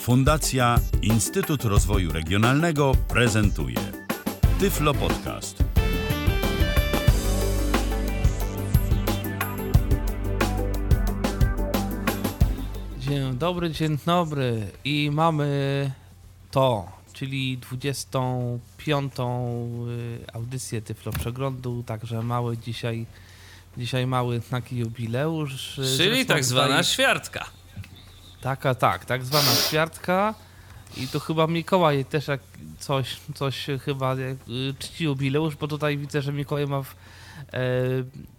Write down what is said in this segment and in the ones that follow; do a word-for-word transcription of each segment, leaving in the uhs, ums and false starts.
Fundacja Instytut Rozwoju Regionalnego prezentuje Tyflo Podcast. Dzień dobry, dzień dobry i mamy to, czyli dwudziestą piątą audycję Tyflo Przeglądu, także mały dzisiaj, dzisiaj mały taki jubileusz. Czyli tak zwana ćwiartka. Taka, tak, tak zwana ćwiartka i tu chyba Mikołaj też jak coś, coś chyba jak, czci jubileusz, bo tutaj widzę, że Mikołaj ma w, e,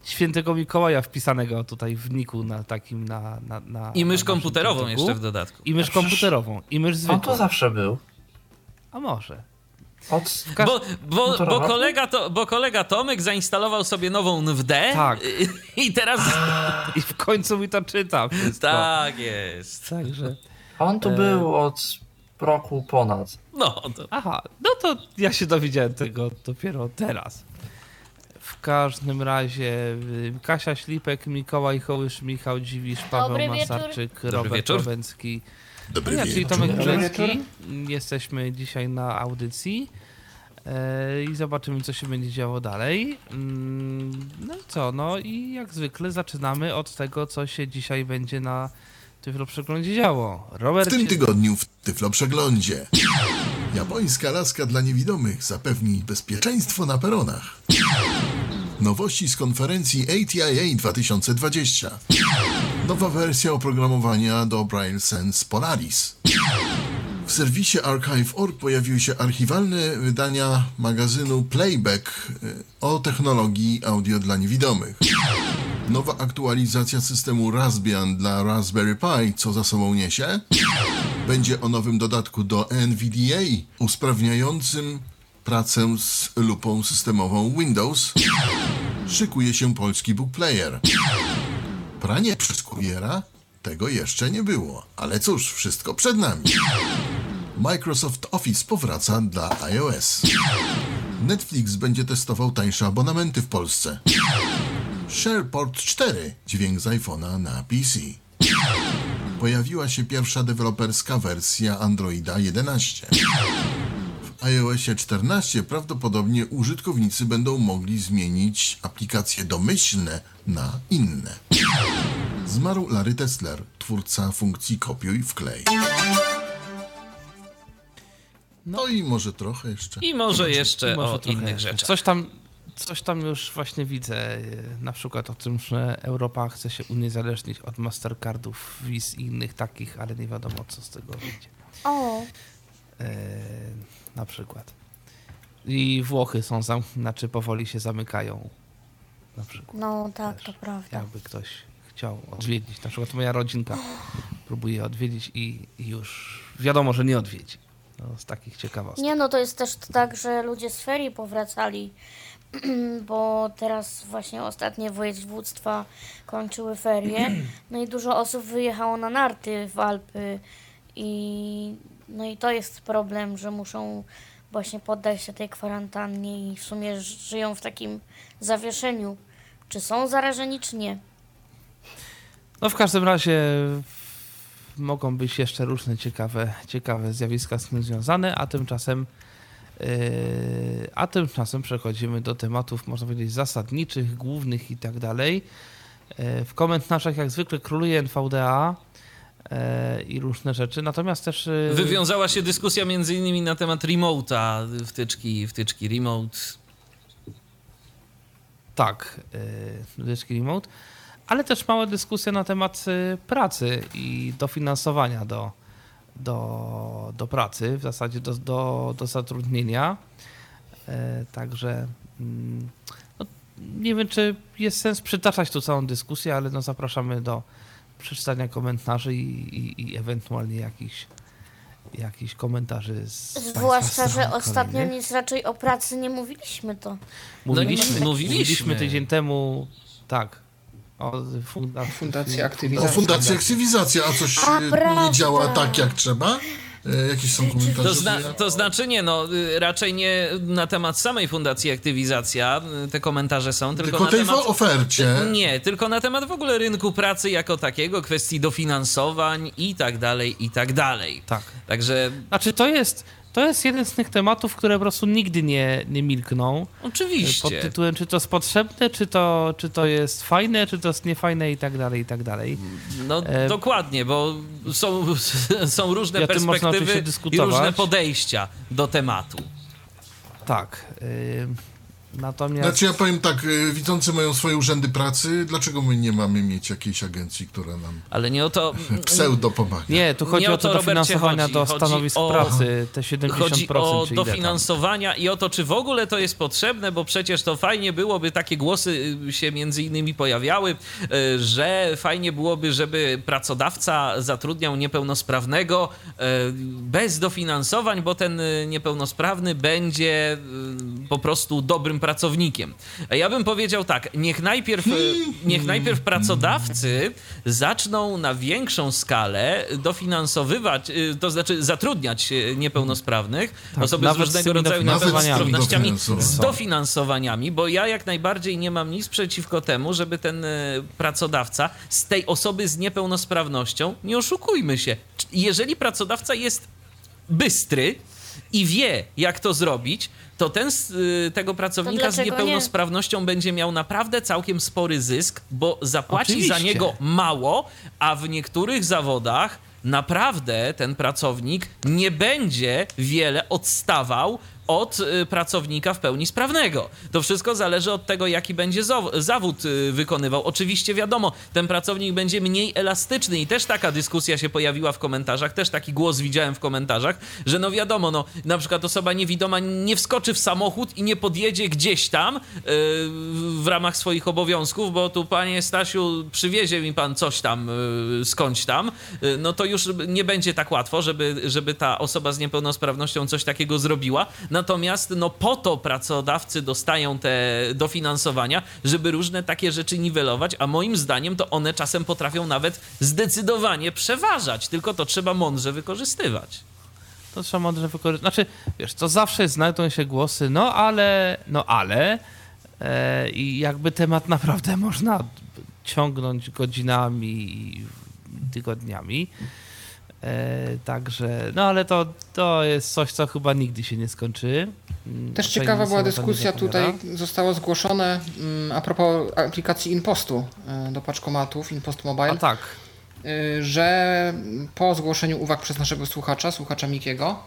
świętego Mikołaja wpisanego tutaj w niku na takim, na... na, na I mysz na komputerową tytułku. Jeszcze w dodatku. I mysz A komputerową, i mysz zwykłą. On to zawsze był. A może. Od... Każ... Bo, bo, bo, kolega to, bo kolega Tomek zainstalował sobie nową N V D A, tak. i, i teraz i w końcu mi to czytam. Tak jest. Także. A on tu e... był od roku ponad. No to... Aha, no to ja się dowiedziałem tego dopiero teraz. W każdym razie Kasia Ślipek, Mikołaj Hołysz, Michał Dziwisz, Paweł Dobry Masarczyk, wieczór. Robert Roweński. Dobry ja, czyli Tomek Burzeński. Jesteśmy dzisiaj na audycji yy, i zobaczymy, co się będzie działo dalej. Yy, no i co? No i jak zwykle zaczynamy od tego, co się dzisiaj będzie na Tyflo Przeglądzie działo. Robert, w tym tygodniu w Tyflo Przeglądzie. Japońska laska dla niewidomych zapewni bezpieczeństwo na peronach. Nowości z konferencji A T I A dwa tysiące dwadzieścia. Nowa wersja oprogramowania do Braille Sense Polaris. W serwisie Archive kropka org pojawiły się archiwalne wydania magazynu Playback o technologii audio dla niewidomych. Nowa aktualizacja systemu Raspbian dla Raspberry Pi, co za sobą niesie. Będzie o nowym dodatku do N V D A usprawniającym pracę z lupą systemową Windows. Szykuje się polski book player. Pranie przez kuriera? Tego jeszcze nie było, ale cóż, wszystko przed nami. Microsoft Office powraca dla iOS. Netflix będzie testował tańsze abonamenty w Polsce. SharePort cztery, dźwięk z iPhone'a na P C. Pojawiła się pierwsza deweloperska wersja Androida jedenaście. W iOSie czternaście prawdopodobnie użytkownicy będą mogli zmienić aplikacje domyślne na inne. Zmarł Larry Tesler, twórca funkcji kopiuj wklej. No, no i może trochę jeszcze. I może jeszcze I może o innych rzeczach. Coś tam, coś tam już właśnie widzę, na przykład o tym, że Europa chce się uniezależnić od Mastercardów, Vis i innych takich, ale nie wiadomo, co z tego wyjdzie. O. E- Na przykład. I Włochy są zam... znaczy powoli się zamykają. Na przykład. No tak, też. To prawda. Jakby ktoś chciał odwiedzić. Na przykład moja rodzinka próbuje odwiedzić i, i już wiadomo, że nie odwiedzi. No, z takich ciekawostek. Nie, no to jest też tak, że ludzie z ferii powracali, bo teraz właśnie ostatnie województwa kończyły ferie. No i dużo osób wyjechało na narty w Alpy i... No i to jest problem, że muszą właśnie poddać się tej kwarantannie i w sumie żyją w takim zawieszeniu. Czy są zarażeni, czy nie? No w każdym razie mogą być jeszcze różne ciekawe, ciekawe zjawiska z tym związane, a tymczasem, yy, a tymczasem przechodzimy do tematów, można powiedzieć, zasadniczych, głównych i tak dalej. Yy, w komentarzach jak zwykle króluje N V D A. I różne rzeczy, natomiast też... Wywiązała się dyskusja między innymi na temat remote'a, wtyczki, wtyczki remote. Tak, wtyczki remote, ale też mała dyskusja na temat pracy i dofinansowania do, do, do pracy, w zasadzie do, do, do zatrudnienia. Także no, nie wiem, czy jest sens przytaczać tu całą dyskusję, ale no, zapraszamy do przeczytania komentarzy i, i, i ewentualnie jakichś jakich komentarzy z Zwłaszcza, że kolejnych. Ostatnio nic raczej o pracy nie mówiliśmy to. Mówiliśmy, no, mówiliśmy. mówiliśmy tydzień temu, tak. O fundacji aktywizacji. O fundacji aktywizacja, a coś a nie działa tak jak trzeba? Jakieś są komentarze? To, zna, to znaczy nie, no raczej nie na temat samej Fundacji Aktywizacja te komentarze są, tylko, tylko na tej temat... ofercie. Nie, tylko na temat w ogóle rynku pracy jako takiego, kwestii dofinansowań i tak dalej, i tak dalej. Tak. Także... Znaczy to jest... To jest jeden z tych tematów, które po prostu nigdy nie, nie milkną. Oczywiście. Pod tytułem, czy to jest potrzebne, czy to, czy to jest fajne, czy to jest niefajne i tak dalej, i tak dalej. No e... dokładnie, bo są, są różne ja perspektywy i różne podejścia do tematu. Tak. E... Natomiast... Znaczy ja powiem tak, widzący mają swoje urzędy pracy, dlaczego my nie mamy mieć jakiejś agencji, która nam Ale nie o to... pseudo pomaga? Nie, tu chodzi nie o to, o to dofinansowania chodzi. do stanowisk chodzi pracy, o... te siedemdziesiąt procent. Chodzi o dofinansowania i o to, czy w ogóle to jest potrzebne, bo przecież to fajnie byłoby, takie głosy się między innymi pojawiały, że fajnie byłoby, żeby pracodawca zatrudniał niepełnosprawnego bez dofinansowań, bo ten niepełnosprawny będzie po prostu dobrym pracownikiem. Ja bym powiedział tak, niech najpierw, niech najpierw pracodawcy zaczną na większą skalę dofinansowywać, to znaczy zatrudniać niepełnosprawnych, tak, osoby z różnego rodzaju niepełnosprawnościami, z dofinansowaniami, bo ja jak najbardziej nie mam nic przeciwko temu, żeby ten pracodawca z tej osoby z niepełnosprawnością, nie oszukujmy się, jeżeli pracodawca jest bystry i wie, jak to zrobić, to ten z, tego pracownika z niepełnosprawnością nie? będzie miał naprawdę całkiem spory zysk, bo zapłaci Oczywiście. za niego mało, a w niektórych zawodach naprawdę ten pracownik nie będzie wiele odstawał od pracownika w pełni sprawnego. To wszystko zależy od tego, jaki będzie zawód wykonywał. Oczywiście wiadomo, ten pracownik będzie mniej elastyczny i też taka dyskusja się pojawiła w komentarzach, też taki głos widziałem w komentarzach, że no wiadomo, no na przykład osoba niewidoma nie wskoczy w samochód i nie podjedzie gdzieś tam yy, w ramach swoich obowiązków, bo tu panie Stasiu, przywiezie mi pan coś tam, yy, skądś tam, yy, no to już nie będzie tak łatwo, żeby, żeby ta osoba z niepełnosprawnością coś takiego zrobiła. Natomiast no po to pracodawcy dostają te dofinansowania, żeby różne takie rzeczy niwelować, a moim zdaniem to one czasem potrafią nawet zdecydowanie przeważać, tylko to trzeba mądrze wykorzystywać. To trzeba mądrze wykorzystać. Znaczy, wiesz, to zawsze znajdą się głosy, no ale, no ale i e, jakby temat naprawdę można ciągnąć godzinami i tygodniami. E, także, no ale to, to jest coś, co chyba nigdy się nie skończy. Też to ciekawa była dyskusja, tutaj zostało zgłoszone mm, a propos aplikacji InPostu y, do paczkomatów, InPost Mobile, a tak. y, że po zgłoszeniu uwag przez naszego słuchacza, słuchacza Mikiego,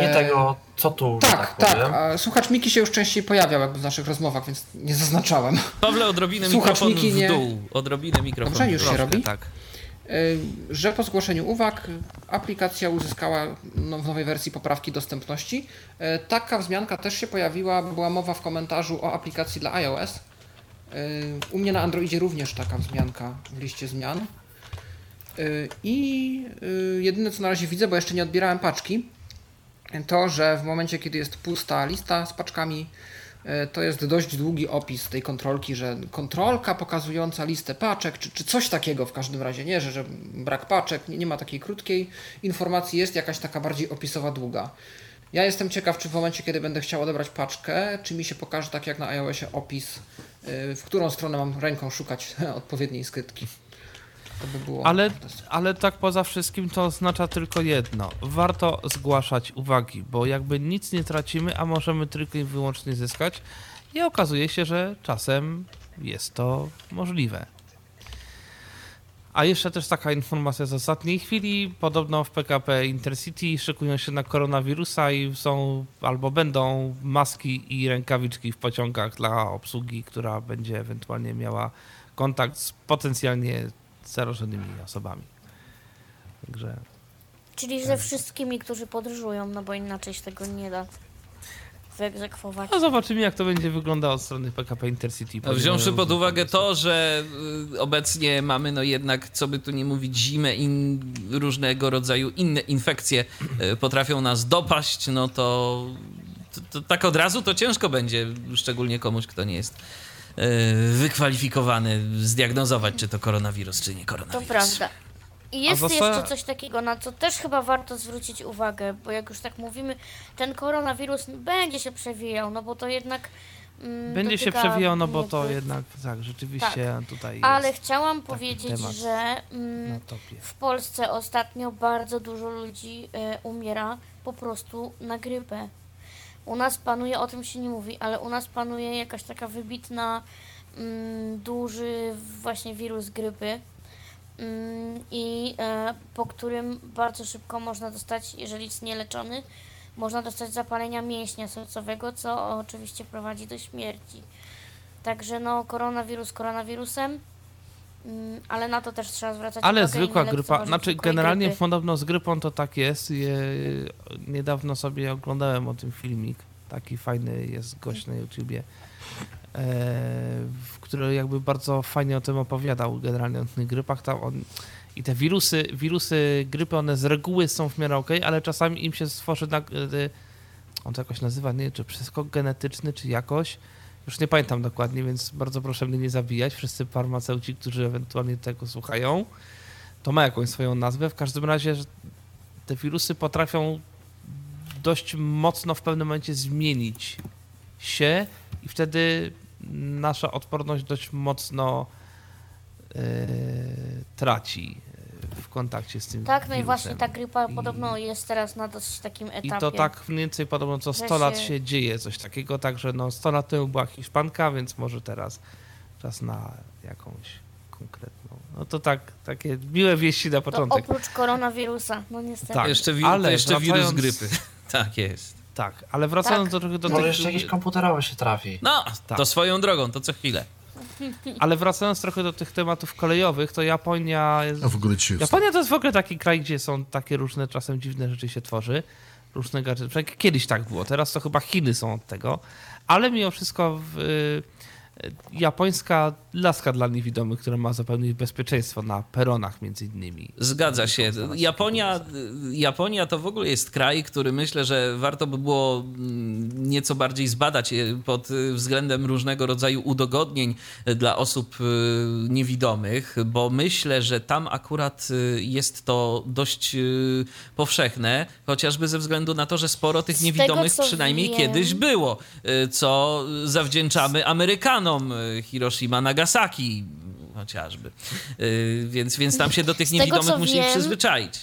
nie tego, co tu. Tak, tak. tak. Słuchacz Miki się już częściej pojawiał jakby w naszych rozmowach, więc nie zaznaczałem. Pawle, odrobinę mikrofonu w dół. Odrobinę mikrofonu. Dobrze, już się Proste, robi? Tak. Że po zgłoszeniu uwag aplikacja uzyskała w nowej wersji poprawki dostępności. Taka wzmianka też się pojawiła, była mowa w komentarzu o aplikacji dla iOS. U mnie na Androidzie również taka wzmianka w liście zmian. I jedyne co na razie widzę, bo jeszcze nie odbierałem paczki, to, że w momencie kiedy jest pusta lista z paczkami, to jest dość długi opis tej kontrolki, że kontrolka pokazująca listę paczek, czy, czy coś takiego w każdym razie, nie, że, że brak paczek, nie, nie ma takiej krótkiej informacji, jest jakaś taka bardziej opisowa, długa. Ja jestem ciekaw, czy w momencie, kiedy będę chciał odebrać paczkę, czy mi się pokaże tak jak na iOSie opis, w którą stronę mam ręką szukać odpowiedniej skrytki. To by było ale, ale tak poza wszystkim to oznacza tylko jedno. Warto zgłaszać uwagi, bo jakby nic nie tracimy, a możemy tylko i wyłącznie zyskać i okazuje się, że czasem jest to możliwe. A jeszcze też taka informacja z ostatniej chwili. Podobno w P K P Intercity szykują się na koronawirusa i są albo będą maski i rękawiczki w pociągach dla obsługi, która będzie ewentualnie miała kontakt z potencjalnie zarażonymi osobami. Także... Czyli ze wszystkimi, którzy podróżują, no bo inaczej się tego nie da wyegzekwować. No zobaczymy, jak to będzie wyglądało od strony P K P Intercity. No, wziąwszy pod uwagę to, że obecnie mamy no jednak, co by tu nie mówić, zimę i różnego rodzaju inne infekcje potrafią nas dopaść, no to, to, to tak od razu to ciężko będzie, szczególnie komuś, kto nie jest wykwalifikowany, zdiagnozować, czy to koronawirus, czy nie koronawirus. To prawda. I jest zase... jeszcze coś takiego, na co też chyba warto zwrócić uwagę, bo jak już tak mówimy, ten koronawirus będzie się przewijał, no bo to jednak... Mm, będzie dotyka... się przewijał, no bo to jednak, tak, rzeczywiście tak. Tutaj jest. Ale chciałam powiedzieć, że mm, w Polsce ostatnio bardzo dużo ludzi y, umiera po prostu na grypę. U nas panuje, o tym się nie mówi, ale u nas panuje jakaś taka wybitna, mm, duży właśnie wirus grypy. I e, po którym bardzo szybko można dostać, jeżeli jest nieleczony, można dostać zapalenia mięśnia sercowego, co oczywiście prowadzi do śmierci. Także no koronawirus koronawirusem, mm, ale na to też trzeba zwracać uwagę. Ale zwykła grypa, znaczy generalnie grypy. Podobno z grypą to tak jest. Je, niedawno sobie oglądałem o tym filmik, taki fajny jest gość na YouTubie. W który jakby bardzo fajnie o tym opowiadał generalnie o tych grypach. Tam on, i te wirusy, wirusy grypy, one z reguły są w miarę okej, okay, ale czasami im się stworzy, na, on to jakoś nazywa, nie czy przeskok genetyczny, czy jakoś, już nie pamiętam dokładnie, więc bardzo proszę mnie nie zabijać, wszyscy farmaceuci, którzy ewentualnie tego słuchają, to ma jakąś swoją nazwę. W każdym razie te wirusy potrafią dość mocno w pewnym momencie zmienić się i wtedy nasza odporność dość mocno yy, traci w kontakcie z tym tak, wirusem. Tak, no i właśnie ta grypa I, podobno jest teraz na dosyć takim etapie. I to tak mniej więcej podobno co sto się... lat się dzieje coś takiego, także no sto lat temu była Hiszpanka, więc może teraz czas na jakąś konkretną. No to tak, takie miłe wieści na początek. To oprócz koronawirusa, no niestety. Tak, jeszcze, wi- ale jeszcze wracając... wirus grypy. Tak jest. Tak, ale wracając tak. do, do tego... Może jeszcze jakiś komputerowy się trafi. No, tak. to swoją drogą, to co chwilę. Ale wracając trochę do tych tematów kolejowych, to Japonia... Jest... A w ogóle ci Japonia to jest w ogóle taki kraj, gdzie są takie różne, czasem dziwne rzeczy się tworzy. Różne gadżety. Kiedyś tak było, teraz to chyba Chiny są od tego. Ale mimo wszystko w, y, japońska laska dla niewidomych, która ma zapewnić bezpieczeństwo na peronach między innymi. Zgadza się. Japonia, Japonia to w ogóle jest kraj, który myślę, że warto by było nieco bardziej zbadać pod względem różnego rodzaju udogodnień dla osób niewidomych, bo myślę, że tam akurat jest to dość powszechne, chociażby ze względu na to, że sporo tych niewidomych tego, przynajmniej wiem. kiedyś było, co zawdzięczamy Amerykanom. Hiroshima, Nagasaki chociażby. Yy, więc, więc tam się do tych niewidomych musimy wiem, przyzwyczaić.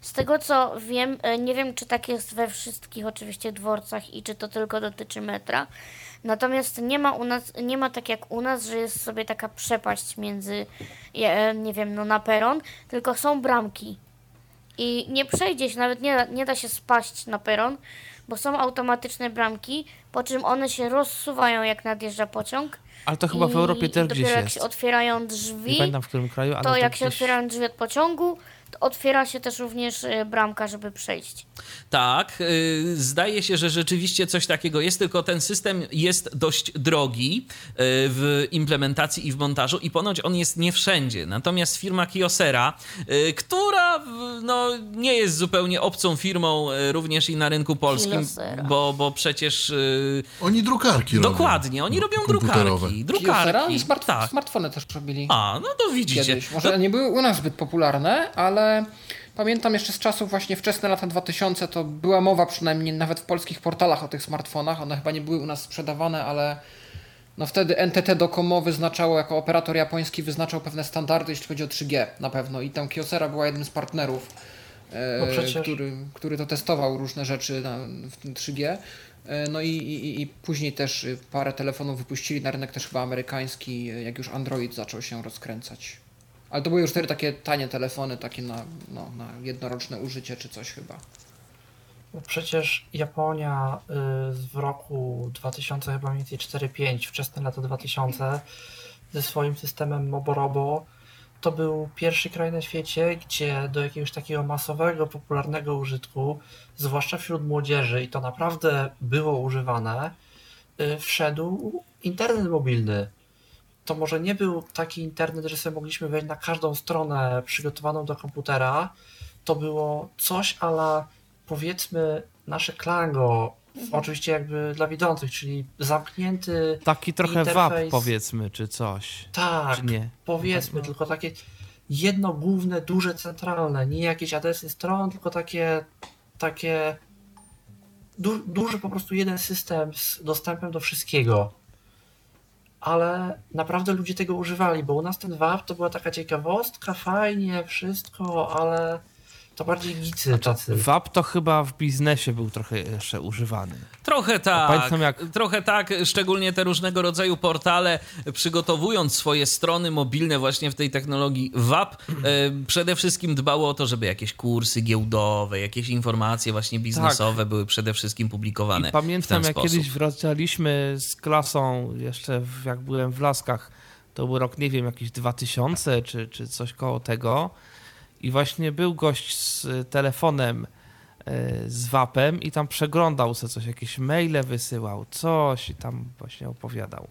Z tego co wiem, nie wiem czy tak jest we wszystkich oczywiście dworcach i czy to tylko dotyczy metra. Natomiast nie ma u nas, nie ma tak jak u nas, że jest sobie taka przepaść między, nie wiem, no na peron, tylko są bramki. I nie przejdzie się, nawet nie, nie da się spaść na peron, bo są automatyczne bramki, po czym one się rozsuwają, jak nadjeżdża pociąg. Ale to chyba w Europie też gdzieś jest. Dopiero jak się otwierają drzwi, nie pamiętam w którym kraju, ale to jak się otwierają drzwi od pociągu, to otwiera się też również bramka, żeby przejść. Tak, yy, zdaje się, że rzeczywiście coś takiego jest, tylko ten system jest dość drogi yy, w implementacji i w montażu i ponoć on jest nie wszędzie. Natomiast firma Kyocera, yy, która w, no, nie jest zupełnie obcą firmą yy, również i na rynku polskim, bo, bo przecież... Yy, oni drukarki dokładnie, robią. Dokładnie, oni robią drukarki. drukarki. I smart, tak. smartfony też robili. A, no to widzicie. Kiedyś. Może to... nie były u nas zbyt popularne, ale ale pamiętam jeszcze z czasów właśnie wczesne lata dwutysięczne, to była mowa przynajmniej nawet w polskich portalach o tych smartfonach. One chyba nie były u nas sprzedawane, ale no wtedy N T T Docomo wyznaczało, jako operator japoński wyznaczał pewne standardy, jeśli chodzi o trzy G na pewno. I tam Kyocera była jednym z partnerów, przecież... który, który to testował różne rzeczy na, w trzy G. No i, i, i później też parę telefonów wypuścili na rynek też chyba amerykański, jak już Android zaczął się rozkręcać. Ale to były już cztery takie tanie telefony, takie na, no, na jednoroczne użycie czy coś chyba. Przecież Japonia w roku dwa tysiące, chyba mniej więcej cztery pięć, wczesne lata dwa tysiące, ze swoim systemem Moborobo, to był pierwszy kraj na świecie, gdzie do jakiegoś takiego masowego, popularnego użytku, zwłaszcza wśród młodzieży, i to naprawdę było używane, wszedł internet mobilny. To może nie był taki internet, że sobie mogliśmy wejść na każdą stronę przygotowaną do komputera. To było coś a la, powiedzmy, nasze Klango, oczywiście jakby dla widzących, czyli zamknięty taki trochę interfejs. W A P, powiedzmy, czy coś. Tak, czy nie? powiedzmy, no. tylko takie jedno główne, duże, centralne, nie jakieś adresy stron, tylko takie, takie du, duży po prostu jeden system z dostępem do wszystkiego. Ale naprawdę ludzie tego używali, bo u nas ten W A P to była taka ciekawostka, fajnie, wszystko, ale to bardziej gicy tacy. W A P to chyba w biznesie był trochę jeszcze używany. Trochę tak, pamiętam jak... trochę tak, szczególnie te różnego rodzaju portale, przygotowując swoje strony mobilne właśnie w tej technologii W A P, przede wszystkim dbało o to, żeby jakieś kursy giełdowe, jakieś informacje właśnie biznesowe tak. były przede wszystkim publikowane. I pamiętam, w ten jak sposób. Kiedyś wracaliśmy z klasą, jeszcze w, jak byłem w Laskach, to był rok, nie wiem, jakieś dwa tysiące czy, czy coś koło tego. I właśnie był gość z telefonem, z W A P-em i tam przeglądał sobie coś, jakieś maile wysyłał, coś i tam właśnie opowiadał,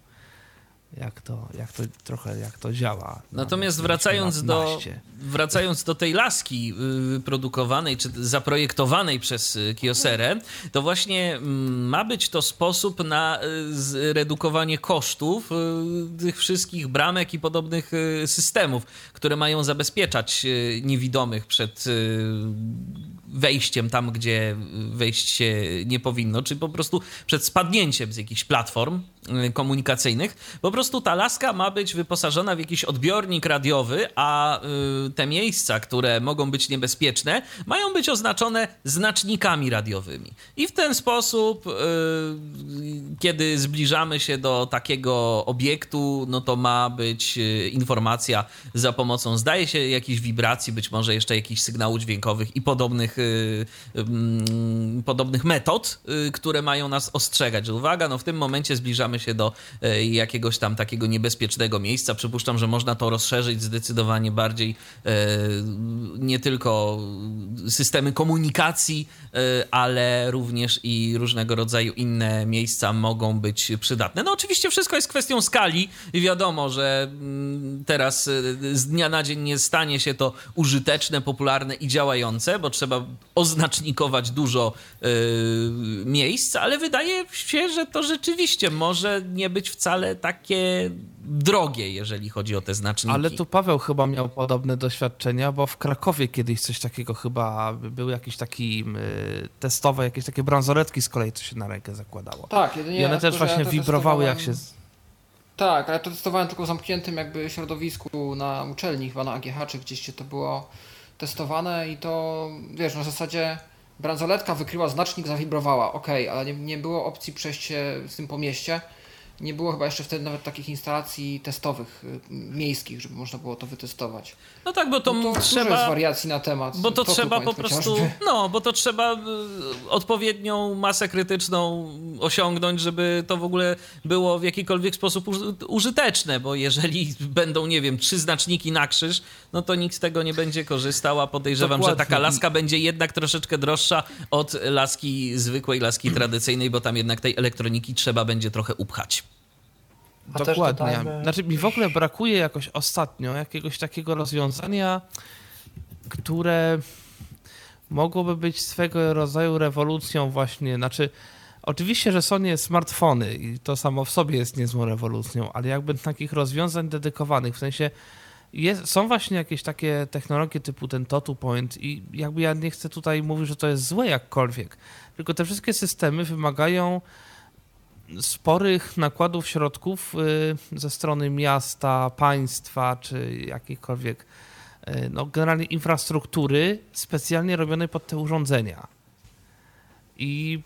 jak to, jak to trochę, jak to działa. Natomiast wracając do, wracając do tej laski wyprodukowanej, czy zaprojektowanej przez Kioserę, to właśnie ma być to sposób na zredukowanie kosztów tych wszystkich bramek i podobnych systemów, które mają zabezpieczać niewidomych przed wejściem tam, gdzie wejść się nie powinno, czy po prostu przed spadnięciem z jakichś platform komunikacyjnych. Po prostu ta laska ma być wyposażona w jakiś odbiornik radiowy, a te miejsca, które mogą być niebezpieczne, mają być oznaczone znacznikami radiowymi. I w ten sposób, kiedy zbliżamy się do takiego obiektu, no to ma być informacja za pomocą, zdaje się, jakichś wibracji, być może jeszcze jakichś sygnałów dźwiękowych i podobnych podobnych metod, które mają nas ostrzegać, że uwaga, no w tym momencie zbliżamy się do jakiegoś tam takiego niebezpiecznego miejsca. Przypuszczam, że można to rozszerzyć zdecydowanie bardziej, nie tylko systemy komunikacji, ale również i różnego rodzaju inne miejsca mogą być przydatne. No oczywiście wszystko jest kwestią skali i wiadomo, że teraz z dnia na dzień nie stanie się to użyteczne, popularne i działające, bo trzeba oznacznikować dużo yy, miejsc, ale wydaje się, że to rzeczywiście może nie być wcale takie drogie, jeżeli chodzi o te znaczniki. Ale tu Paweł chyba miał podobne doświadczenia, bo w Krakowie kiedyś coś takiego chyba był jakiś taki yy, testowe, jakieś takie bransoletki z kolei, co się na rękę zakładało. Tak, jedynie i one też właśnie ja wibrowały, jak się... Tak, ale to testowałem tylko w zamkniętym jakby środowisku na uczelni, chyba na A G H, czy gdzieś się to było testowane i to, wiesz, na zasadzie bransoletka wykryła znacznik, zawibrowała, okej, okay, ale nie, nie było opcji przejść z tym po mieście, nie było chyba jeszcze wtedy nawet takich instalacji testowych, miejskich, żeby można było to wytestować. No tak, bo to, no to trzeba... Dużo jest wariacji na temat. Bo to trzeba po prostu... No, bo to trzeba odpowiednią masę krytyczną osiągnąć, żeby to w ogóle było w jakikolwiek sposób użyteczne, bo jeżeli będą, nie wiem, trzy znaczniki na krzyż, no to nikt z tego nie będzie korzystał, a podejrzewam, dokładnie, że taka laska będzie jednak troszeczkę droższa od laski zwykłej, laski tradycyjnej, bo tam jednak tej elektroniki trzeba będzie trochę upchać. A dokładnie. Dodajmy... Znaczy mi w ogóle brakuje jakoś ostatnio jakiegoś takiego rozwiązania, które mogłoby być swego rodzaju rewolucją właśnie. Znaczy oczywiście, że są nie smartfony i to samo w sobie jest niezłą rewolucją, ale jakby takich rozwiązań dedykowanych, w sensie jest, są właśnie jakieś takie technologie typu ten TotuPoint i jakby ja nie chcę tutaj mówić, że to jest złe jakkolwiek, tylko te wszystkie systemy wymagają sporych nakładów środków ze strony miasta, państwa czy jakiejkolwiek, no generalnie infrastruktury specjalnie robionej pod te urządzenia. I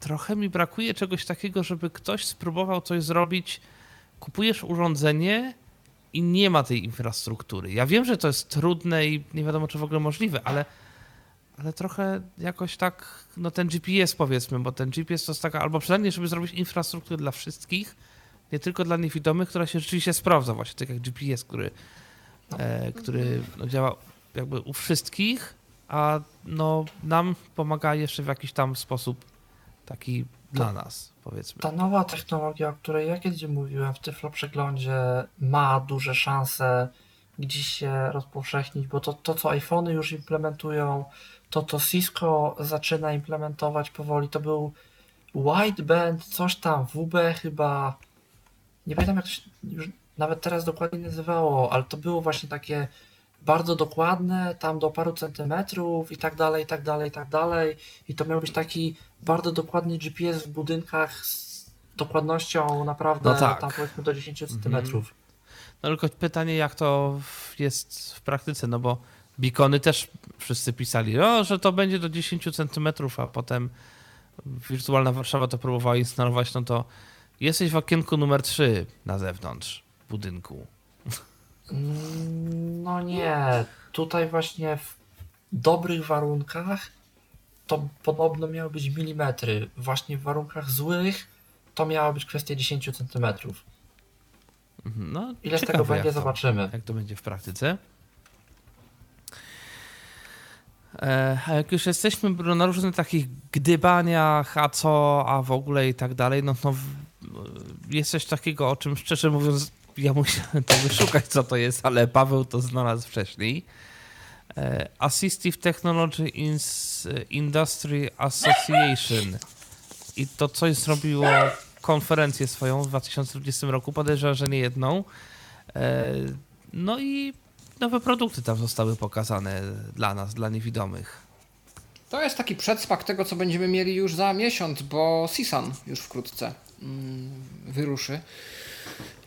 trochę mi brakuje czegoś takiego, żeby ktoś spróbował coś zrobić. Kupujesz urządzenie i nie ma tej infrastruktury. Ja wiem, że to jest trudne i nie wiadomo, czy w ogóle możliwe, ale... ale trochę jakoś tak, no ten G P S powiedzmy, bo ten G P S to jest taka, albo przynajmniej, żeby zrobić infrastrukturę dla wszystkich, nie tylko dla niewidomych, która się rzeczywiście sprawdza właśnie, tak jak G P S, który, e, który no, działa jakby u wszystkich, a no nam pomaga jeszcze w jakiś tam sposób taki dla nas, powiedzmy. Ta nowa technologia, o której ja kiedyś mówiłem w Tyflo Przeglądzie, ma duże szanse gdzieś się rozpowszechnić, bo to, to co iPhony już implementują, to to Cisco zaczyna implementować powoli, to był wideband, coś tam, W B chyba, nie pamiętam jak to się już nawet teraz dokładnie nazywało, ale to było właśnie takie bardzo dokładne, tam do paru centymetrów i tak dalej, i tak dalej, i tak dalej. I to miał być taki bardzo dokładny G P S w budynkach z dokładnością naprawdę, no tak, tam powiedzmy do dziesięć centymetrów. Mhm. No tylko pytanie, jak to jest w praktyce, no bo beacony też wszyscy pisali, no, że to będzie do dziesięć centymetrów, a potem Wirtualna Warszawa to próbowała instalować, no to jesteś w okienku numer trzy na zewnątrz budynku. No nie, tutaj właśnie w dobrych warunkach to podobno miały być milimetry, właśnie w warunkach złych to miała być kwestia dziesięć centymetrów. No, ile z tego będzie, to zobaczymy. Jak to będzie w praktyce. E, a jak już jesteśmy na różnych takich gdybaniach, a co, a w ogóle i tak dalej, no to no, jest coś takiego, o czym szczerze mówiąc ja musiałem to wyszukać, co to jest, ale Paweł to znalazł wcześniej. E, Assistive Technology in Industry Association. I to coś zrobiło konferencję swoją w dwa tysiące dwudziestym roku, podejrzewam, że nie jedną. E, no i nowe produkty tam zostały pokazane dla nas, dla niewidomych. To jest taki przedsmak tego, co będziemy mieli już za miesiąc, bo Sisan już wkrótce wyruszy.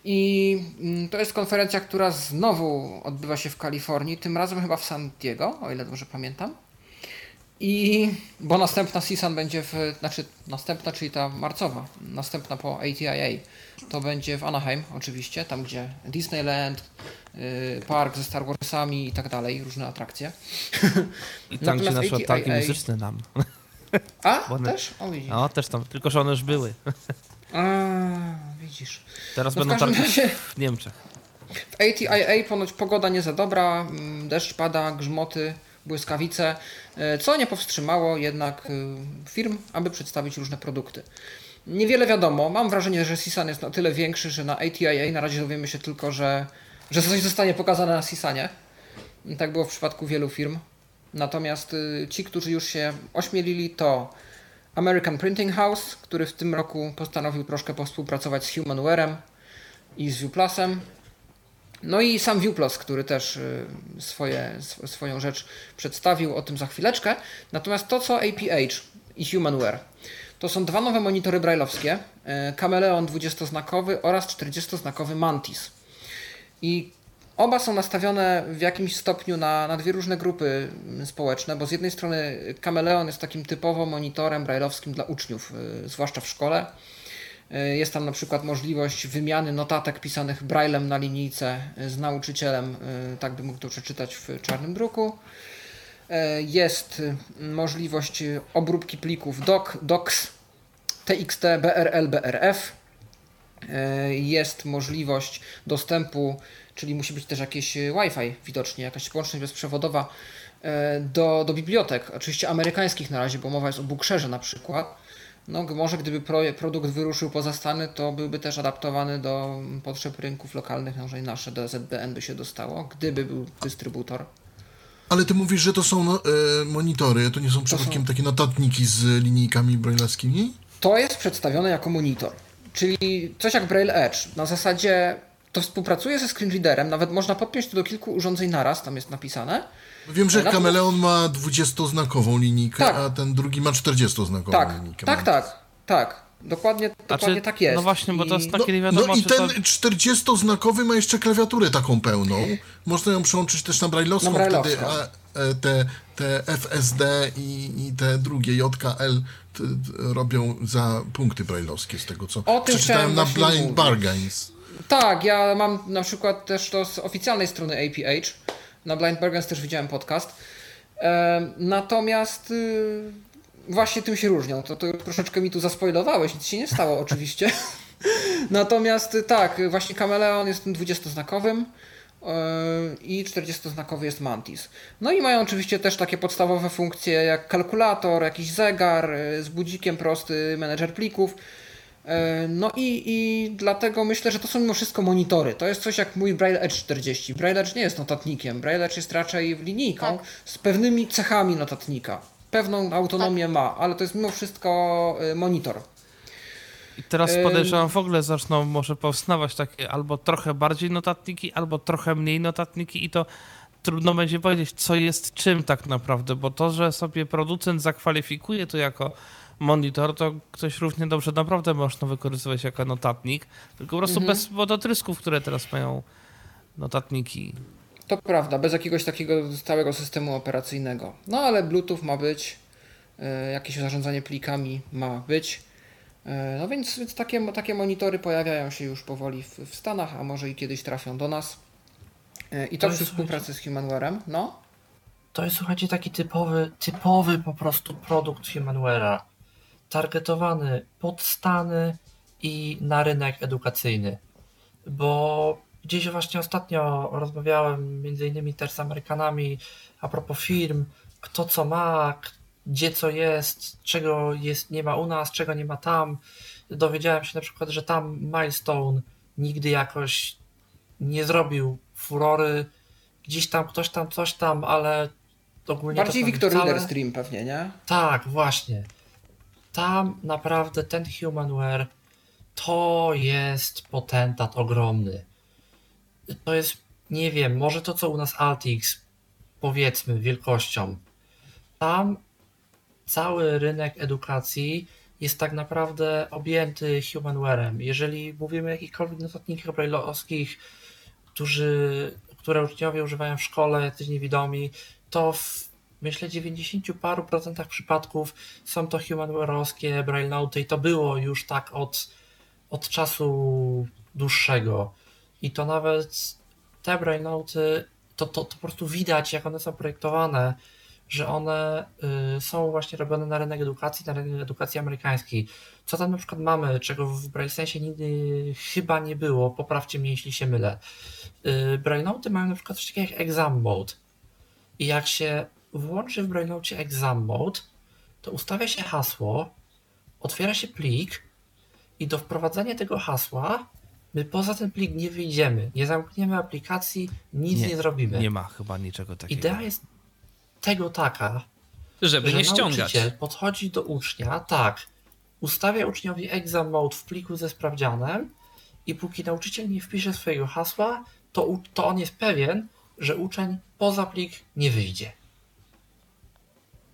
I to jest konferencja, która znowu odbywa się w Kalifornii, tym razem chyba w San Diego, o ile dobrze pamiętam. I bo następna Sisan będzie w, znaczy następna, czyli ta marcowa, następna po A T I A, to będzie w Anaheim oczywiście, tam gdzie Disneyland, yy, park ze Star Warsami i tak dalej, różne atrakcje. I tam gdzie nasze ataki muzyczne nam. A, one, też? O, widzisz. No, też tam, tylko że one już były. A, widzisz. Teraz no będą targi razie... w Niemczech. W A T I A ponoć pogoda nie za dobra, deszcz pada, grzmoty, błyskawice, co nie powstrzymało jednak firm, aby przedstawić różne produkty. Niewiele wiadomo, mam wrażenie, że Sisan jest na tyle większy, że na A T I A na razie dowiemy się tylko, że, że coś zostanie pokazane na Sisanie. Tak było w przypadku wielu firm. Natomiast ci, którzy już się ośmielili, to American Printing House, który w tym roku postanowił troszkę współpracować z Humanwarem i z ViewPlusem. No i sam ViewPlus, który też swoje, swoją rzecz przedstawił, o tym za chwileczkę. Natomiast to, co A P H i Humanware, to są dwa nowe monitory braille'owskie, Kameleon dwudziestoznakowy oraz czterdziestoznakowy Mantis. I oba są nastawione w jakimś stopniu na, na dwie różne grupy społeczne, bo z jednej strony Kameleon jest takim typowo monitorem braille'owskim dla uczniów, zwłaszcza w szkole. Jest tam na przykład możliwość wymiany notatek pisanych braillem na linijce z nauczycielem, tak by mógł to przeczytać w czarnym druku. Jest możliwość obróbki plików doc, docs, txt, brl, brf. Jest możliwość dostępu, czyli musi być też jakieś Wi-Fi widocznie, jakaś połączność bezprzewodowa do, do bibliotek, oczywiście amerykańskich na razie, bo mowa jest o Bookshareze na przykład. No, może gdyby projekt, produkt wyruszył poza Stany, to byłby też adaptowany do potrzeb rynków lokalnych, może i nasze, do Z B N by się dostało, gdyby był dystrybutor. Ale ty mówisz, że to są no, e, monitory, to nie są przypadkiem są... takie notatniki z linijkami braille'owskimi? To jest przedstawione jako monitor, czyli coś jak Braille Edge. Na zasadzie to współpracuje ze screenreaderem, nawet można podpiąć to do kilku urządzeń naraz, tam jest napisane. Wiem, że Natomiast... Kameleon ma dwudziestoznakową linijkę, tak, a ten drugi ma czterdziestoznakową tak, linijkę. Tak, tak, tak. Dokładnie, dokładnie znaczy, tak jest. No właśnie, bo to jest takie I... nie wiadomo, no, no i ten czterdziestoznakowy to... ma jeszcze klawiaturę taką pełną. Można ją przełączyć też na brajlowską, na brajlowską. Wtedy a, te, te F S D i, i te drugie J K L t, t, robią za punkty brajlowskie z tego, co przeczytałem na Blind mówię. Bargains. Tak, ja mam na przykład też to z oficjalnej strony A P H. Na Blind Bargains też widziałem podcast. Natomiast właśnie tym się różnią. To, to troszeczkę mi tu zaspoilowałeś, nic się nie stało oczywiście. Natomiast tak, właśnie Kameleon jest tym dwudziestoznakowym i czterdziestoznakowy jest Mantis. No i mają oczywiście też takie podstawowe funkcje jak kalkulator, jakiś zegar z budzikiem prosty, menedżer plików. No i, i dlatego myślę, że to są mimo wszystko monitory. To jest coś jak mój Braille Edge czterdzieści. Braille Edge nie jest notatnikiem. Braille Edge jest raczej linijką tak. z pewnymi cechami notatnika. Pewną autonomię tak. ma, ale to jest mimo wszystko monitor. I teraz podejrzewam, w ogóle zaczną może powstawać takie albo trochę bardziej notatniki, albo trochę mniej notatniki i to trudno będzie powiedzieć, co jest czym tak naprawdę, bo to, że sobie producent zakwalifikuje to jako monitor, to ktoś równie dobrze naprawdę można wykorzystywać jako notatnik, tylko po prostu mhm. bez wodotrysków, które teraz mają notatniki. To prawda, bez jakiegoś takiego stałego systemu operacyjnego. No ale Bluetooth ma być, jakieś zarządzanie plikami ma być. No więc, więc takie, takie monitory pojawiają się już powoli w, w Stanach, a może i kiedyś trafią do nas. I to, to przy współpracy z Humanwarem, no? To jest, słuchajcie, taki typowy, typowy po prostu produkt Humanwara, targetowany pod Stany i na rynek edukacyjny. Bo gdzieś właśnie ostatnio rozmawiałem między innymi też z Amerykanami a propos firm, kto co ma, gdzie co jest, czego jest, nie ma u nas, czego nie ma tam. Dowiedziałem się na przykład, że tam Milestone nigdy jakoś nie zrobił furory, gdzieś tam ktoś tam, coś tam, ale ogólnie... Bardziej Victor wcale... Reader Stream pewnie, nie? Tak, właśnie. Tam naprawdę ten Humanware to jest potentat ogromny. To jest, nie wiem, może to co u nas Altix, powiedzmy, wielkością. Tam cały rynek edukacji jest tak naprawdę objęty Humanwarem. Jeżeli mówimy o jakichkolwiek notatnikach braille'owskich, którzy, które uczniowie używają w szkole, jacyś niewidomi, to w, myślę, dziewięćdziesiąt paru procentach przypadków są to Humanware'owskie Braille Note i to było już tak od, od czasu dłuższego. I to nawet te Braille Note, to, to, to po prostu widać, jak one są projektowane, że one y, są właśnie robione na rynek edukacji, na rynek edukacji amerykańskiej. Co tam na przykład mamy, czego w Braille Sensie nigdy chyba nie było, poprawcie mnie, jeśli się mylę. Y, Braille Note mają na przykład coś takiego jak exam mode. I jak się włączy w Braille Note exam mode, to ustawia się hasło, otwiera się plik i do wprowadzenia tego hasła my poza ten plik nie wyjdziemy, nie zamkniemy aplikacji, nic nie, nie zrobimy. Nie ma chyba niczego takiego. Idea jest tego taka, żeby że nie ściągać. Nauczyciel podchodzi do ucznia, tak, ustawia uczniowi exam mode w pliku ze sprawdzianem i póki nauczyciel nie wpisze swojego hasła, to, to on jest pewien, że uczeń poza plik nie wyjdzie.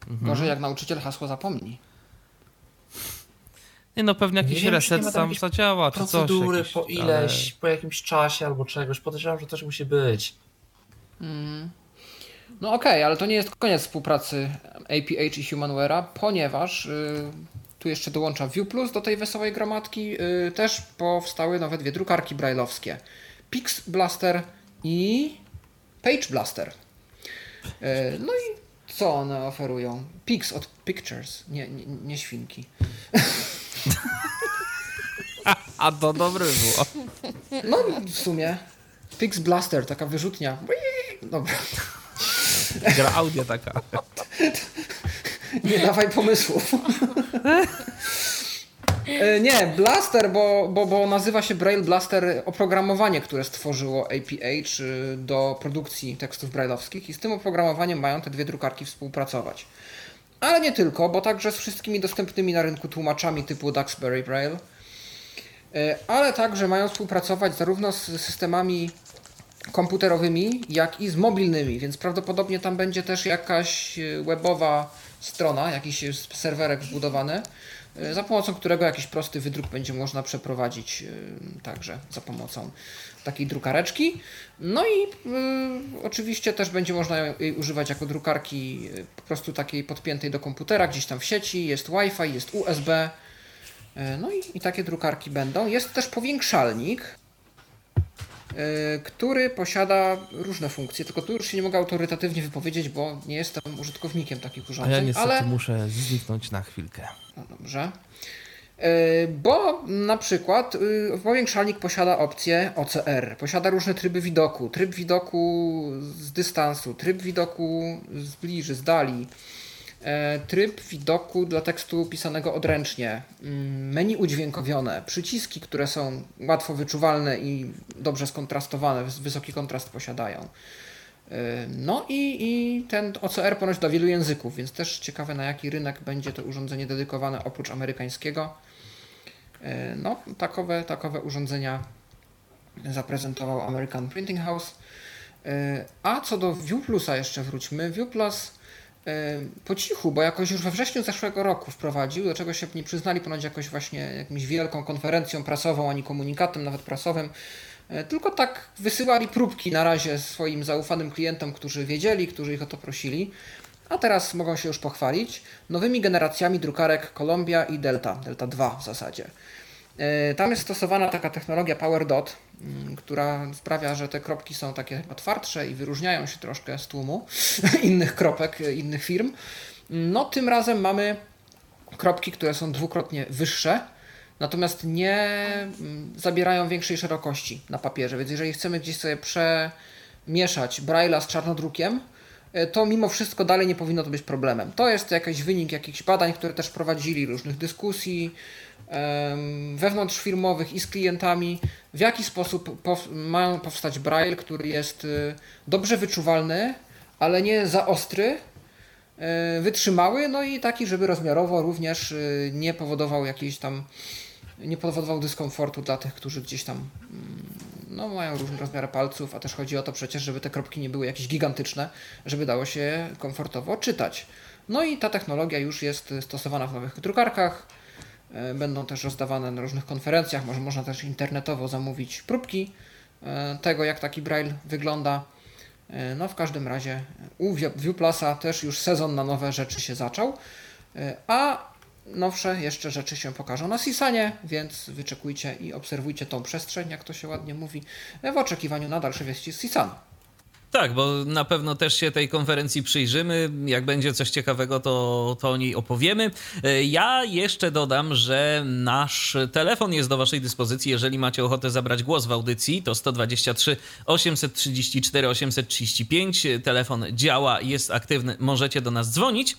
Mhm. Może jak nauczyciel hasło zapomni. Nie no, pewnie jakiś wiem, reset tam tam zadziała, czy procedury coś, jakieś, po ileś, ale... po jakimś czasie albo czegoś. Podejrzewam, że też musi być. Mm. No okej, okay, ale to nie jest koniec współpracy A P H i Humanware'a, ponieważ yy, tu jeszcze dołącza ViewPlus do tej wesołej gromadki. Yy, też powstały nowe dwie drukarki braille'owskie. Pix Blaster i Page Blaster. Yy, no i co one oferują? Pix od Pictures, nie, nie, nie świnki. A to dobre było. No w sumie. Pix Blaster, taka wyrzutnia. Dobra. Gra audio taka. Nie dawaj pomysłów. Nie, Blaster, bo, bo, bo nazywa się Braille Blaster oprogramowanie, które stworzyło A P H do produkcji tekstów braille'owskich i z tym oprogramowaniem mają te dwie drukarki współpracować. Ale nie tylko, bo także z wszystkimi dostępnymi na rynku tłumaczami typu Duxbury Braille, ale także mają współpracować zarówno z systemami komputerowymi, jak i z mobilnymi, więc prawdopodobnie tam będzie też jakaś webowa strona, jakiś serwerek zbudowany, za pomocą którego jakiś prosty wydruk będzie można przeprowadzić także za pomocą takiej drukareczki. No i y, oczywiście też będzie można jej używać jako drukarki po prostu takiej podpiętej do komputera, gdzieś tam w sieci, jest Wi-Fi, jest U S B, y, no i, i takie drukarki będą. Jest też powiększalnik, który posiada różne funkcje, tylko tu już się nie mogę autorytatywnie wypowiedzieć, bo nie jestem użytkownikiem takich urządzeń. A ja niestety ale... muszę zniknąć na chwilkę. No dobrze. Bo na przykład powiększalnik posiada opcję O C R, posiada różne tryby widoku, tryb widoku z dystansu, tryb widoku z bliży, z dali, tryb widoku dla tekstu pisanego odręcznie, menu udźwiękowione, przyciski, które są łatwo wyczuwalne i dobrze skontrastowane, wysoki kontrast posiadają. No i, i ten O C R ponoć dla wielu języków, więc też ciekawe, na jaki rynek będzie to urządzenie dedykowane oprócz amerykańskiego. No, takowe, takowe urządzenia zaprezentował American Printing House. A co do ViewPlusa jeszcze wróćmy. ViewPlus po cichu, bo jakoś już we wrześniu zeszłego roku wprowadził, do czego się nie przyznali ponoć jakoś właśnie jakimś wielką konferencją prasową, ani komunikatem nawet prasowym, tylko tak wysyłali próbki na razie swoim zaufanym klientom, którzy wiedzieli, którzy ich o to prosili, a teraz mogą się już pochwalić nowymi generacjami drukarek Columbia i Delta, Delta dwa w zasadzie. Tam jest stosowana taka technologia Power Dot, która sprawia, że te kropki są takie twardsze i wyróżniają się troszkę z tłumu innych kropek, innych firm. No tym razem mamy kropki, które są dwukrotnie wyższe, natomiast nie zabierają większej szerokości na papierze, więc jeżeli chcemy gdzieś sobie przemieszać Braille'a z czarnodrukiem, to mimo wszystko dalej nie powinno to być problemem. To jest jakiś wynik jakichś badań, które też prowadzili, różnych dyskusji wewnątrzfirmowych i z klientami, w jaki sposób pow- mają powstać Braille, który jest dobrze wyczuwalny, ale nie za ostry, wytrzymały, no i taki, żeby rozmiarowo również nie powodował jakiejś tam, nie powodował dyskomfortu dla tych, którzy gdzieś tam no, mają różne rozmiary palców, a też chodzi o to przecież, żeby te kropki nie były jakieś gigantyczne, żeby dało się komfortowo czytać. No i ta technologia już jest stosowana w nowych drukarkach, będą też rozdawane na różnych konferencjach, może można też internetowo zamówić próbki tego, jak taki Braille wygląda. No w każdym razie u ViewPlusa też już sezon na nowe rzeczy się zaczął, a nowsze jeszcze rzeczy się pokażą na Sisanie, więc wyczekujcie i obserwujcie tą przestrzeń, jak to się ładnie mówi, w oczekiwaniu na dalsze wieści z Sisanu. Tak, bo na pewno też się tej konferencji przyjrzymy. Jak będzie coś ciekawego, to, to o niej opowiemy. Ja jeszcze dodam, że nasz telefon jest do waszej dyspozycji. Jeżeli macie ochotę zabrać głos w audycji, to jeden dwa trzy, osiem trzy cztery, osiem trzy pięć. Telefon działa, jest aktywny, możecie do nas dzwonić.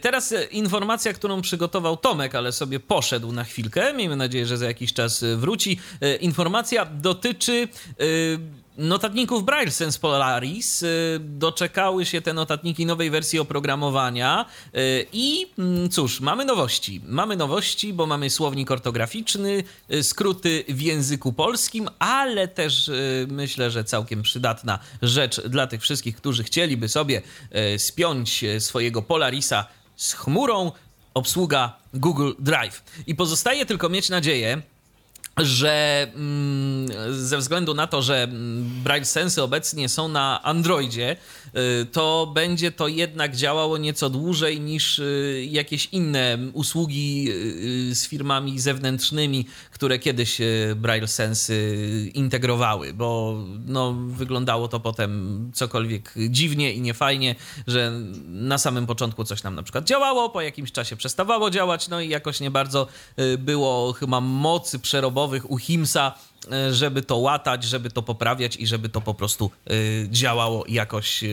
Teraz informacja, którą przygotował Tomek, ale sobie poszedł na chwilkę. Miejmy nadzieję, że za jakiś czas wróci. Informacja dotyczy notatników Braille Sense Polaris. Doczekały się te notatniki nowej wersji oprogramowania i cóż, mamy nowości. Mamy nowości, bo mamy słownik ortograficzny, skróty w języku polskim, ale też myślę, że całkiem przydatna rzecz dla tych wszystkich, którzy chcieliby sobie spiąć swojego Polarisa z chmurą, obsługa Google Drive. I pozostaje tylko mieć nadzieję, że ze względu na to, że Braille Sense obecnie są na Androidzie, to będzie to jednak działało nieco dłużej niż jakieś inne usługi z firmami zewnętrznymi, które kiedyś Braille Sense integrowały, bo no, wyglądało to potem cokolwiek dziwnie i niefajnie, że na samym początku coś nam na przykład działało, po jakimś czasie przestawało działać, no i jakoś nie bardzo było chyba mocy przerobowej u Himsa, żeby to łatać, żeby to poprawiać i żeby to po prostu działało jakoś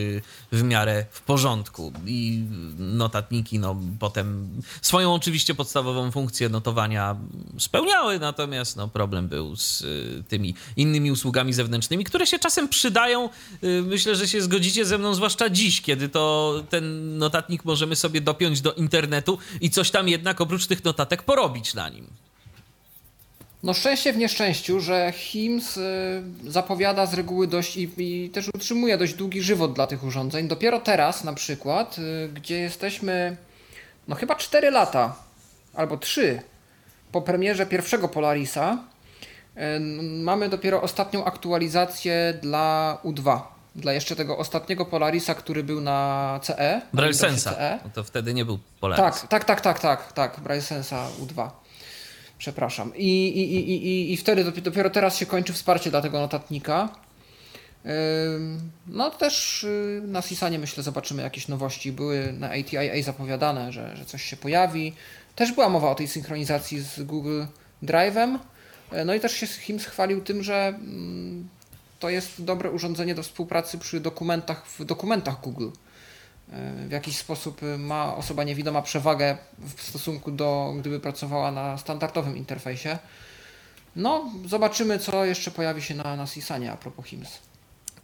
w miarę w porządku. I notatniki no potem swoją oczywiście podstawową funkcję notowania spełniały, natomiast no, problem był z tymi innymi usługami zewnętrznymi, które się czasem przydają. Myślę, że się zgodzicie ze mną, zwłaszcza dziś, kiedy to ten notatnik możemy sobie dopiąć do internetu i coś tam jednak oprócz tych notatek porobić na nim. No szczęście w nieszczęściu, że H I M S zapowiada z reguły dość i, i też utrzymuje dość długi żywot dla tych urządzeń. Dopiero teraz na przykład, gdzie jesteśmy no chyba cztery lata albo trzy po premierze pierwszego Polarisa, mamy dopiero ostatnią aktualizację dla U dwa. Dla jeszcze tego ostatniego Polarisa, który był na C E. Braille Sensa, C E. No to wtedy nie był Polaris. Tak, tak, tak, tak, tak, tak Braille Sensa U dwa. Przepraszam. I, i, i, i, i wtedy dopiero teraz się kończy wsparcie dla tego notatnika. No też na Sisanie myślę zobaczymy jakieś nowości. Były na A T I A zapowiadane, że, że coś się pojawi. Też była mowa o tej synchronizacji z Google Drive'em. No i też się H I M S chwalił tym, że to jest dobre urządzenie do współpracy przy dokumentach w dokumentach Google. W jakiś sposób ma osoba niewidoma przewagę w stosunku do, gdyby pracowała na standardowym interfejsie. No, zobaczymy, co jeszcze pojawi się na, na Sisanie a propos H I M S.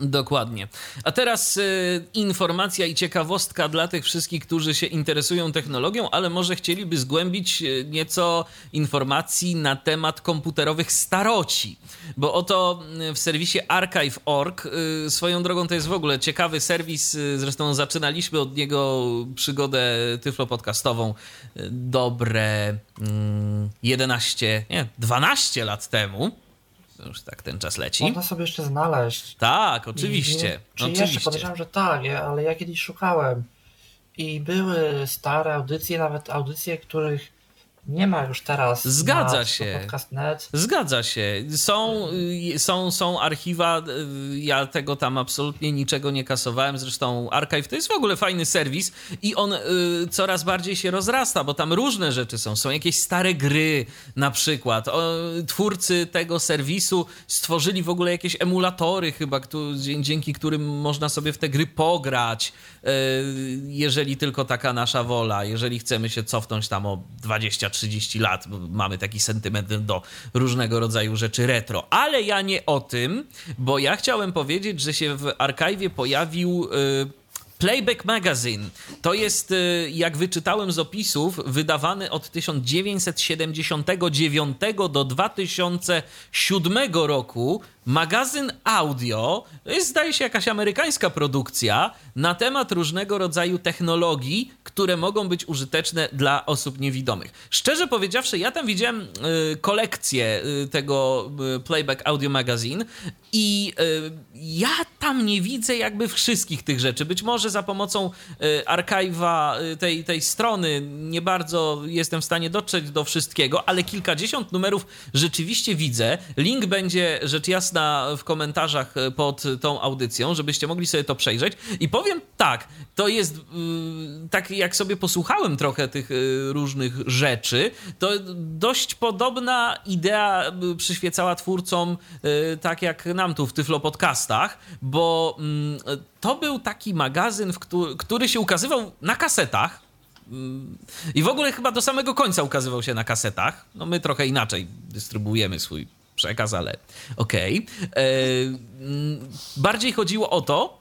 Dokładnie. A teraz y, informacja i ciekawostka dla tych wszystkich, którzy się interesują technologią, ale może chcieliby zgłębić nieco informacji na temat komputerowych staroci. Bo oto w serwisie Archive kropka org, y, swoją drogą to jest w ogóle ciekawy serwis, y, zresztą zaczynaliśmy od niego przygodę tyflopodcastową y, dobre y, jedenaście, nie, dwanaście lat temu. Już tak ten czas leci. Można sobie jeszcze znaleźć. Tak, oczywiście. Nie, czy oczywiście. Jeszcze podejrzewam, że tak, ale ja kiedyś szukałem i były stare audycje, nawet audycje, których nie ma już teraz. Zgadza się. Podcast kropka net. Zgadza się. Są, są, są archiwa, ja tego tam absolutnie niczego nie kasowałem, zresztą Archive to jest w ogóle fajny serwis i on y, coraz bardziej się rozrasta, bo tam różne rzeczy są. Są jakieś stare gry na przykład. O, twórcy tego serwisu stworzyli w ogóle jakieś emulatory chyba, kto, dzięki którym można sobie w te gry pograć, y, jeżeli tylko taka nasza wola, jeżeli chcemy się cofnąć tam o dwadzieścia trzydzieści lat, bo mamy taki sentyment do różnego rodzaju rzeczy retro. Ale ja nie o tym, bo ja chciałem powiedzieć, że się w Archiwie pojawił y, Playback Magazine. To jest, y, jak wyczytałem z opisów, wydawany od tysiąc dziewięćset siedemdziesiątego dziewiątego do dwa tysiące siódmego roku magazyn audio, to jest, zdaje się, jakaś amerykańska produkcja na temat różnego rodzaju technologii, które mogą być użyteczne dla osób niewidomych. Szczerze powiedziawszy, ja tam widziałem y, kolekcję y, tego y, Playback Audio Magazine i y, ja tam nie widzę jakby wszystkich tych rzeczy. Być może za pomocą y, archiwa y, tej, tej strony nie bardzo jestem w stanie dotrzeć do wszystkiego, ale kilkadziesiąt numerów rzeczywiście widzę. Link będzie rzecz jasna w komentarzach pod tą audycją, żebyście mogli sobie to przejrzeć. I powiem tak, to jest tak, jak sobie posłuchałem trochę tych różnych rzeczy, to dość podobna idea przyświecała twórcom, tak jak nam tu w Tyflo Podcastach, bo to był taki magazyn, który się ukazywał na kasetach. I w ogóle chyba do samego końca ukazywał się na kasetach. No my trochę inaczej dystrybuujemy swój przekaz, ale okej. Okay. Bardziej chodziło o to,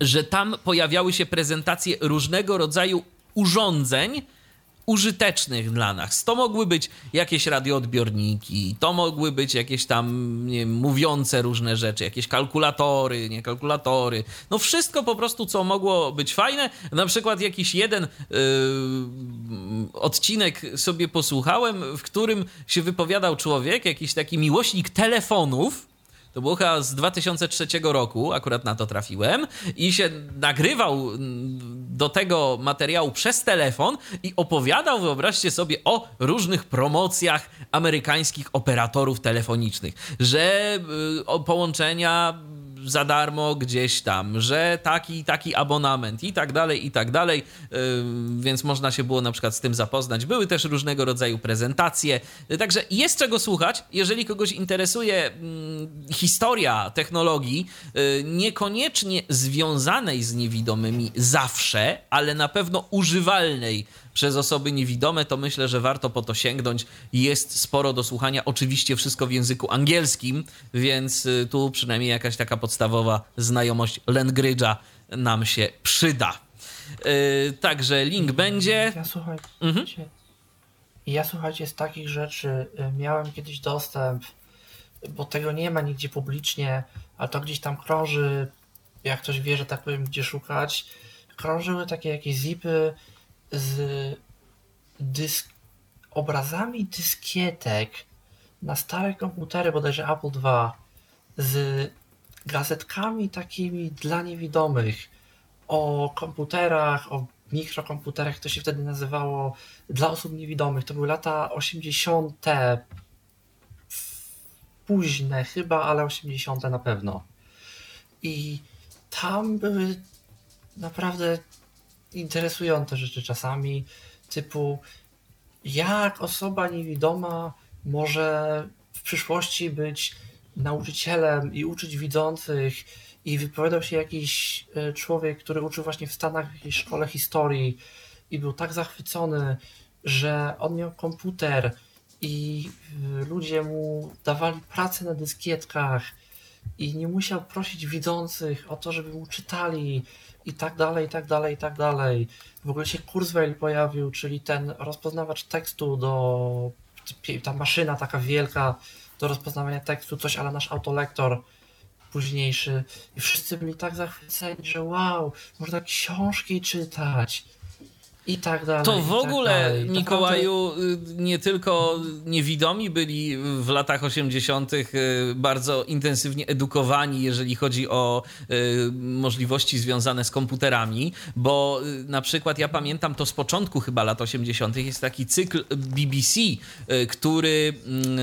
że tam pojawiały się prezentacje różnego rodzaju urządzeń użytecznych dla nas. To mogły być jakieś radioodbiorniki, to mogły być jakieś tam, nie wiem, mówiące różne rzeczy, jakieś kalkulatory, nie kalkulatory. No wszystko po prostu, co mogło być fajne. Na przykład jakiś jeden yy, odcinek sobie posłuchałem, w którym się wypowiadał człowiek, jakiś taki miłośnik telefonów. To było chyba z dwa tysiące trzeciego roku, akurat na to trafiłem, i się nagrywał do tego materiału przez telefon i opowiadał, wyobraźcie sobie, o różnych promocjach amerykańskich operatorów telefonicznych, że y, połączenia za darmo gdzieś tam, że taki taki abonament i tak dalej, i tak dalej, yy, więc można się było na przykład z tym zapoznać. Były też różnego rodzaju prezentacje, yy, także jest czego słuchać. Jeżeli kogoś interesuje yy, historia technologii, yy, niekoniecznie związanej z niewidomymi zawsze, ale na pewno używalnej przez osoby niewidome, to myślę, że warto po to sięgnąć. Jest sporo do słuchania, oczywiście wszystko w języku angielskim, więc tu przynajmniej jakaś taka podstawowa znajomość language'a nam się przyda. Yy, także link będzie. Ja słuchajcie, mhm. ja słuchajcie, z takich rzeczy miałem kiedyś dostęp, bo tego nie ma nigdzie publicznie, ale to gdzieś tam krąży, jak ktoś wie, że tak powiem, gdzie szukać, krążyły takie jakieś zipy z dysk... obrazami dyskietek na stare komputery, bodajże Apple dwa, z gazetkami takimi dla niewidomych o komputerach, o mikrokomputerach, to się wtedy nazywało, dla osób niewidomych. To były lata osiemdziesiąte, późne chyba, ale osiemdziesiąte na pewno. I tam były naprawdę interesujące rzeczy czasami, typu jak osoba niewidoma może w przyszłości być nauczycielem i uczyć widzących, i wypowiadał się jakiś człowiek, który uczył właśnie w Stanach w jakiejś szkole historii i był tak zachwycony, że on miał komputer i ludzie mu dawali pracę na dyskietkach i nie musiał prosić widzących o to, żeby mu czytali i tak dalej, i tak dalej, i tak dalej. W ogóle się Kurzweil pojawił, czyli ten rozpoznawacz tekstu do... ta maszyna taka wielka do rozpoznawania tekstu, coś ale nasz autolektor późniejszy. I wszyscy byli tak zachwyceni, że wow, można książki czytać. I tak dalej. To w ogóle, tak Mikołaju, nie tylko niewidomi byli w latach osiemdziesiątych bardzo intensywnie edukowani, jeżeli chodzi o możliwości związane z komputerami, bo na przykład ja pamiętam to z początku chyba lat osiemdziesiątych jest taki cykl B B C, który...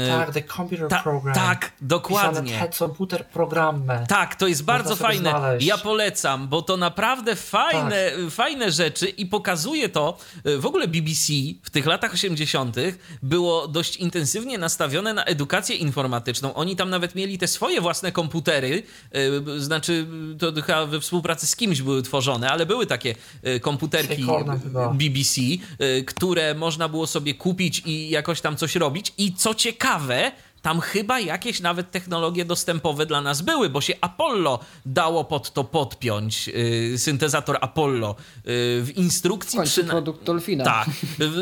Tak, The Computer ta, Program. Tak, dokładnie. Computer Programme. Tak, to jest bardzo fajne. Znaleźć. Ja polecam, bo to naprawdę fajne, tak. fajne rzeczy i pokazuje to, w ogóle B B C w tych latach osiemdziesiątych było dość intensywnie nastawione na edukację informatyczną. Oni tam nawet mieli te swoje własne komputery, znaczy to chyba we współpracy z kimś były tworzone, ale były takie komputerki B B C, które można było sobie kupić i jakoś tam coś robić. I co ciekawe, tam chyba jakieś nawet technologie dostępowe dla nas były, bo się Apollo dało pod to podpiąć, yy, syntezator Apollo. Yy, w instrukcji... Kończy przyna- produkt Dolfina. Tak,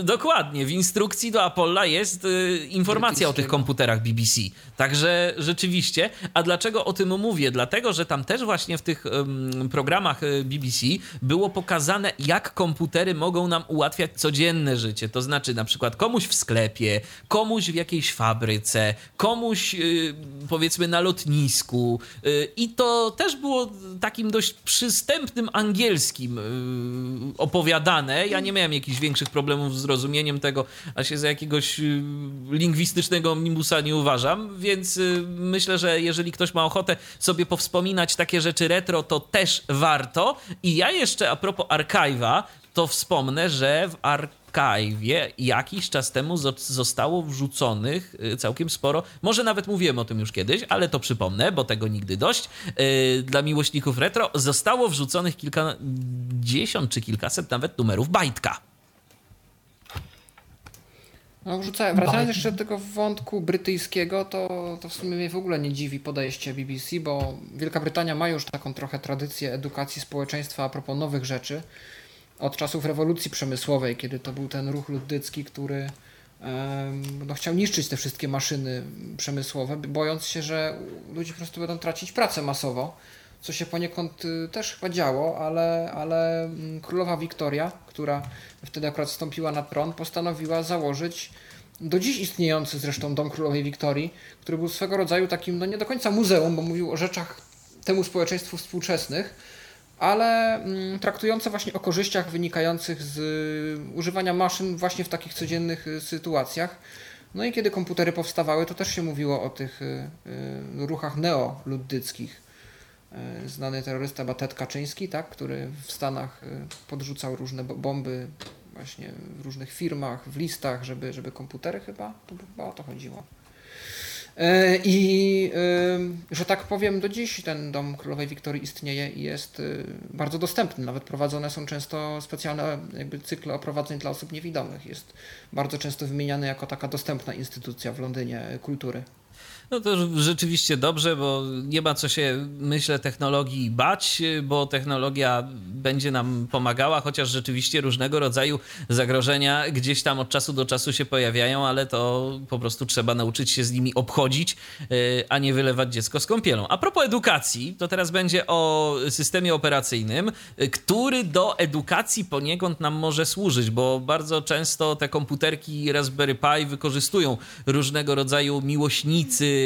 dokładnie. W instrukcji do Apollo jest yy, informacja o tych komputerach B B C. Także rzeczywiście. A dlaczego o tym mówię? Dlatego, że tam też właśnie w tych yy, programach B B C było pokazane, jak komputery mogą nam ułatwiać codzienne życie. To znaczy na przykład komuś w sklepie, komuś w jakiejś fabryce, komuś powiedzmy na lotnisku i to też było takim dość przystępnym angielskim opowiadane. Ja nie miałem jakichś większych problemów z zrozumieniem tego, a się za jakiegoś lingwistycznego omnibusa nie uważam, więc myślę, że jeżeli ktoś ma ochotę sobie powspominać takie rzeczy retro, to też warto. I ja jeszcze a propos Archive'a, to wspomnę, że w Archive'a jakiś czas temu zostało wrzuconych całkiem sporo, może nawet mówiłem o tym już kiedyś, ale to przypomnę, bo tego nigdy dość, dla miłośników retro zostało wrzuconych kilkadziesiąt czy kilkaset nawet numerów bajtka. No, wracając jeszcze do tego wątku brytyjskiego, to, to w sumie mnie w ogóle nie dziwi podejście B B C, bo Wielka Brytania ma już taką trochę tradycję edukacji społeczeństwa a propos nowych rzeczy. Od czasów rewolucji przemysłowej, kiedy to był ten ruch luddycki, który no, chciał niszczyć te wszystkie maszyny przemysłowe, bojąc się, że ludzie po prostu będą tracić pracę masowo, co się poniekąd też chyba działo, ale, ale królowa Wiktoria, która wtedy akurat wstąpiła na tron, postanowiła założyć do dziś istniejący zresztą Dom Królowej Wiktorii, który był swego rodzaju takim, no nie do końca muzeum, bo mówił o rzeczach temu społeczeństwu współczesnych, ale traktujące właśnie o korzyściach wynikających z używania maszyn właśnie w takich codziennych sytuacjach. No i kiedy komputery powstawały, to też się mówiło o tych ruchach neoluddyckich. Znany terrorysta Batet Kaczyński, tak, który w Stanach podrzucał różne bomby właśnie w różnych firmach, w listach, żeby, żeby komputery chyba, to chyba o to chodziło. I, że tak powiem, do dziś ten Dom Królowej Wiktorii istnieje i jest bardzo dostępny. Nawet prowadzone są często specjalne jakby cykle oprowadzeń dla osób niewidomych. Jest bardzo często wymieniany jako taka dostępna instytucja w Londynie kultury. No to rzeczywiście dobrze, bo nie ma co się, myślę, technologii bać, bo technologia będzie nam pomagała, chociaż rzeczywiście różnego rodzaju zagrożenia gdzieś tam od czasu do czasu się pojawiają, ale to po prostu trzeba nauczyć się z nimi obchodzić, a nie wylewać dziecko z kąpielą. A propos edukacji, to teraz będzie o systemie operacyjnym, który do edukacji poniekąd nam może służyć, bo bardzo często te komputerki Raspberry Pi wykorzystują różnego rodzaju miłośnicy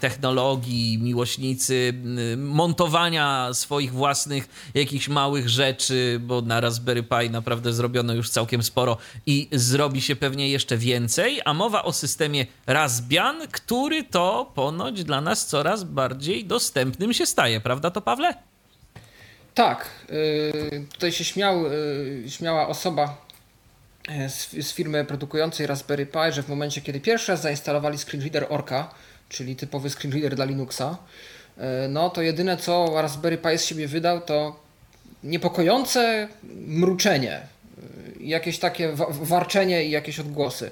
technologii, miłośnicy montowania swoich własnych jakichś małych rzeczy, bo na Raspberry Pi naprawdę zrobiono już całkiem sporo i zrobi się pewnie jeszcze więcej, a mowa o systemie Raspbian, który to ponoć dla nas coraz bardziej dostępnym się staje, prawda to, Pawle? Tak, yy, tutaj się śmiał, yy, śmiała osoba z, z firmy produkującej Raspberry Pi, że w momencie, kiedy pierwszy raz zainstalowali screenreader Orka, czyli typowy screenreader dla Linuxa, no to jedyne co Raspberry Pi z siebie wydał, to niepokojące mruczenie, jakieś takie warczenie i jakieś odgłosy.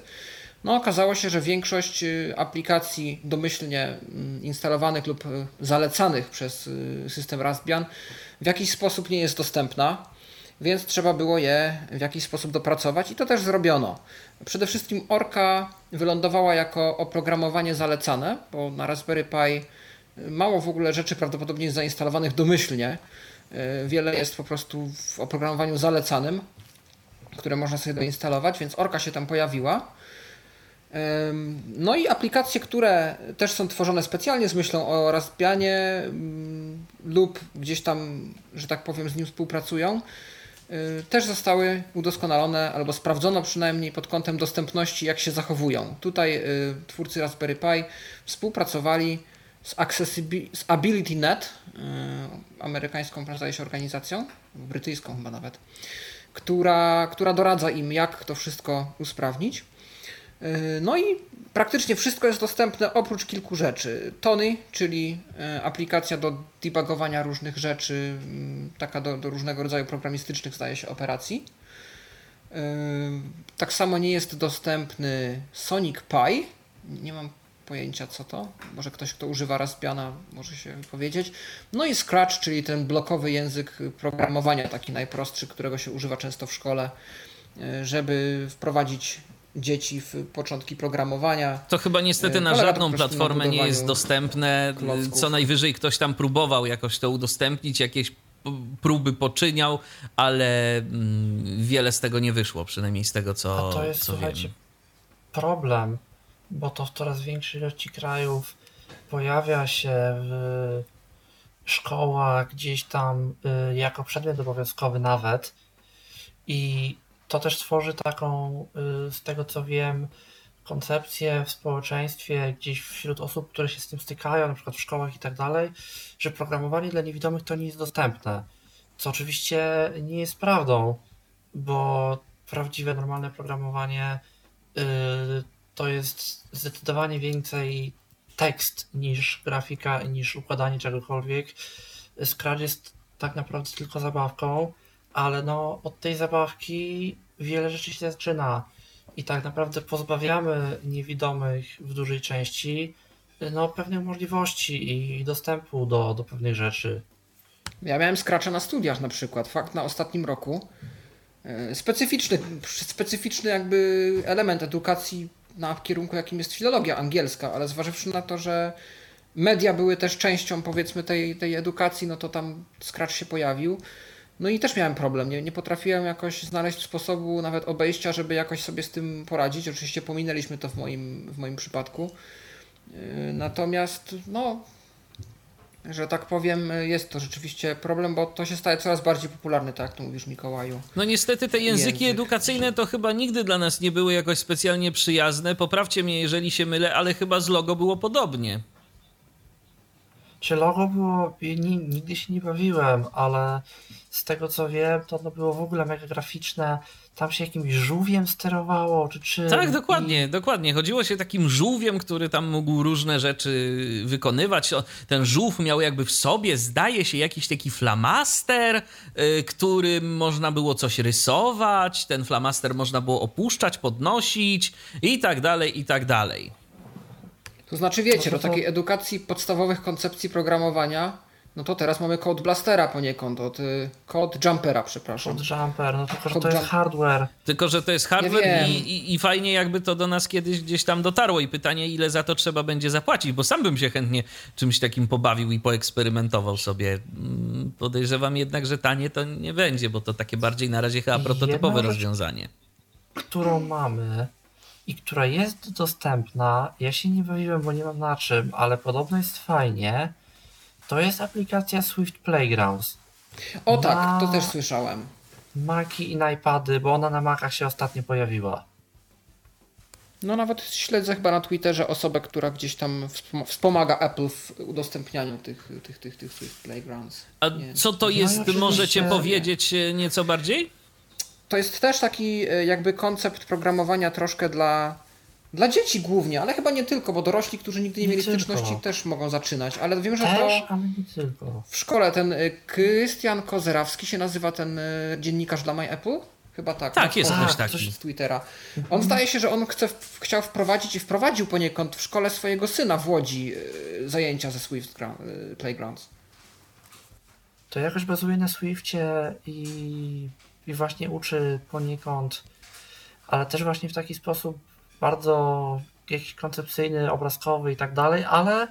No, okazało się, że większość aplikacji domyślnie instalowanych lub zalecanych przez system Raspbian w jakiś sposób nie jest dostępna, więc trzeba było je w jakiś sposób dopracować i to też zrobiono. Przede wszystkim Orka wylądowała jako oprogramowanie zalecane, bo na Raspberry Pi mało w ogóle rzeczy prawdopodobnie jest zainstalowanych domyślnie. Wiele jest po prostu w oprogramowaniu zalecanym, które można sobie doinstalować, więc Orka się tam pojawiła. No i aplikacje, które też są tworzone specjalnie z myślą o Raspbianie lub gdzieś tam, że tak powiem, z nim współpracują, też zostały udoskonalone albo sprawdzono przynajmniej pod kątem dostępności, jak się zachowują. Tutaj twórcy Raspberry Pi współpracowali z, z AbilityNet, amerykańską, zdaje się, organizacją, brytyjską chyba nawet, która, która doradza im, jak to wszystko usprawnić. No i praktycznie wszystko jest dostępne oprócz kilku rzeczy. Tony, czyli aplikacja do debugowania różnych rzeczy, taka do, do różnego rodzaju programistycznych, zdaje się, operacji. Tak samo nie jest dostępny Sonic Pi. Nie mam pojęcia, co to. Może ktoś, kto używa Raspbiana, może się powiedzieć. No i Scratch, czyli ten blokowy język programowania, taki najprostszy, którego się używa często w szkole, żeby wprowadzić dzieci w początki programowania. To chyba niestety na żadną platformę nie jest dostępne. Klocków. Co najwyżej ktoś tam próbował jakoś to udostępnić, jakieś próby poczyniał, ale wiele z tego nie wyszło, przynajmniej z tego, co wiem. A to jest, słuchajcie, problem, bo to w coraz większej ilości krajów pojawia się w szkołach gdzieś tam jako przedmiot obowiązkowy nawet i to też tworzy taką, z tego co wiem, koncepcję w społeczeństwie, gdzieś wśród osób, które się z tym stykają, na przykład w szkołach i tak dalej, że programowanie dla niewidomych to nie jest dostępne, co oczywiście nie jest prawdą, bo prawdziwe, normalne programowanie yy, to jest zdecydowanie więcej tekst niż grafika, niż układanie czegokolwiek. Scratch jest tak naprawdę tylko zabawką, ale no od tej zabawki wiele rzeczy się zaczyna i tak naprawdę pozbawiamy niewidomych w dużej części no pewnych możliwości i dostępu do, do pewnych rzeczy. Ja miałem Scratcha na studiach na przykład, fakt na ostatnim roku. Specyficzny, specyficzny jakby element edukacji na kierunku, jakim jest filologia angielska, ale zważywszy na to, że media były też częścią, powiedzmy, tej, tej edukacji, no to tam Scratch się pojawił. No i też miałem problem, nie, nie potrafiłem jakoś znaleźć sposobu nawet obejścia, żeby jakoś sobie z tym poradzić. Oczywiście pominęliśmy to w moim, w moim przypadku. Natomiast, no, że tak powiem, jest to rzeczywiście problem, bo to się staje coraz bardziej popularne, tak jak tu mówisz, Mikołaju. No niestety te języki Język. edukacyjne to chyba nigdy dla nas nie były jakoś specjalnie przyjazne. Poprawcie mnie, jeżeli się mylę, ale chyba z logo było podobnie. Czy logo było? Nigdy się nie bawiłem, ale z tego co wiem, to ono było w ogóle mega graficzne. Tam się jakimś żółwiem sterowało, czy czy. Tak, dokładnie, I... dokładnie. Chodziło się takim żółwiem, który tam mógł różne rzeczy wykonywać. Ten żółw miał jakby w sobie, zdaje się, jakiś taki flamaster, yy, którym można było coś rysować. Ten flamaster można było opuszczać, podnosić i tak dalej, i tak dalej. To znaczy, wiecie, do takiej edukacji podstawowych koncepcji programowania, no to teraz mamy Code Blastera poniekąd, od Code Jumpera, przepraszam. Code Jumper, no tylko, że to jest hardware. Tylko, że to jest hardware i, i, i fajnie jakby to do nas kiedyś gdzieś tam dotarło i pytanie, ile za to trzeba będzie zapłacić, bo sam bym się chętnie czymś takim pobawił i poeksperymentował sobie. Podejrzewam jednak, że tanie to nie będzie, bo to takie bardziej na razie chyba prototypowe Jedna rozwiązanie. Rzecz, którą mamy... i która jest dostępna, ja się nie bawiłem, bo nie mam na czym, ale podobno jest fajnie, to jest aplikacja Swift Playgrounds. O na... tak, to też słyszałem. Maki i na iPady, bo ona na Macach się ostatnio pojawiła. No nawet śledzę chyba na Twitterze osobę, która gdzieś tam wspomaga Apple w udostępnianiu tych, tych, tych, tych Swift Playgrounds. A nie. co to jest, no, możecie powiedzieć nie. nieco bardziej? To jest też taki jakby koncept programowania troszkę dla, dla dzieci głównie, ale chyba nie tylko, bo dorośli, którzy nigdy nie, nie mieli tylko. styczności, też mogą zaczynać. Ale wiem, że też, to w szkole ten Krystian Kozerawski się nazywa ten dziennikarz dla My Apple, Chyba tak. Tak, jest ktoś taki. Z Twittera. On zdaje się, że on chce, chciał wprowadzić i wprowadził poniekąd w szkole swojego syna w Łodzi zajęcia ze Swift Playgrounds. To jakoś bazuje na Swifcie i, i właśnie uczy poniekąd, ale też właśnie w taki sposób bardzo jakiś koncepcyjny, obrazkowy i tak dalej, ale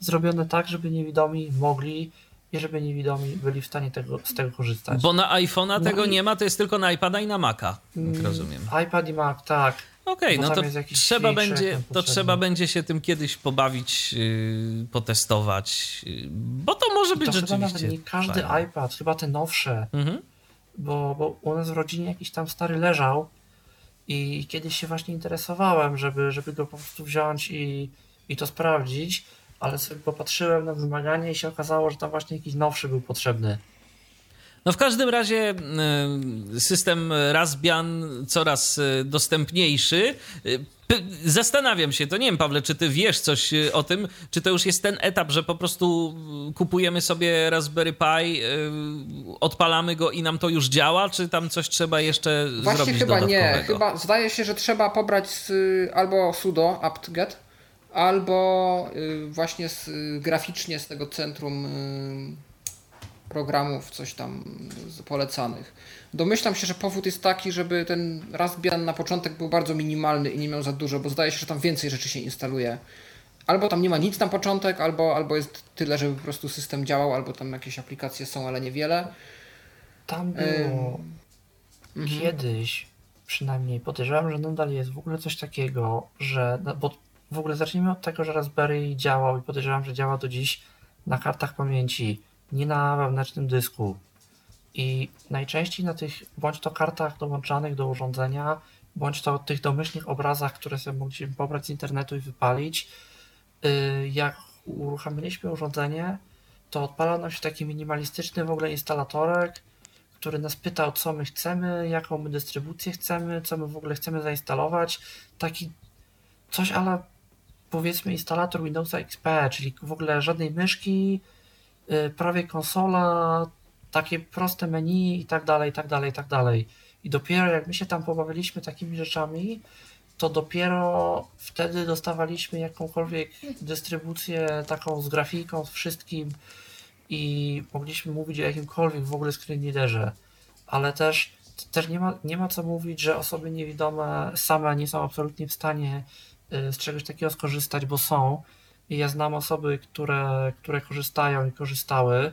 zrobione tak, żeby niewidomi mogli i żeby niewidomi byli w stanie tego, z tego korzystać. Bo na iPhone'a tego no i... nie ma, to jest tylko na iPada i na Maca, jak rozumiem. iPad i Mac, tak. Okej, okay, no to trzeba, będzie, to trzeba będzie się tym kiedyś pobawić, yy, potestować, yy, bo to może być to rzeczywiście... To chyba nawet nie każdy fajne. iPad, chyba te nowsze, mhm. bo, bo u nas w rodzinie jakiś tam stary leżał i kiedyś się właśnie interesowałem, żeby, żeby go po prostu wziąć i, i to sprawdzić, ale sobie popatrzyłem na wymagania i się okazało, że tam właśnie jakiś nowszy był potrzebny. No w każdym razie system Raspbian coraz dostępniejszy. Zastanawiam się, to nie wiem, Pawle, czy ty wiesz coś o tym, czy to już jest ten etap, że po prostu kupujemy sobie Raspberry Pi, odpalamy go i nam to już działa, czy tam coś trzeba jeszcze Właśnie zrobić chyba dodatkowego? Nie, chyba zdaje się, że trzeba pobrać z, albo sudo apt-get, albo właśnie z, graficznie z tego centrum programów, coś tam polecanych. Domyślam się, że powód jest taki, żeby ten Raspbian na początek był bardzo minimalny i nie miał za dużo, bo zdaje się, że tam więcej rzeczy się instaluje. Albo tam nie ma nic na początek, albo, albo jest tyle, żeby po prostu system działał, albo tam jakieś aplikacje są, ale niewiele. Tam było y- kiedyś, mhm. przynajmniej podejrzewam, że nadal jest w ogóle coś takiego, że no, bo w ogóle zacznijmy od tego, że Raspberry działał i podejrzewam, że działa do dziś na kartach pamięci, nie na wewnętrznym dysku i najczęściej na tych bądź to kartach dołączanych do urządzenia, bądź to tych domyślnych obrazach, które sobie mogliśmy pobrać z internetu i wypalić, jak uruchomiliśmy urządzenie, to odpalał nam się taki minimalistyczny w ogóle instalatorek, który nas pytał, co my chcemy, jaką my dystrybucję chcemy, co my w ogóle chcemy zainstalować, taki coś ale powiedzmy instalator Windowsa X P, czyli w ogóle żadnej myszki, prawie konsola, takie proste menu i tak dalej, i tak dalej, i tak dalej. I dopiero jak my się tam pobawiliśmy takimi rzeczami, to dopiero wtedy dostawaliśmy jakąkolwiek dystrybucję taką z grafiką, z wszystkim i mogliśmy mówić o jakimkolwiek w ogóle screen readerze. Ale też, też nie ma, nie ma co mówić, że osoby niewidome same nie są absolutnie w stanie z czegoś takiego skorzystać, bo są. I ja znam osoby, które, które korzystają i korzystały,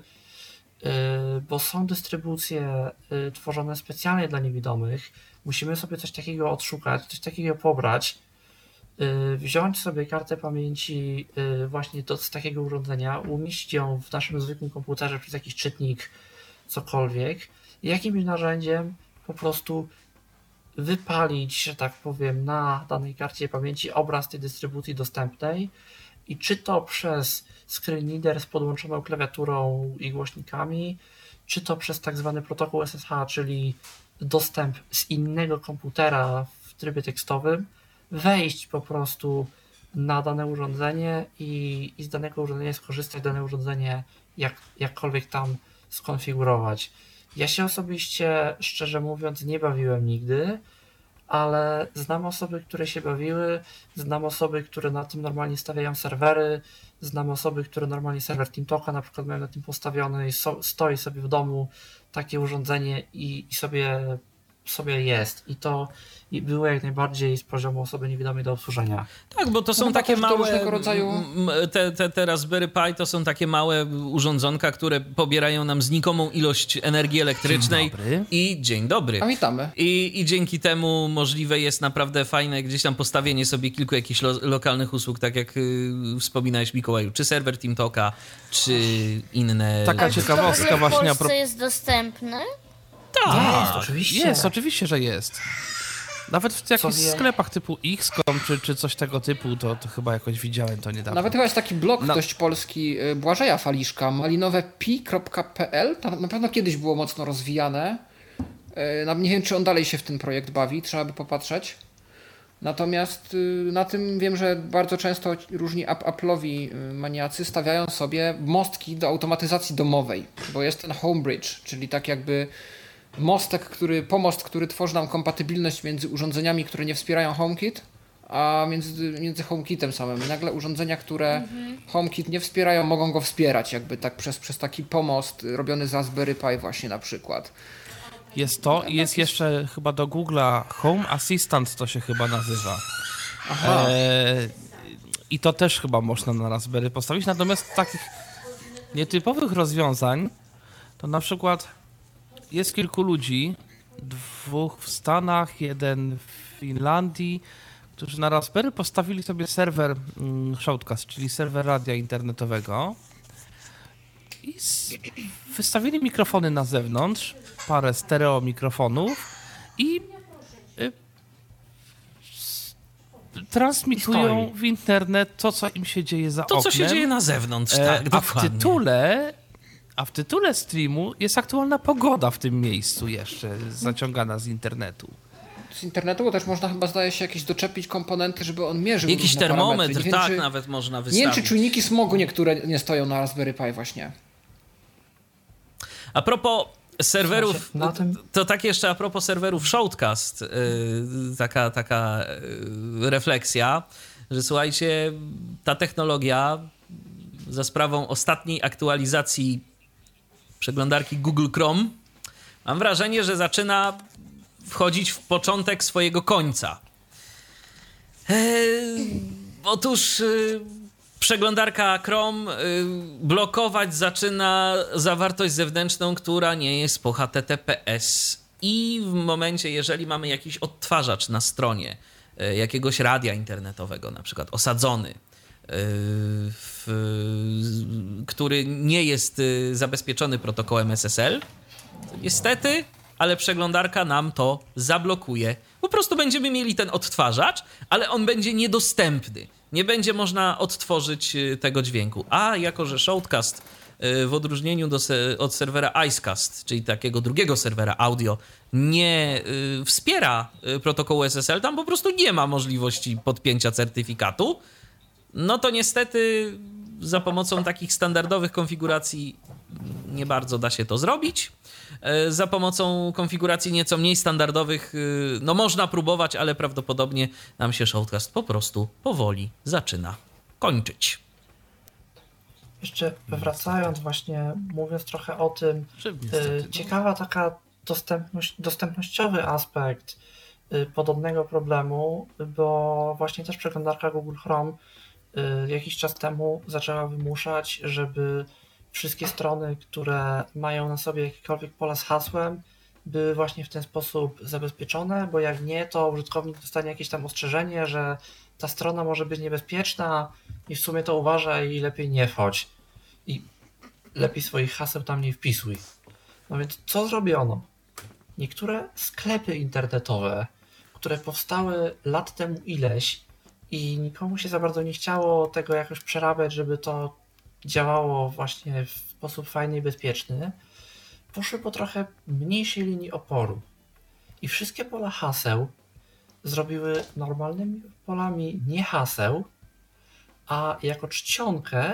bo są dystrybucje tworzone specjalnie dla niewidomych. Musimy sobie coś takiego odszukać, coś takiego pobrać, wziąć sobie kartę pamięci właśnie do, z takiego urządzenia, umieścić ją w naszym zwykłym komputerze przez jakiś czytnik, cokolwiek, jakimś narzędziem po prostu wypalić, że tak powiem, na danej karcie pamięci obraz tej dystrybucji dostępnej. I czy to przez screen reader z podłączoną klawiaturą i głośnikami, czy to przez tak zwany protokół S S H, czyli dostęp z innego komputera w trybie tekstowym, wejść po prostu na dane urządzenie i, i z danego urządzenia skorzystać, dane urządzenie jak, jakkolwiek tam skonfigurować. Ja się osobiście, szczerze mówiąc, nie bawiłem nigdy, ale znam osoby, które się bawiły, znam osoby, które na tym normalnie stawiają serwery, znam osoby, które normalnie serwer TeamTalka na przykład mają na tym postawiony i so, stoi sobie w domu takie urządzenie i, i sobie, sobie jest. I to i było jak najbardziej z poziomu osoby niewidomej do obsłużenia. Tak, bo to są no, takie to małe, rodzaju... te, te, te Raspberry Pi to są takie małe urządzonka, które pobierają nam znikomą ilość energii elektrycznej. Dzień i dzień dobry. A witamy. I, I dzięki temu możliwe jest naprawdę fajne gdzieś tam postawienie sobie kilku jakichś lo, lokalnych usług, tak jak y, wspominałeś, Mikołaju, czy serwer TeamTalka, czy inne... Taka ciekawostka właśnie... w Polsce jest dostępne? Tak, jest, oczywiście. Jest, oczywiście, że jest. Nawet w jakichś sklepach typu X kom czy, czy coś tego typu, to, to chyba jakoś widziałem to niedawno. Nawet chyba jest taki blog Na... dość polski Błażeja Faliszka, malinowe pi kropka p l. Tam na pewno kiedyś było mocno rozwijane. Nie wiem, czy on dalej się w ten projekt bawi, trzeba by popatrzeć. Natomiast na tym wiem, że bardzo często różni Apple'owi maniacy stawiają sobie mostki do automatyzacji domowej, bo jest ten homebridge, czyli tak jakby mostek, który, pomost, który tworzy nam kompatybilność między urządzeniami, które nie wspierają HomeKit, a między, między HomeKitem samym. Nagle urządzenia, które mhm. HomeKit nie wspierają, mogą go wspierać jakby tak przez, przez taki pomost robiony z Raspberry Pi właśnie na przykład. Jest to i jest jeszcze chyba do Google'a Home Assistant to się chyba nazywa. Aha. E, I to też chyba można na Raspberry postawić. Natomiast takich nietypowych rozwiązań to na przykład jest kilku ludzi, dwóch w Stanach, jeden w Finlandii, którzy na Raspberry postawili sobie serwer hmm, Shoutcast, czyli serwer radia internetowego i z, wystawili mikrofony na zewnątrz, parę stereo mikrofonów i y, s, transmitują w internet to, co im się dzieje za to, oknem. To, co się dzieje na zewnątrz, tak, e, dokładnie. A w tytule... A w tytule streamu jest aktualna pogoda w tym miejscu jeszcze, zaciągana z internetu. Z internetu, bo też można chyba, zdaje się, jakieś doczepić komponenty, żeby on mierzył. Jakiś termometr, wiem, tak, czy, nawet można wystawić. Nie wiem, czy czujniki smogu niektóre nie stoją na Raspberry Pi właśnie. A propos serwerów, to tak jeszcze a propos serwerów Shoutcast, yy, taka, taka yy, refleksja, że słuchajcie, ta technologia za sprawą ostatniej aktualizacji przeglądarki Google Chrome, mam wrażenie, że zaczyna wchodzić w początek swojego końca. Eee, otóż yy, przeglądarka Chrome yy, blokować zaczyna zawartość zewnętrzną, która nie jest po H T T P S. I w momencie, jeżeli mamy jakiś odtwarzacz na stronie yy, jakiegoś radia internetowego, na przykład osadzony, W, który nie jest zabezpieczony protokołem S S L. Niestety, ale przeglądarka nam to zablokuje. Po prostu będziemy mieli ten odtwarzacz, ale on będzie niedostępny. Nie będzie można odtworzyć tego dźwięku. A jako że Shoutcast w odróżnieniu do, od serwera Icecast, czyli takiego drugiego serwera audio, nie wspiera protokołu S S L, tam po prostu nie ma możliwości podpięcia certyfikatu. No to niestety za pomocą takich standardowych konfiguracji nie bardzo da się to zrobić. Za pomocą konfiguracji nieco mniej standardowych no można próbować, ale prawdopodobnie nam się Shoutcast po prostu powoli zaczyna kończyć. Jeszcze wracając właśnie, mówiąc trochę o tym, ciekawa taka dostępność, dostępnościowy aspekt podobnego problemu, bo właśnie też przeglądarka Google Chrome jakiś czas temu zaczęła wymuszać, żeby wszystkie strony, które mają na sobie jakiekolwiek pola z hasłem, były właśnie w ten sposób zabezpieczone, bo jak nie, to użytkownik dostanie jakieś tam ostrzeżenie, że ta strona może być niebezpieczna i w sumie to uważaj i lepiej nie wchodź. I lepiej swoich haseł tam nie wpisuj. No więc co zrobiono? Niektóre sklepy internetowe, które powstały lat temu ileś, i nikomu się za bardzo nie chciało tego jakoś przerabiać, żeby to działało właśnie w sposób fajny i bezpieczny, poszły po trochę mniejszej linii oporu. I wszystkie pola haseł zrobiły normalnymi polami nie haseł, a jako czcionkę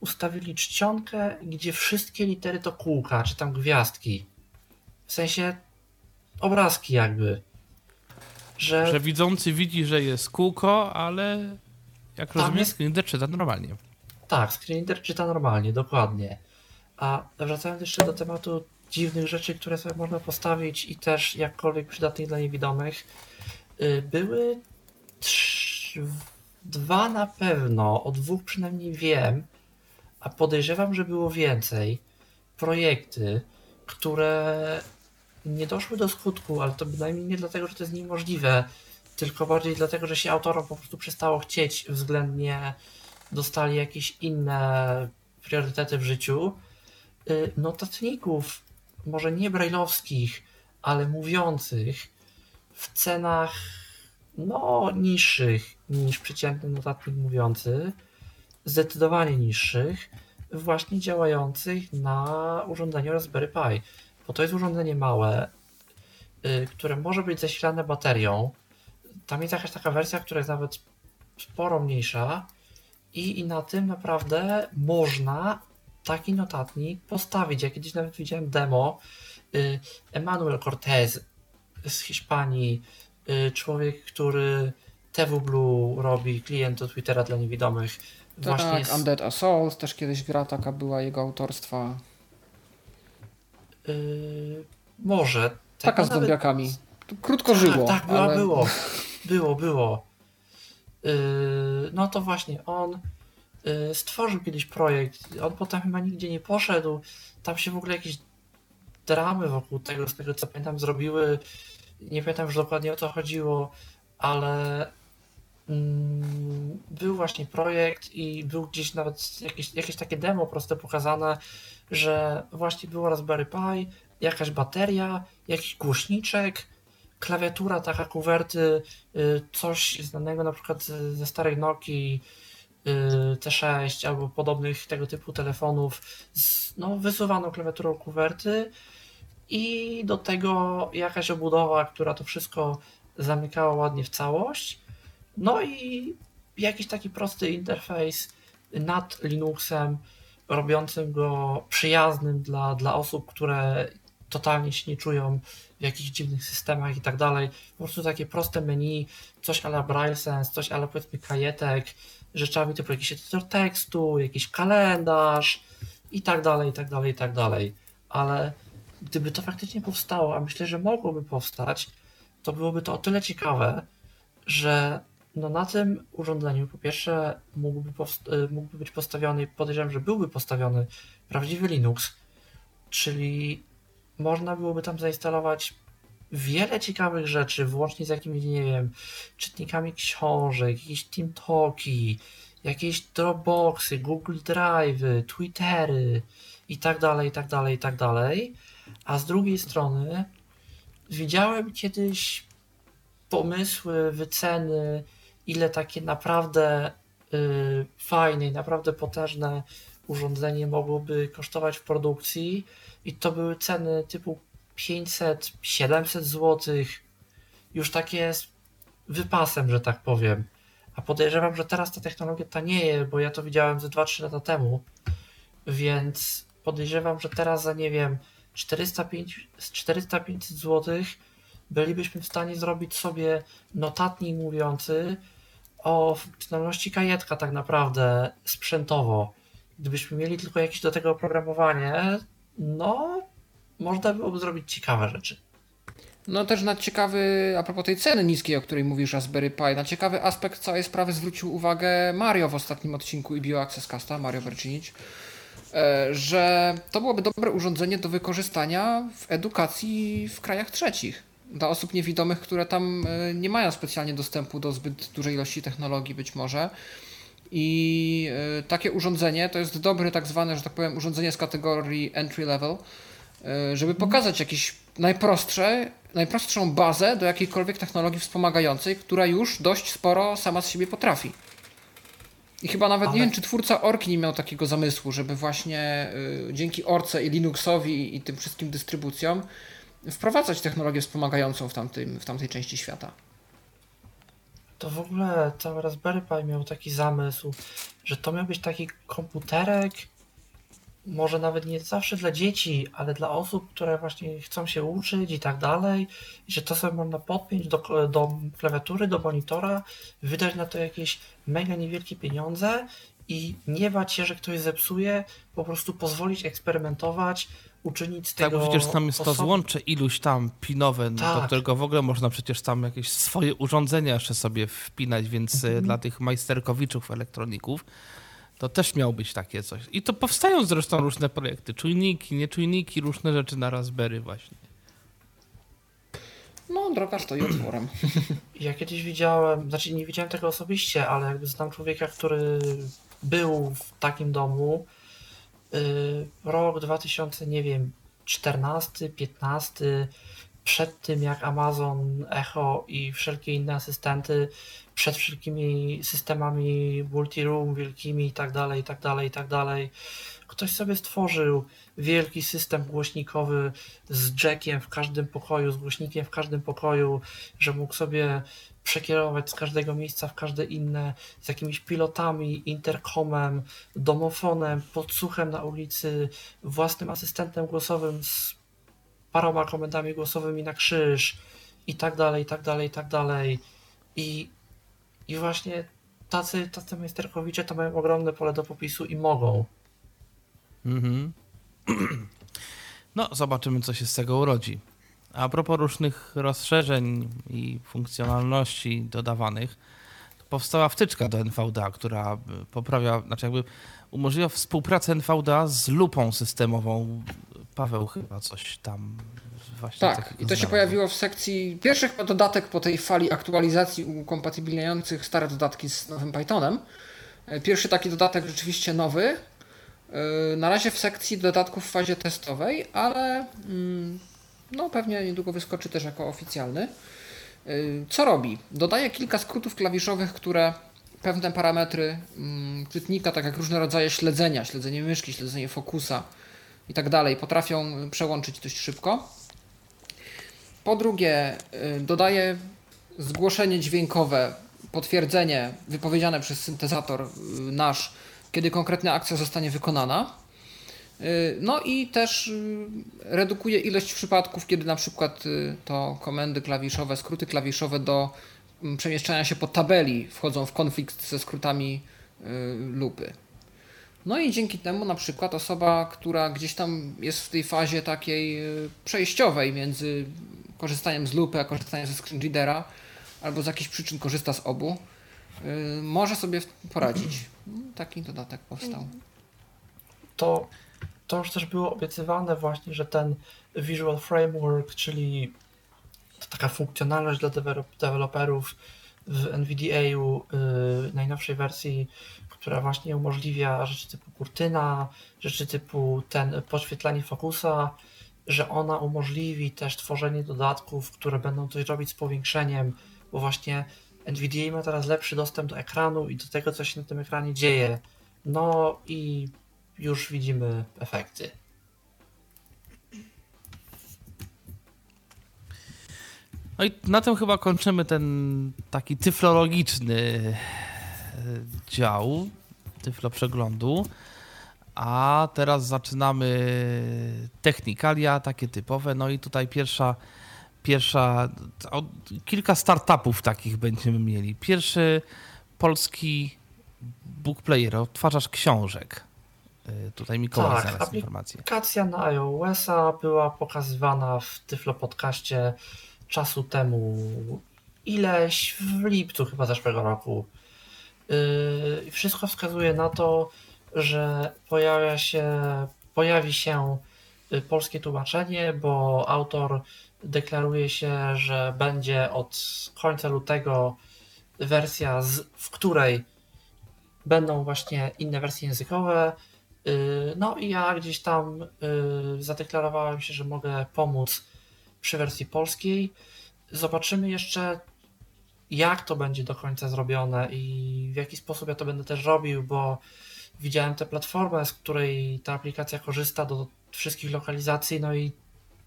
ustawili czcionkę, gdzie wszystkie litery to kółka, czy tam gwiazdki. W sensie obrazki jakby. Że... że widzący widzi, że jest kółko, ale jak tam rozumiem, jest... screenreader czyta normalnie. Tak, screenreader czyta normalnie, dokładnie. A wracając jeszcze do tematu dziwnych rzeczy, które sobie można postawić i też jakkolwiek przydatnych dla niewidomych, były trz... dwa na pewno, o dwóch przynajmniej wiem, a podejrzewam, że było więcej, projekty, które... nie doszły do skutku, ale to bynajmniej nie dlatego, że to jest niemożliwe, tylko bardziej dlatego, że się autorom po prostu przestało chcieć, względnie dostali jakieś inne priorytety w życiu. Notatników, może nie brajlowskich, ale mówiących, w cenach no niższych niż przeciętny notatnik mówiący, zdecydowanie niższych, właśnie działających na urządzeniu Raspberry Pi. Bo to jest urządzenie małe, yy, które może być zasilane baterią. Tam jest jakaś taka wersja, która jest nawet sporo mniejsza i, i na tym naprawdę można taki notatnik postawić. Ja kiedyś nawet widziałem demo Emanuel Cortez z Hiszpanii, człowiek, który T V Blue robi, klient do Twittera dla niewidomych. Właśnie tak, jest... Undead Assault, też kiedyś gra taka była jego autorstwa. Yy, może. Taka tak, z zombiakami. Nawet... Krótko tak, żyło. Tak, była, ale... było. Było, było. Yy, no to właśnie on yy, stworzył kiedyś projekt. On potem chyba nigdzie nie poszedł. Tam się w ogóle jakieś dramy wokół tego, z tego co pamiętam, zrobiły. Nie pamiętam już dokładnie o co chodziło, ale... był właśnie projekt i był gdzieś nawet jakieś, jakieś takie demo proste pokazane, że właśnie było Raspberry Pi, jakaś bateria, jakiś głośniczek, klawiatura taka kuwerty, coś znanego na przykład ze starej Nokii T sześć albo podobnych tego typu telefonów z no, wysuwaną klawiaturą kuwerty i do tego jakaś obudowa, która to wszystko zamykała ładnie w całość. No i jakiś taki prosty interfejs nad Linuxem, robiącym go przyjaznym dla, dla osób, które totalnie się nie czują w jakichś dziwnych systemach i tak dalej. Po prostu takie proste menu, coś a la Braille Sense, coś a la powiedzmy kajetek, rzeczami typu jakiś edytor tekstu, jakiś kalendarz i tak dalej, i tak dalej, i tak dalej. Ale gdyby to faktycznie powstało, a myślę, że mogłoby powstać, to byłoby to o tyle ciekawe, że no na tym urządzeniu po pierwsze mógłby, powst- mógłby być postawiony, podejrzewam, że byłby postawiony prawdziwy Linux, czyli można byłoby tam zainstalować wiele ciekawych rzeczy, włącznie z jakimiś, nie wiem, czytnikami książek, jakieś TeamTalki, jakieś Dropboxy, Google Drive, Twittery i tak dalej, i tak dalej, i tak dalej. A z drugiej strony widziałem kiedyś pomysły, wyceny, ile takie naprawdę y, fajne i naprawdę potężne urządzenie mogłoby kosztować w produkcji i to były ceny typu pięćset, siedemset złotych, już takie z wypasem, że tak powiem. A podejrzewam, że teraz ta technologia tanieje, bo ja to widziałem ze dwa trzy lata temu, więc podejrzewam, że teraz za nie wiem czterysta do pięciuset złotych bylibyśmy w stanie zrobić sobie notatnik mówiący o funkcjonalności kajetka tak naprawdę sprzętowo. Gdybyśmy mieli tylko jakieś do tego oprogramowanie, no można byłoby zrobić ciekawe rzeczy. No też na ciekawy, a propos tej ceny niskiej, o której mówisz, Raspberry Pi, na ciekawy aspekt całej sprawy zwrócił uwagę Mario w ostatnim odcinku i BioAccess Casta, Mario Bercinic, że to byłoby dobre urządzenie do wykorzystania w edukacji w krajach trzecich. Dla osób niewidomych, które tam nie mają specjalnie dostępu do zbyt dużej ilości technologii być może. I takie urządzenie to jest dobre tak zwane, że tak powiem, urządzenie z kategorii entry level, żeby pokazać jakieś najprostsze, najprostszą bazę do jakiejkolwiek technologii wspomagającej, która już dość sporo sama z siebie potrafi. I chyba nawet Ale... nie wiem, czy twórca Orki nie miał takiego zamysłu, żeby właśnie dzięki Orce i Linuxowi i tym wszystkim dystrybucjom wprowadzać technologię wspomagającą w, tamtym, w tamtej części świata. To w ogóle cały Raspberry Pi miał taki zamysł, że to miał być taki komputerek, może nawet nie zawsze dla dzieci, ale dla osób, które właśnie chcą się uczyć i tak dalej, że to sobie można podpiąć do, do klawiatury, do monitora, wydać na to jakieś mega niewielkie pieniądze i nie bać się, że ktoś zepsuje, po prostu pozwolić eksperymentować, uczynić z tego... Tak, bo przecież tam jest to złącze iluś tam pinowe, tak, do którego w ogóle można przecież tam jakieś swoje urządzenia jeszcze sobie wpinać, więc mm-hmm. dla tych majsterkowiczów elektroników to też miał być takie coś. I to powstają zresztą różne projekty, czujniki, nieczujniki, różne rzeczy na Raspberry właśnie. No, droga stoi otworem. Ja kiedyś widziałem, znaczy nie widziałem tego osobiście, ale jakby znam człowieka, który był w takim domu, rok dwa tysiące, nie wiem, czternasty, piętnasty, przed tym jak Amazon Echo i wszelkie inne asystenty, przed wszelkimi systemami multi-room wielkimi i tak dalej, i tak dalej, i tak dalej. Ktoś sobie stworzył wielki system głośnikowy z jackiem w każdym pokoju, z głośnikiem w każdym pokoju, że mógł sobie przekierować z każdego miejsca w każde inne, z jakimiś pilotami, interkomem, domofonem, podsłuchem na ulicy, własnym asystentem głosowym z paroma komendami głosowymi na krzyż i tak dalej, i tak dalej, i tak dalej. I, i właśnie tacy, tacy majsterkowicze to mają ogromne pole do popisu i mogą. Mhm. No, zobaczymy, co się z tego urodzi. A propos różnych rozszerzeń i funkcjonalności dodawanych, to powstała wtyczka do N V D A, która poprawia, znaczy jakby umożliwia współpracę N V D A z lupą systemową. Paweł chyba coś tam właśnie... Tak, i to się pojawiło w sekcji pierwszych dodatek po tej fali aktualizacji ukompatybilniających stare dodatki z nowym Pythonem. Pierwszy taki dodatek rzeczywiście nowy. Na razie w sekcji dodatków w fazie testowej, ale no pewnie niedługo wyskoczy też jako oficjalny. Co robi? Dodaje kilka skrótów klawiszowych, które pewne parametry czytnika, tak jak różne rodzaje śledzenia, śledzenie myszki, śledzenie fokusa i tak dalej, potrafią przełączyć dość szybko. Po drugie, dodaje zgłoszenie dźwiękowe, potwierdzenie wypowiedziane przez syntezator nasz, kiedy konkretna akcja zostanie wykonana. No i też redukuje ilość przypadków, kiedy na przykład to komendy klawiszowe, skróty klawiszowe do przemieszczania się po tabeli wchodzą w konflikt ze skrótami lupy. No i dzięki temu na przykład osoba, która gdzieś tam jest w tej fazie takiej przejściowej między korzystaniem z lupy a korzystaniem ze screen readera, albo z jakichś przyczyn korzysta z obu, może sobie poradzić. Taki dodatek powstał. To, to już też było obiecywane właśnie, że ten Visual Framework, czyli taka funkcjonalność dla deweloperów w N V D A-u yy, najnowszej wersji, która właśnie umożliwia rzeczy typu kurtyna, rzeczy typu ten podświetlanie fokusa, że ona umożliwi też tworzenie dodatków, które będą coś robić z powiększeniem, bo właśnie N V D A ma teraz lepszy dostęp do ekranu i do tego, co się na tym ekranie dzieje. No i już widzimy efekty. No i na tym chyba kończymy ten taki tyflologiczny dział Tyflo Przeglądu. A teraz zaczynamy technikalia, takie typowe. No i tutaj pierwsza Pierwsza, kilka startupów takich będziemy mieli. Pierwszy polski bookplayer, odtwarzacz książek. Tutaj Mikołaj tak, zaraz informację. Aplikacja na iOS-a była pokazywana w Tyflo Podcaście czasu temu ileś, w lipcu chyba zeszłego roku. Yy, wszystko wskazuje na to, że pojawia się, pojawi się polskie tłumaczenie, bo autor deklaruje się, że będzie od końca lutego wersja, z, w której będą właśnie inne wersje językowe. No i ja gdzieś tam zadeklarowałem się, że mogę pomóc przy wersji polskiej. Zobaczymy jeszcze, jak to będzie do końca zrobione i w jaki sposób ja to będę też robił, bo widziałem tę platformę, z której ta aplikacja korzysta do wszystkich lokalizacji, no i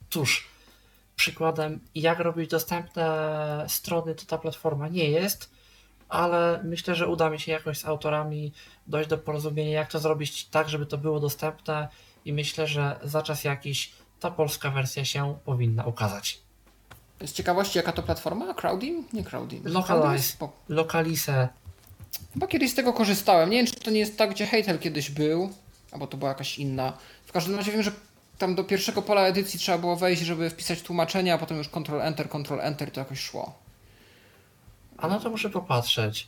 cóż, przykładem, jak robić dostępne strony, to ta platforma nie jest, ale myślę, że uda mi się jakoś z autorami dojść do porozumienia, jak to zrobić tak, żeby to było dostępne i myślę, że za czas jakiś ta polska wersja się powinna ukazać. Z ciekawości, jaka to platforma? Crowdim? Nie Crowdim. Localize. Localize. Chyba kiedyś z tego korzystałem. Nie wiem, czy to nie jest tak, gdzie Hejtel kiedyś był, albo to była jakaś inna. W każdym razie wiem, że tam do pierwszego pola edycji trzeba było wejść, żeby wpisać tłumaczenie, a potem już Ctrl-Enter, Ctrl-Enter to jakoś szło. A no to muszę popatrzeć.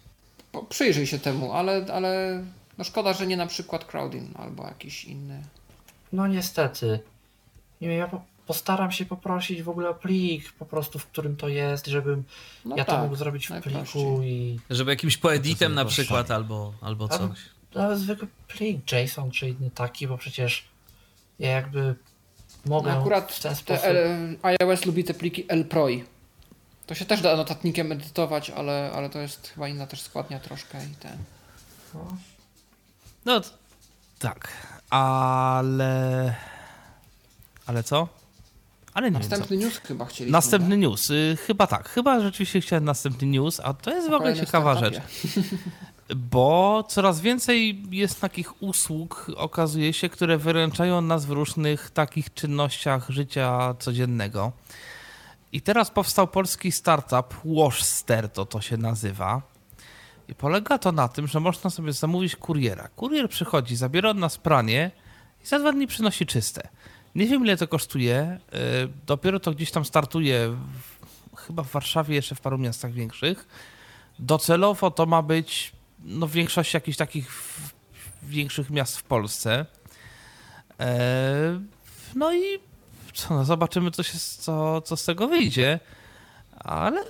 Po, przyjrzyj się temu, ale, ale no szkoda, że nie na przykład Crowdin albo jakiś inny. No niestety. Ja po, postaram się poprosić w ogóle o plik, po prostu w którym to jest, żebym no ja tak, to mógł zrobić w pliku i... Żeby jakimś poeditem na przykład albo, albo coś. Ale, ale zwykły plik JSON czy inny taki, bo przecież ja jakby mogę no akurat w ten sposób... L, iOS lubi te pliki L P R O I. To się też da notatnikiem edytować, ale, ale to jest chyba inna też składnia troszkę i ten. No, no t- tak, ale... Ale co? Ale nie następny wiem, co. News chyba chcieliśmy. Następny tak? news, chyba tak. Chyba rzeczywiście chciałem następny news, a to jest w ogóle ciekawa rzecz. bo coraz więcej jest takich usług, okazuje się, które wyręczają nas w różnych takich czynnościach życia codziennego. I teraz powstał polski startup, Washster to, to się nazywa. I polega to na tym, że można sobie zamówić kuriera. Kurier przychodzi, zabiera od nas pranie i za dwa dni przynosi czyste. Nie wiem, ile to kosztuje. Dopiero to gdzieś tam startuje, chyba w Warszawie, jeszcze w paru miastach większych. Docelowo to ma być no, w większości jakichś takich większych miast w Polsce. No i co, no, zobaczymy, co, się, co, co z tego wyjdzie. Ale...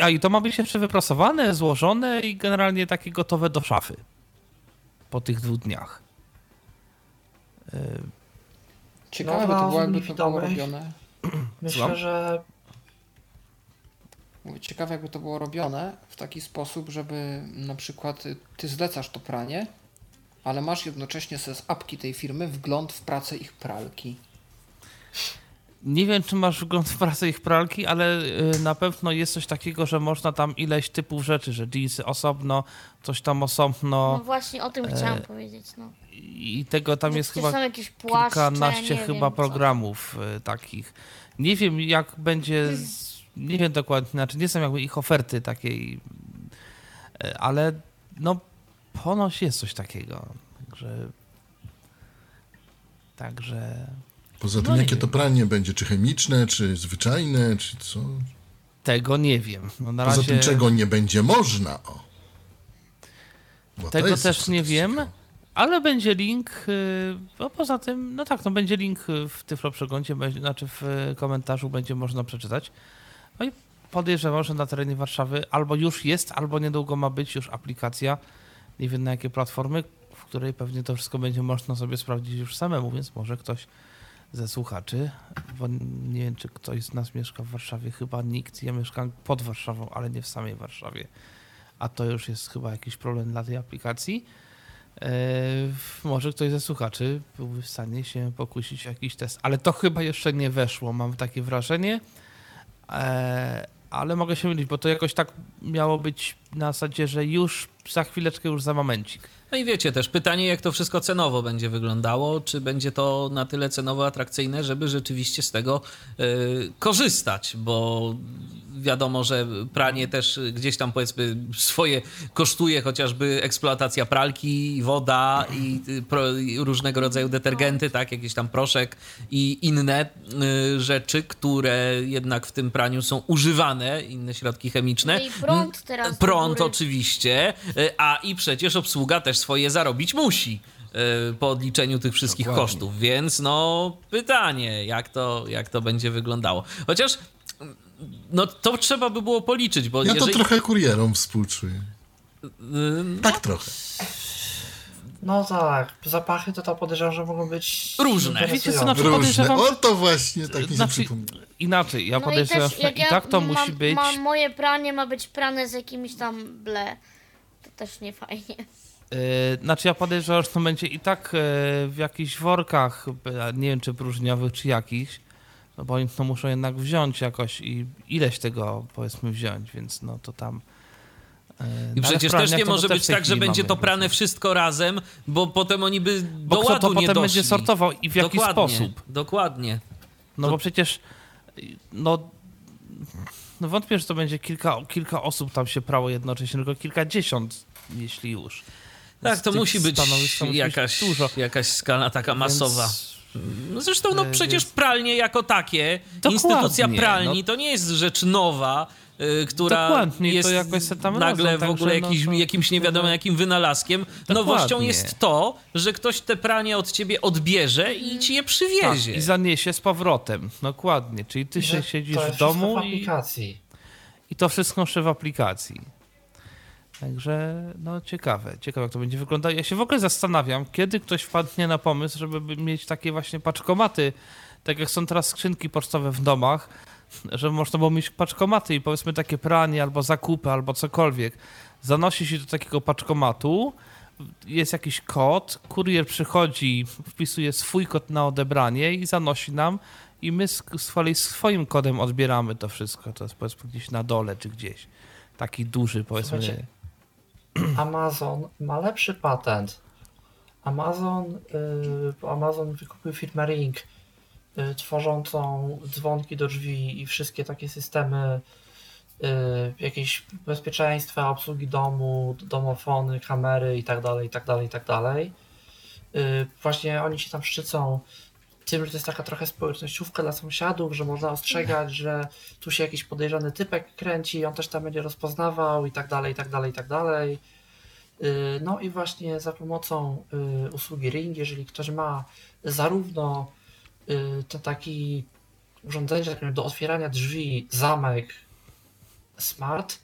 A i to ma być jeszcze wyprasowane, złożone i generalnie takie gotowe do szafy po tych dwóch dniach. Ciekawe, no, to było jakby to było robione. Myślę, Złam? że... Mówię, ciekawe, jakby to było robione w taki sposób, żeby na przykład ty zlecasz to pranie, ale masz jednocześnie z apki tej firmy wgląd w pracę ich pralki. Nie wiem, czy masz wgląd w pracę ich pralki, ale na pewno jest coś takiego, że można tam ileś typów rzeczy, że jeansy osobno, coś tam osobno. No właśnie o tym e... chciałam powiedzieć. No. I tego tam że jest chyba płaszcze, kilkanaście chyba wiem, programów co. takich. Nie wiem, jak będzie, z... nie wiem dokładnie, znaczy nie są jakby ich oferty takiej, ale no ponoć jest coś takiego. Także... Także... Poza tym, no jakie to pranie będzie? Czy chemiczne, czy zwyczajne, czy co? Tego nie wiem. No na Poza razie... tym, czego nie będzie można? O. Bo Tego też nie wiem, ale będzie link. Bo poza tym, no tak, no będzie link w Tyflo Przeglądzie, znaczy w komentarzu będzie można przeczytać. No i podejrzewam, że na terenie Warszawy albo już jest, albo niedługo ma być już aplikacja. Nie wiem na jakie platformy, w której pewnie to wszystko będzie można sobie sprawdzić już samemu, więc może ktoś ze słuchaczy, bo nie wiem, czy ktoś z nas mieszka w Warszawie, chyba nikt. Ja mieszkam pod Warszawą, ale nie w samej Warszawie, a to już jest chyba jakiś problem dla tej aplikacji. Eee, może ktoś ze słuchaczy byłby w stanie się pokusić o jakiś test, ale to chyba jeszcze nie weszło, mam takie wrażenie, eee, ale mogę się mylić, bo to jakoś tak miało być na zasadzie, że już za chwileczkę, już za momencik. No i wiecie też, pytanie, jak to wszystko cenowo będzie wyglądało, czy będzie to na tyle cenowo atrakcyjne, żeby rzeczywiście z tego y, korzystać, bo wiadomo, że pranie też gdzieś tam powiedzmy swoje kosztuje, chociażby eksploatacja pralki, woda i, pro, i różnego rodzaju detergenty, tak, jakiś tam proszek i inne y, rzeczy, które jednak w tym praniu są używane, inne środki chemiczne. No i prąd teraz. Prąd oczywiście, y, a i przecież obsługa też swoje zarobić musi yy, po odliczeniu tych wszystkich Dokładnie. kosztów, więc no pytanie, jak to, jak to będzie wyglądało. Chociaż no to trzeba by było policzyć, bo Ja jeżeli... to trochę kurierom współczuję. Yy, tak no... trochę. No tak, zapachy to tam podejrzewam, że mogą być... Różne. Wiecie co, znaczy Różne. O to właśnie, tak mi się znaczy, Inaczej, ja no podejrzewam, i, i tak ja to mam, musi być... Mam, moje pranie ma być prane z jakimiś tam ble. To też nie fajnie. Znaczy ja podejrzewam, że to będzie i tak w jakichś workach, nie wiem czy próżniowych, czy jakichś, no bo oni to muszą jednak wziąć jakoś i ileś tego powiedzmy wziąć, więc no to tam... I no przecież też nie może też być tak, że będzie to prane właśnie. wszystko razem, bo potem oni by bo do ładu nie doszli. Bo kto to potem będzie sortował i w dokładnie, jaki sposób. Dokładnie. No to... bo przecież no, no wątpię, że to będzie kilka, kilka osób tam się prało jednocześnie, tylko kilkadziesiąt, jeśli już. Tak, to musi być jakaś, dużo. jakaś skala taka Więc... masowa. No zresztą no przecież pralnie jako takie, Dokładnie, instytucja pralni no. to nie jest rzecz nowa, y, która Dokładnie, jest to nagle w ogóle jakiś, no to... jakimś nie wiadomo jakim wynalazkiem. Dokładnie. Nowością jest to, że ktoś te pranie od ciebie odbierze i ci je przywiezie. Tak, i zaniesie z powrotem. Dokładnie, czyli ty się siedzisz w domu w aplikacji. I, i to wszystko jeszcze w aplikacji. Także, no ciekawe, ciekawe jak to będzie wyglądało. Ja się w ogóle zastanawiam, kiedy ktoś wpadnie na pomysł, żeby mieć takie właśnie paczkomaty, tak jak są teraz skrzynki pocztowe w domach, żeby można było mieć paczkomaty i powiedzmy takie pranie albo zakupy, albo cokolwiek. Zanosi się do takiego paczkomatu, jest jakiś kod, kurier przychodzi, wpisuje swój kod na odebranie i zanosi nam i my swoim kodem odbieramy to wszystko. To jest powiedzmy gdzieś na dole czy gdzieś. Taki duży powiedzmy... Słuchajcie. Amazon ma lepszy patent. Amazon, yy, Amazon wykupił firmę Ring, yy, tworzącą dzwonki do drzwi i wszystkie takie systemy yy, jakieś bezpieczeństwa, obsługi domu, domofony, kamery i tak dalej, i tak dalej, i tak dalej. Yy, właśnie oni się tam szczycą tym, że to jest taka trochę społecznościówka dla sąsiadów, że można ostrzegać, że tu się jakiś podejrzany typek kręci, on też tam będzie rozpoznawał i tak dalej, i tak dalej, i tak dalej. No i właśnie za pomocą usługi Ring, jeżeli ktoś ma zarówno to taki urządzenie do otwierania drzwi, zamek smart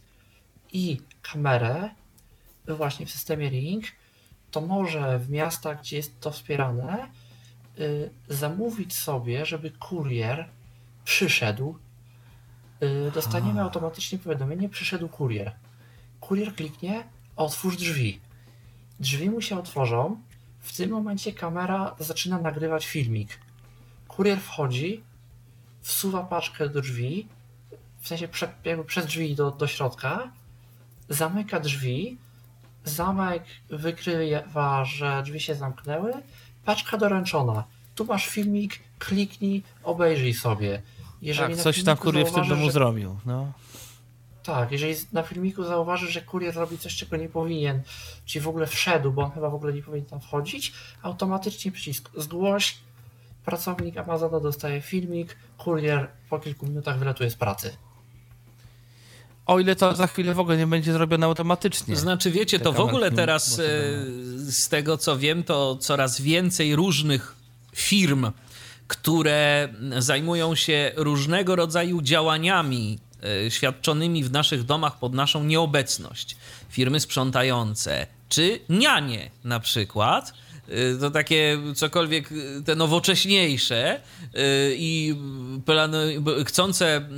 i kamerę właśnie w systemie Ring, to może w miastach, gdzie jest to wspierane, zamówić sobie, żeby kurier przyszedł. Dostaniemy A. automatycznie powiadomienie, przyszedł kurier. Kurier kliknie, otwórz drzwi. Drzwi mu się otworzą, w tym momencie kamera zaczyna nagrywać filmik. Kurier wchodzi, wsuwa paczkę do drzwi, w sensie prze, jakby przez drzwi do, do środka, zamyka drzwi, zamek wykrywa, że drzwi się zamknęły, paczka doręczona. Tu masz filmik, kliknij, obejrzyj sobie. Jeżeli tak, coś tam kurier w tym domu że... zrobił. No. Tak, jeżeli na filmiku zauważysz, że kurier robi coś, czego nie powinien, czyli w ogóle wszedł, bo on chyba w ogóle nie powinien tam wchodzić, automatycznie przycisk zgłoś, pracownik Amazona dostaje filmik, kurier po kilku minutach wylatuje z pracy. O ile to za chwilę w ogóle nie będzie zrobione automatycznie. Znaczy wiecie, to w ogóle teraz z tego co wiem, to coraz więcej różnych firm, które zajmują się różnego rodzaju działaniami świadczonymi w naszych domach pod naszą nieobecność. Firmy sprzątające czy nianie na przykład, to takie cokolwiek te nowocześniejsze i chcące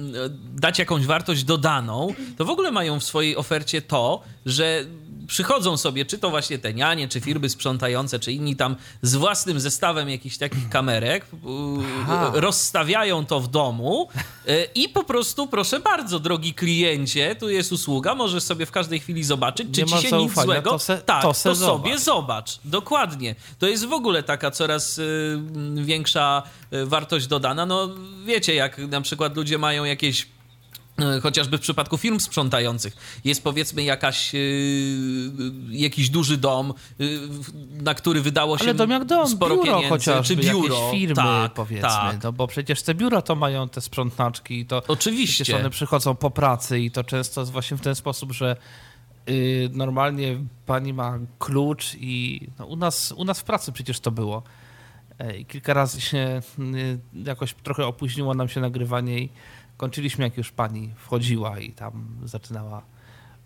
dać jakąś wartość dodaną, to w ogóle mają w swojej ofercie to, że przychodzą sobie, czy to właśnie te nianie, czy firmy sprzątające, czy inni tam z własnym zestawem jakichś takich kamerek, Aha. rozstawiają to w domu i po prostu, proszę bardzo, drogi kliencie, tu jest usługa, możesz sobie w każdej chwili zobaczyć, czy ci się nic złego... To se, tak, to, se to sobie zobacz. zobacz. Dokładnie. To jest w ogóle taka coraz y, większa y, wartość dodana. No wiecie, jak na przykład ludzie mają jakieś chociażby w przypadku firm sprzątających jest powiedzmy jakaś yy, jakiś duży dom yy, na który wydało się ale dom jak dom, sporo biuro pieniędzy, czy biuro jakieś firmy tak, powiedzmy, tak. No bo przecież te biura to mają te sprzątnaczki i to oczywiście one przychodzą po pracy i to często jest właśnie w ten sposób, że yy, normalnie pani ma klucz i no, u nas, u nas w pracy przecież to było i yy, kilka razy się yy, jakoś trochę opóźniło nam się nagrywanie i kończyliśmy, jak już pani wchodziła i tam zaczynała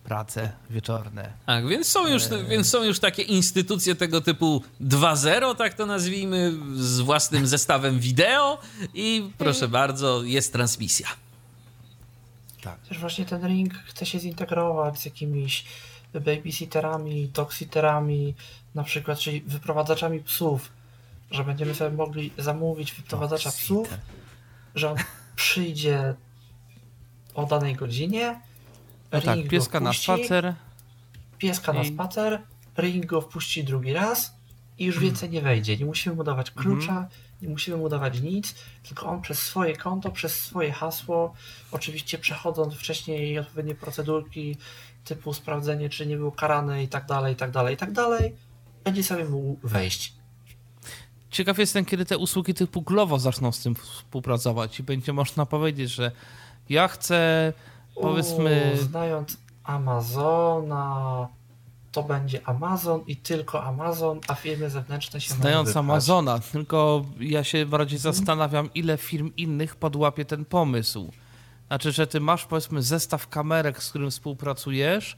prace wieczorne. Tak, więc są już, więc są już takie instytucje tego typu dwa zero, tak to nazwijmy, z własnym zestawem wideo i proszę bardzo, jest transmisja. Tak. Też właśnie ten Ring chce się zintegrować z jakimiś babysitterami, toksiterami, na przykład, czyli wyprowadzaczami psów, że będziemy sobie mogli zamówić wyprowadzacza psów, że on przyjdzie o danej godzinie, no tak, Ring pieska wpuści, na spacer, pieska i... na spacer, Ring go wpuści drugi raz i już więcej mm. nie wejdzie. Nie musimy mu dawać klucza, mm. nie musimy mu dawać nic, tylko on przez swoje konto, przez swoje hasło, oczywiście przechodząc wcześniej odpowiednie procedurki typu sprawdzenie, czy nie był karany i tak dalej, i tak dalej, i tak dalej, będzie sobie mógł wejść. Ciekaw jestem, kiedy te usługi typu Glovo zaczną z tym współpracować i będzie można powiedzieć, że ja chcę, powiedzmy... U, znając Amazona, to będzie Amazon i tylko Amazon, a firmy zewnętrzne się znając mogą Znając Amazona, tylko ja się bardziej hmm. zastanawiam, ile firm innych podłapie ten pomysł. Znaczy, że ty masz, powiedzmy, zestaw kamerek, z którym współpracujesz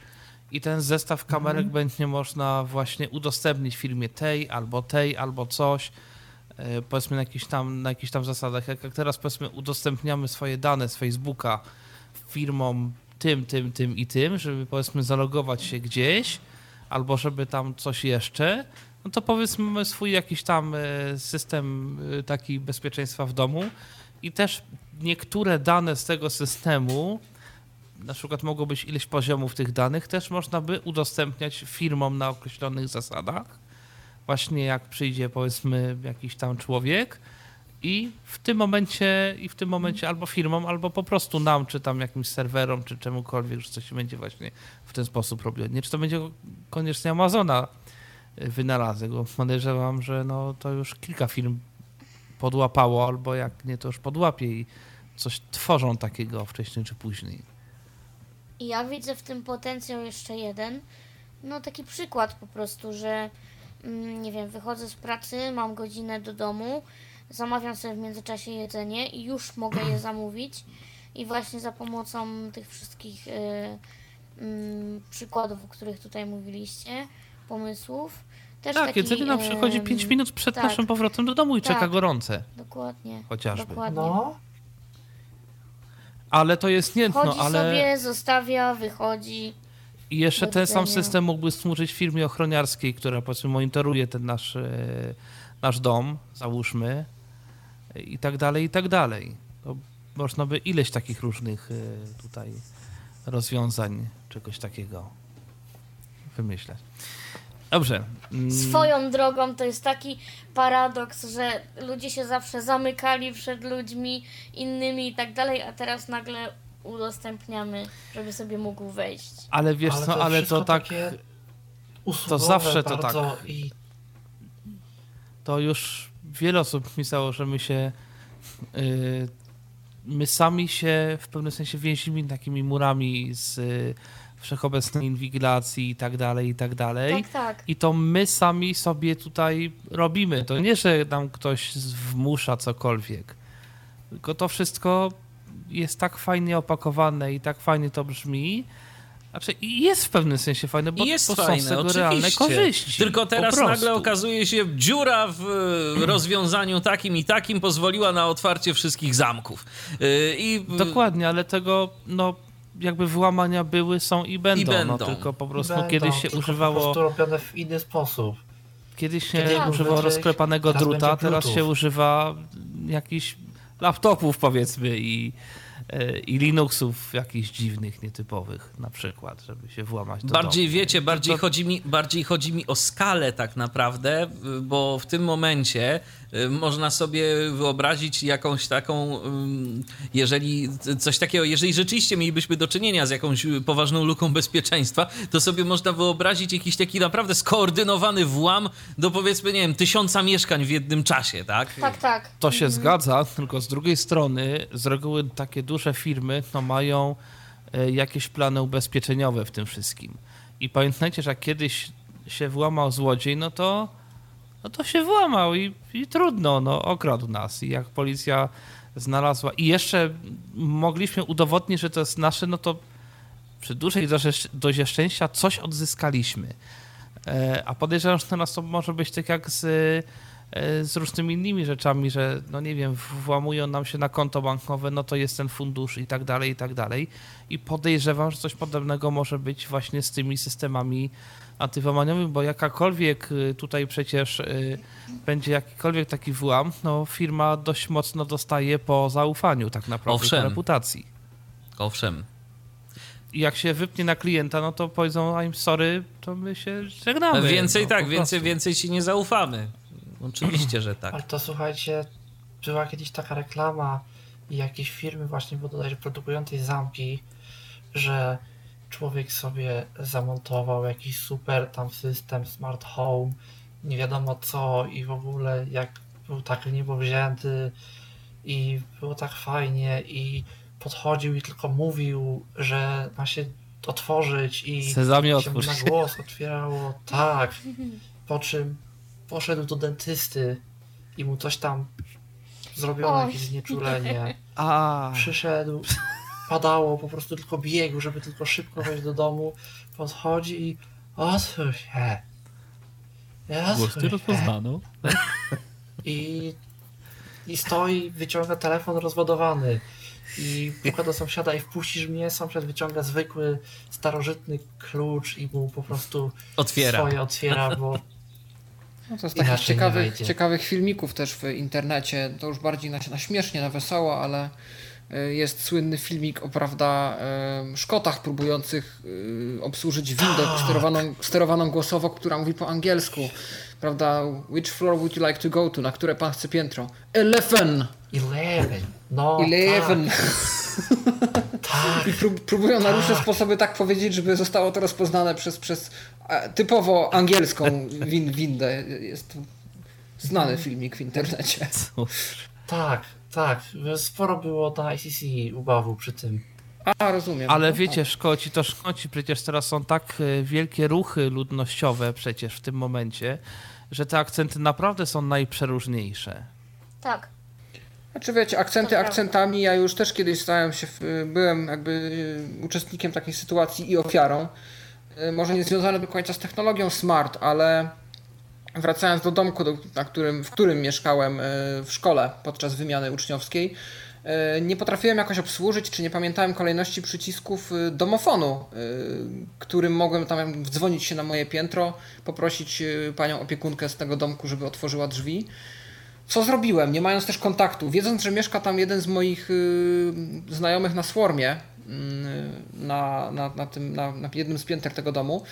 i ten zestaw kamerek hmm. będzie można właśnie udostępnić firmie tej, albo tej, albo coś. Powiedzmy na jakichś tam, na jakichś tam zasadach. Jak, jak teraz powiedzmy udostępniamy swoje dane z Facebooka firmom tym, tym, tym i tym, żeby powiedzmy zalogować się gdzieś, albo żeby tam coś jeszcze, no to powiedzmy mamy swój jakiś tam system taki bezpieczeństwa w domu i też niektóre dane z tego systemu na przykład mogło być ileś poziomów tych danych, też można by udostępniać firmom na określonych zasadach. Właśnie jak przyjdzie, powiedzmy, jakiś tam człowiek i w tym momencie, i w tym momencie albo firmom, albo po prostu nam, czy tam jakimś serwerom, czy czemukolwiek, że coś będzie właśnie w ten sposób robione. Nie, czy to będzie koniecznie Amazona wynalazek, bo podejrzewam, że no to już kilka firm podłapało, albo jak nie, to już podłapie i coś tworzą takiego wcześniej czy później. I ja widzę w tym potencjał jeszcze jeden, no taki przykład po prostu, że nie wiem, wychodzę z pracy, mam godzinę do domu, zamawiam sobie w międzyczasie jedzenie i już mogę je zamówić i właśnie za pomocą tych wszystkich y, y, przykładów, o których tutaj mówiliście, pomysłów. Też tak, taki, jedzenie nam przychodzi um, pięć minut przed tak, naszym powrotem do domu i tak, czeka gorące. Dokładnie. Chociażby. Dokładnie. No. Ale to jest nie... Wchodzi no, ale... sobie, zostawia, wychodzi. I jeszcze ten sam system mógłby służyć firmie ochroniarskiej, która powiedzmy monitoruje ten nasz, nasz dom, załóżmy, i tak dalej, i tak dalej. To można by ileś takich różnych tutaj rozwiązań, czegoś takiego wymyślać. Dobrze. Swoją drogą to jest taki paradoks, że ludzie się zawsze zamykali przed ludźmi innymi i tak dalej, a teraz nagle udostępniamy, żeby sobie mógł wejść. Ale wiesz co, ale to, ale to tak... To zawsze to tak. I... To już wiele osób pisało, że my się... Yy, my sami się w pewnym sensie więzimy takimi murami z... Yy, wszechobecnej inwigilacji i tak dalej, i tak dalej. Tak, tak. I to my sami sobie tutaj robimy. To nie, że nam ktoś wmusza cokolwiek, tylko to wszystko jest tak fajnie opakowane i tak fajnie to brzmi. Znaczy jest w pewnym sensie fajne, bo jest to fajne, są z tego oczywiście. Realne korzyści. Tylko teraz nagle okazuje się, dziura w rozwiązaniu takim i takim pozwoliła na otwarcie wszystkich zamków. I... Dokładnie, ale tego no... jakby wyłamania były, są i będą, i będą. No, tylko po prostu będą, kiedyś się używało... po prostu robione w inny sposób. Kiedyś się Kiedy używało będzie, rozklepanego teraz druta, teraz się używa jakichś laptopów, powiedzmy, i, i Linuxów jakichś dziwnych, nietypowych na przykład, żeby się włamać do bardziej domu. Wiecie, bardziej, to... chodzi mi, bardziej chodzi mi o skalę tak naprawdę, bo w tym momencie... Można sobie wyobrazić jakąś taką, jeżeli coś takiego, jeżeli rzeczywiście mielibyśmy do czynienia z jakąś poważną luką bezpieczeństwa, to sobie można wyobrazić jakiś taki naprawdę skoordynowany włam do powiedzmy, nie wiem, tysiąca mieszkań w jednym czasie, tak? Tak, tak. To się mhm. zgadza, tylko z drugiej strony z reguły takie duże firmy no, mają jakieś plany ubezpieczeniowe w tym wszystkim. I pamiętajcie, że jak kiedyś się włamał złodziej, no to no to się włamał i, i trudno, no okradł nas. I jak policja znalazła i jeszcze mogliśmy udowodnić, że to jest nasze, no to przy dużej dozie szczęścia coś odzyskaliśmy. E, a podejrzewam, że teraz to może być tak jak z, z różnymi innymi rzeczami, że no nie wiem, włamują nam się na konto bankowe, no to jest ten fundusz i tak dalej, i tak dalej. I podejrzewam, że coś podobnego może być właśnie z tymi systemami antywłamaniowymi, bo jakakolwiek tutaj przecież będzie jakikolwiek taki włam, no firma dość mocno dostaje po zaufaniu tak naprawdę, po reputacji. Owszem. I jak się wypnie na klienta, no to powiedzą I'm sorry, to my się żegnamy. Więcej no, tak, więcej, więcej ci nie zaufamy. Oczywiście, że tak. Ale to słuchajcie, była kiedyś taka reklama jakiejś firmy właśnie bodajże produkującej zamki, że człowiek sobie zamontował jakiś super tam system, smart home, nie wiadomo co i w ogóle jak był tak niebowzięty i było tak fajnie i podchodził i tylko mówił, że ma się otworzyć i Sezamie otwórz się na głos otwierało, tak, po czym poszedł do dentysty i mu coś tam zrobiono, jakieś znieczulenie. A. Przyszedł, padało, po prostu tylko biegł, żeby tylko szybko wejść do domu, podchodzi i otwórz się. Głos ty rozpoznano. I, I stoi, wyciąga telefon rozładowany i puka do sąsiada i wpuścisz mnie, sąsiad wyciąga zwykły, starożytny klucz i mu po prostu otwiera. swoje otwiera, bo no to z takich ciekawych, ciekawych filmików też w internecie, to już bardziej na, na śmiesznie, na wesoło, ale jest słynny filmik o, prawda, Szkotach próbujących obsłużyć windę sterowaną, sterowaną głosowo, która mówi po angielsku. Prawda? Which floor would you like to go to? Na które pan chce piętro? Eleven! Eleven! No, Eleven! Tak. Tak, i prób, próbują tak. na różne sposoby tak powiedzieć, żeby zostało to rozpoznane przez, przez typowo angielską win, windę. Jest znany filmik w internecie. Tak, tak. Sporo było na I C C ubawu przy tym. A, rozumiem. Ale wiecie, Szkoci to Szkoci przecież teraz są tak wielkie ruchy ludnościowe przecież w tym momencie, że te akcenty naprawdę są najprzeróżniejsze. Tak. Znaczy wiecie, akcenty akcentami, ja już też kiedyś stałem się, byłem jakby uczestnikiem takiej sytuacji i ofiarą. Może nie związane do końca z technologią smart, ale wracając do domku, do, na którym, w którym mieszkałem w szkole podczas wymiany uczniowskiej, nie potrafiłem jakoś obsłużyć, czy nie pamiętałem kolejności przycisków domofonu, którym mogłem tam wdzwonić się na moje piętro, poprosić panią opiekunkę z tego domku, żeby otworzyła drzwi. Co zrobiłem, nie mając też kontaktu, wiedząc, że mieszka tam jeden z moich yy, znajomych na Swarmie, yy, na, na, na, tym, na, na jednym z pięter tego domu,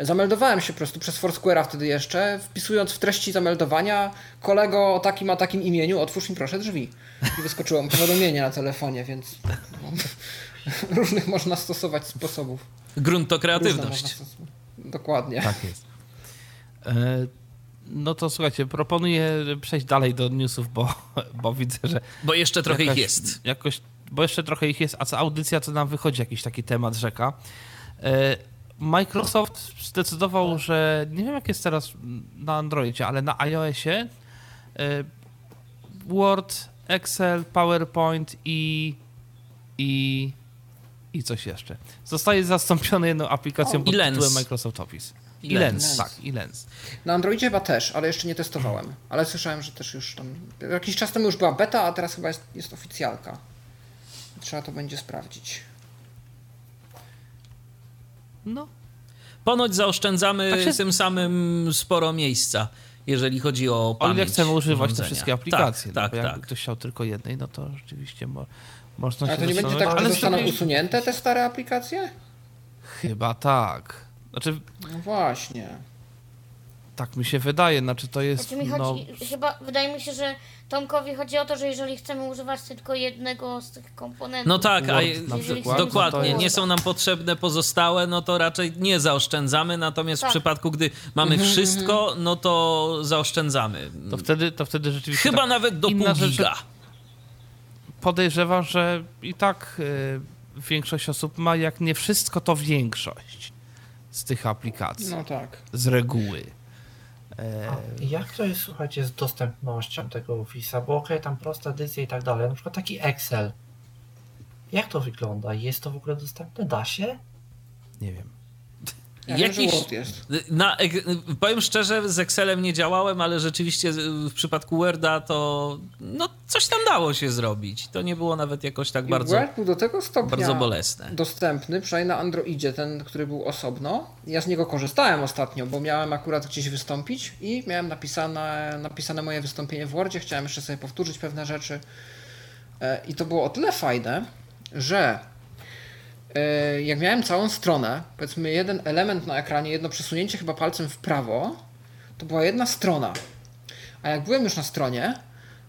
zameldowałem się po prostu przez Foursquare'a wtedy jeszcze, wpisując w treści zameldowania: kolego o takim a takim imieniu, otwórz mi proszę drzwi. I wyskoczyło mi powiadomienie na telefonie, więc no, różnych można stosować sposobów. Grunt to kreatywność. Dokładnie. Tak jest. E- No to słuchajcie, proponuję przejść dalej do newsów, bo, bo widzę, że... Bo jeszcze trochę jakaś, ich jest. Jakoś, bo jeszcze trochę ich jest, a co audycja, to nam wychodzi jakiś taki temat rzeka. Microsoft zdecydował, że... Nie wiem, jak jest teraz na Androidzie, ale na iOSie Word, Excel, PowerPoint i... i... i coś jeszcze. Zostaje zastąpiony jedną aplikacją o, pod tytułem Microsoft Office. I lens. lens, tak, i lens. Na Androidzie chyba też, ale jeszcze nie testowałem. Ale słyszałem, że też już tam... Jakiś czas temu już była beta, a teraz chyba jest, jest oficjalka. Trzeba to będzie sprawdzić. No. Ponoć zaoszczędzamy tak się... tym samym sporo miejsca, jeżeli chodzi o pamięć. O ile chcemy używać te wszystkie aplikacje. Tak, no, tak, tak. Jak ktoś chciał tylko jednej, no to rzeczywiście mo- można ale się... Ale to nie będzie tak, że ale zostaną się... usunięte te stare aplikacje? Chyba tak. Znaczy, no właśnie. Tak mi się wydaje, znaczy to jest... Znaczy mi chodzi, no... chyba, wydaje mi się, że Tomkowi chodzi o to, że jeżeli chcemy używać tylko jednego z tych komponentów... No tak, Word, a je, na przykład, dokładnie, no nie są nam potrzebne pozostałe, no to raczej nie zaoszczędzamy, natomiast tak. w przypadku, gdy mamy mm-hmm, wszystko, no to zaoszczędzamy. To wtedy, to wtedy rzeczywiście... Chyba tak. nawet do pół giga. Podejrzewam, że i tak y, większość osób ma, jak nie wszystko, to większość z tych aplikacji. No tak. Z reguły. E... A jak to jest, słuchajcie, z dostępnością tego Office'a? Bo okej, okay, tam prosta edycja i tak dalej. Na przykład taki Excel. Jak to wygląda? Jest to w ogóle dostępne? Da się? Nie wiem. Ja Jakiś... Na, powiem szczerze, z Excelem nie działałem, ale rzeczywiście w przypadku Worda to no, coś tam dało się zrobić. To nie było nawet jakoś tak I bardzo Word był do tego stopnia bardzo bolesne. Dostępny, przynajmniej na Androidzie, ten, który był osobno. Ja z niego korzystałem ostatnio, bo miałem akurat gdzieś wystąpić i miałem napisane, napisane moje wystąpienie w Wordzie. Chciałem jeszcze sobie powtórzyć pewne rzeczy. I to było o tyle fajne, że jak miałem całą stronę, powiedzmy jeden element na ekranie, jedno przesunięcie chyba palcem w prawo, to była jedna strona. A jak byłem już na stronie,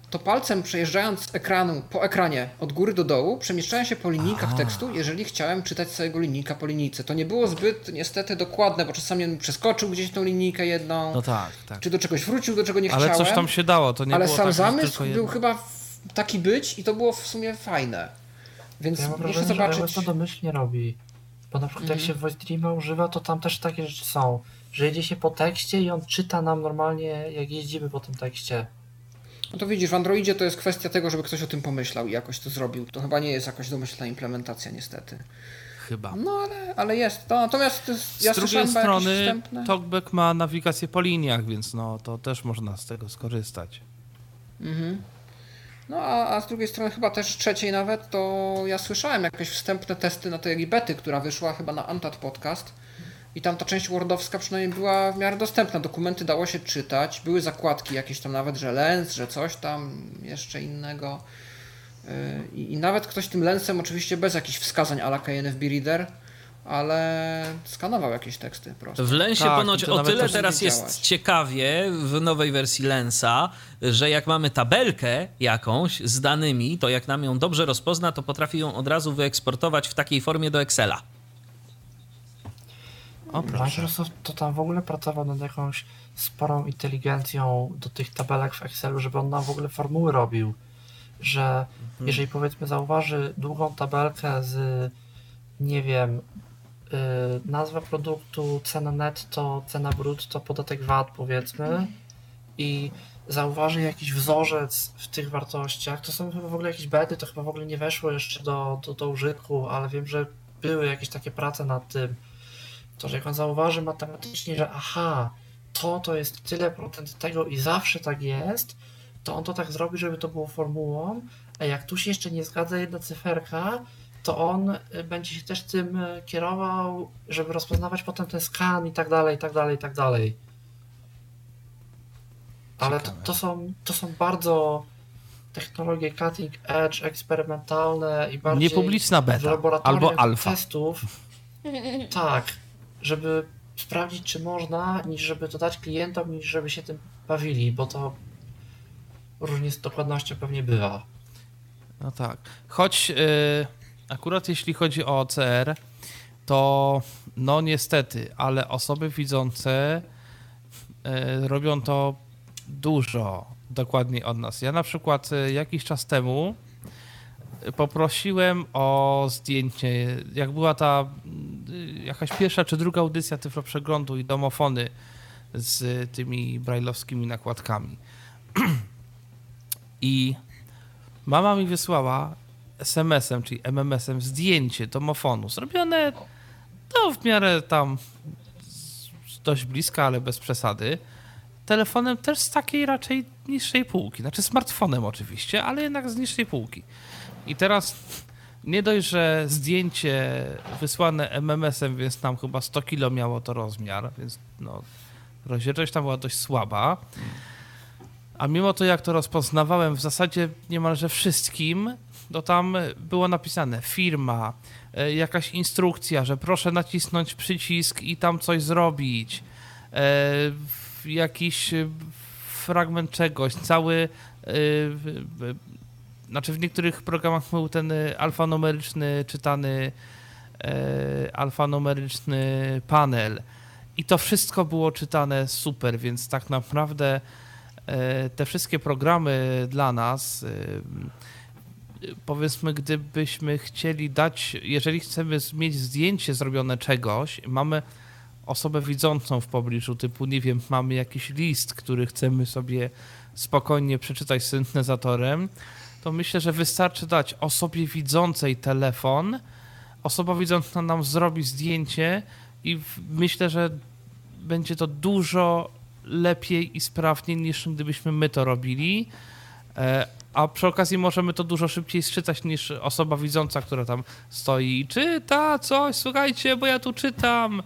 to palcem przejeżdżając z ekranu po ekranie od góry do dołu, przemieszczałem się po linijkach Aha. tekstu, jeżeli chciałem czytać całego linijka po linijce. To nie było zbyt niestety dokładne, bo czasami przeskoczył gdzieś tą linijkę jedną, no tak, tak. czy do czegoś wrócił, do czego nie ale chciałem. Ale coś tam się dało, to nie ale było tak. Ale sam zamysł był jedno. Chyba taki być i to było w sumie fajne. Więc ja mam wrażenie, zobaczyć... że to domyślnie robi, bo na przykład mm-hmm. jak się Voice Dreama używa, to tam też takie rzeczy są, że jedzie się po tekście i on czyta nam normalnie, jak jeździmy po tym tekście. No to widzisz, w Androidzie to jest kwestia tego, żeby ktoś o tym pomyślał i jakoś to zrobił. To chyba nie jest jakaś domyślna implementacja niestety. Chyba. No ale, ale jest. To, natomiast to jest, ja z drugiej strony TalkBack ma nawigację po liniach, więc no to też można z tego skorzystać. Mhm. No a, a z drugiej strony chyba też trzeciej nawet, to ja słyszałem jakieś wstępne testy na tej bety, która wyszła chyba na Amtat Podcast i tam ta część wordowska przynajmniej była w miarę dostępna, dokumenty dało się czytać, były zakładki jakieś tam nawet, że lens, że coś tam jeszcze innego, I, i nawet ktoś tym lensem, oczywiście bez jakichś wskazań a la K N F B Reader, ale skanował jakieś teksty proste. W lensie tak, ponoć o tyle teraz jest działać. Ciekawie w nowej wersji lensa, że jak mamy tabelkę jakąś z danymi, to jak nam ją dobrze rozpozna, to potrafi ją od razu wyeksportować w takiej formie do Excela. O, Microsoft to tam w ogóle pracował nad jakąś sporą inteligencją do tych tabelek w Excelu, żeby on nam w ogóle formuły robił, że jeżeli powiedzmy zauważy długą tabelkę z nie wiem, yy, nazwę produktu, cena netto, cena brutto, podatek V A T powiedzmy i zauważy jakiś wzorzec w tych wartościach, to są chyba w ogóle jakieś bety, to chyba w ogóle nie weszło jeszcze do, do, do użytku, ale wiem, że były jakieś takie prace nad tym, to że jak on zauważy matematycznie, że aha, to to jest tyle procent tego i zawsze tak jest, to on to tak zrobi, żeby to było formułą, a jak tu się jeszcze nie zgadza jedna cyferka, to on będzie się też tym kierował, żeby rozpoznawać potem ten skan i tak dalej, i tak dalej, i tak dalej. Ale to, to, są, to są bardzo technologie cutting edge, eksperymentalne i bardziej niepubliczna beta albo alfa testów. Tak, żeby sprawdzić, czy można, niż żeby to dać klientom, niż żeby się tym bawili, bo to różnie z dokładnością pewnie bywa. No tak, choć yy, akurat jeśli chodzi o O C R, to no niestety, ale osoby widzące yy, robią to dużo dokładniej od nas. Ja na przykład yy, jakiś czas temu poprosiłem o zdjęcie, jak była ta jakaś pierwsza czy druga audycja Tyflo Przeglądu i domofony z tymi brajlowskimi nakładkami. I mama mi wysłała es em esem, czyli em em esem zdjęcie domofonu, zrobione no w miarę tam dość bliska, ale bez przesady. Telefonem też z takiej raczej niższej półki, znaczy smartfonem oczywiście, ale jednak z niższej półki. I teraz nie dość, że zdjęcie wysłane em em esem, więc tam chyba sto kilo miało to rozmiar, więc no, rozdzielczość tam była dość słaba. A mimo to, jak to rozpoznawałem w zasadzie niemalże wszystkim, to tam było napisane firma, jakaś instrukcja, że proszę nacisnąć przycisk i tam coś zrobić, jakiś fragment czegoś, cały... Znaczy w niektórych programach był ten alfanumeryczny czytany e, alfanumeryczny panel i to wszystko było czytane super, więc tak naprawdę e, te wszystkie programy dla nas e, powiedzmy, gdybyśmy chcieli dać, jeżeli chcemy mieć zdjęcie zrobione czegoś, mamy osobę widzącą w pobliżu, typu nie wiem, mamy jakiś list, który chcemy sobie spokojnie przeczytać z syntezatorem, to myślę, że wystarczy dać osobie widzącej telefon, osoba widząca nam zrobi zdjęcie i myślę, że będzie to dużo lepiej i sprawniej niż gdybyśmy my to robili, a przy okazji możemy to dużo szybciej sczytać niż osoba widząca, która tam stoi i czyta coś, słuchajcie, bo ja tu czytam.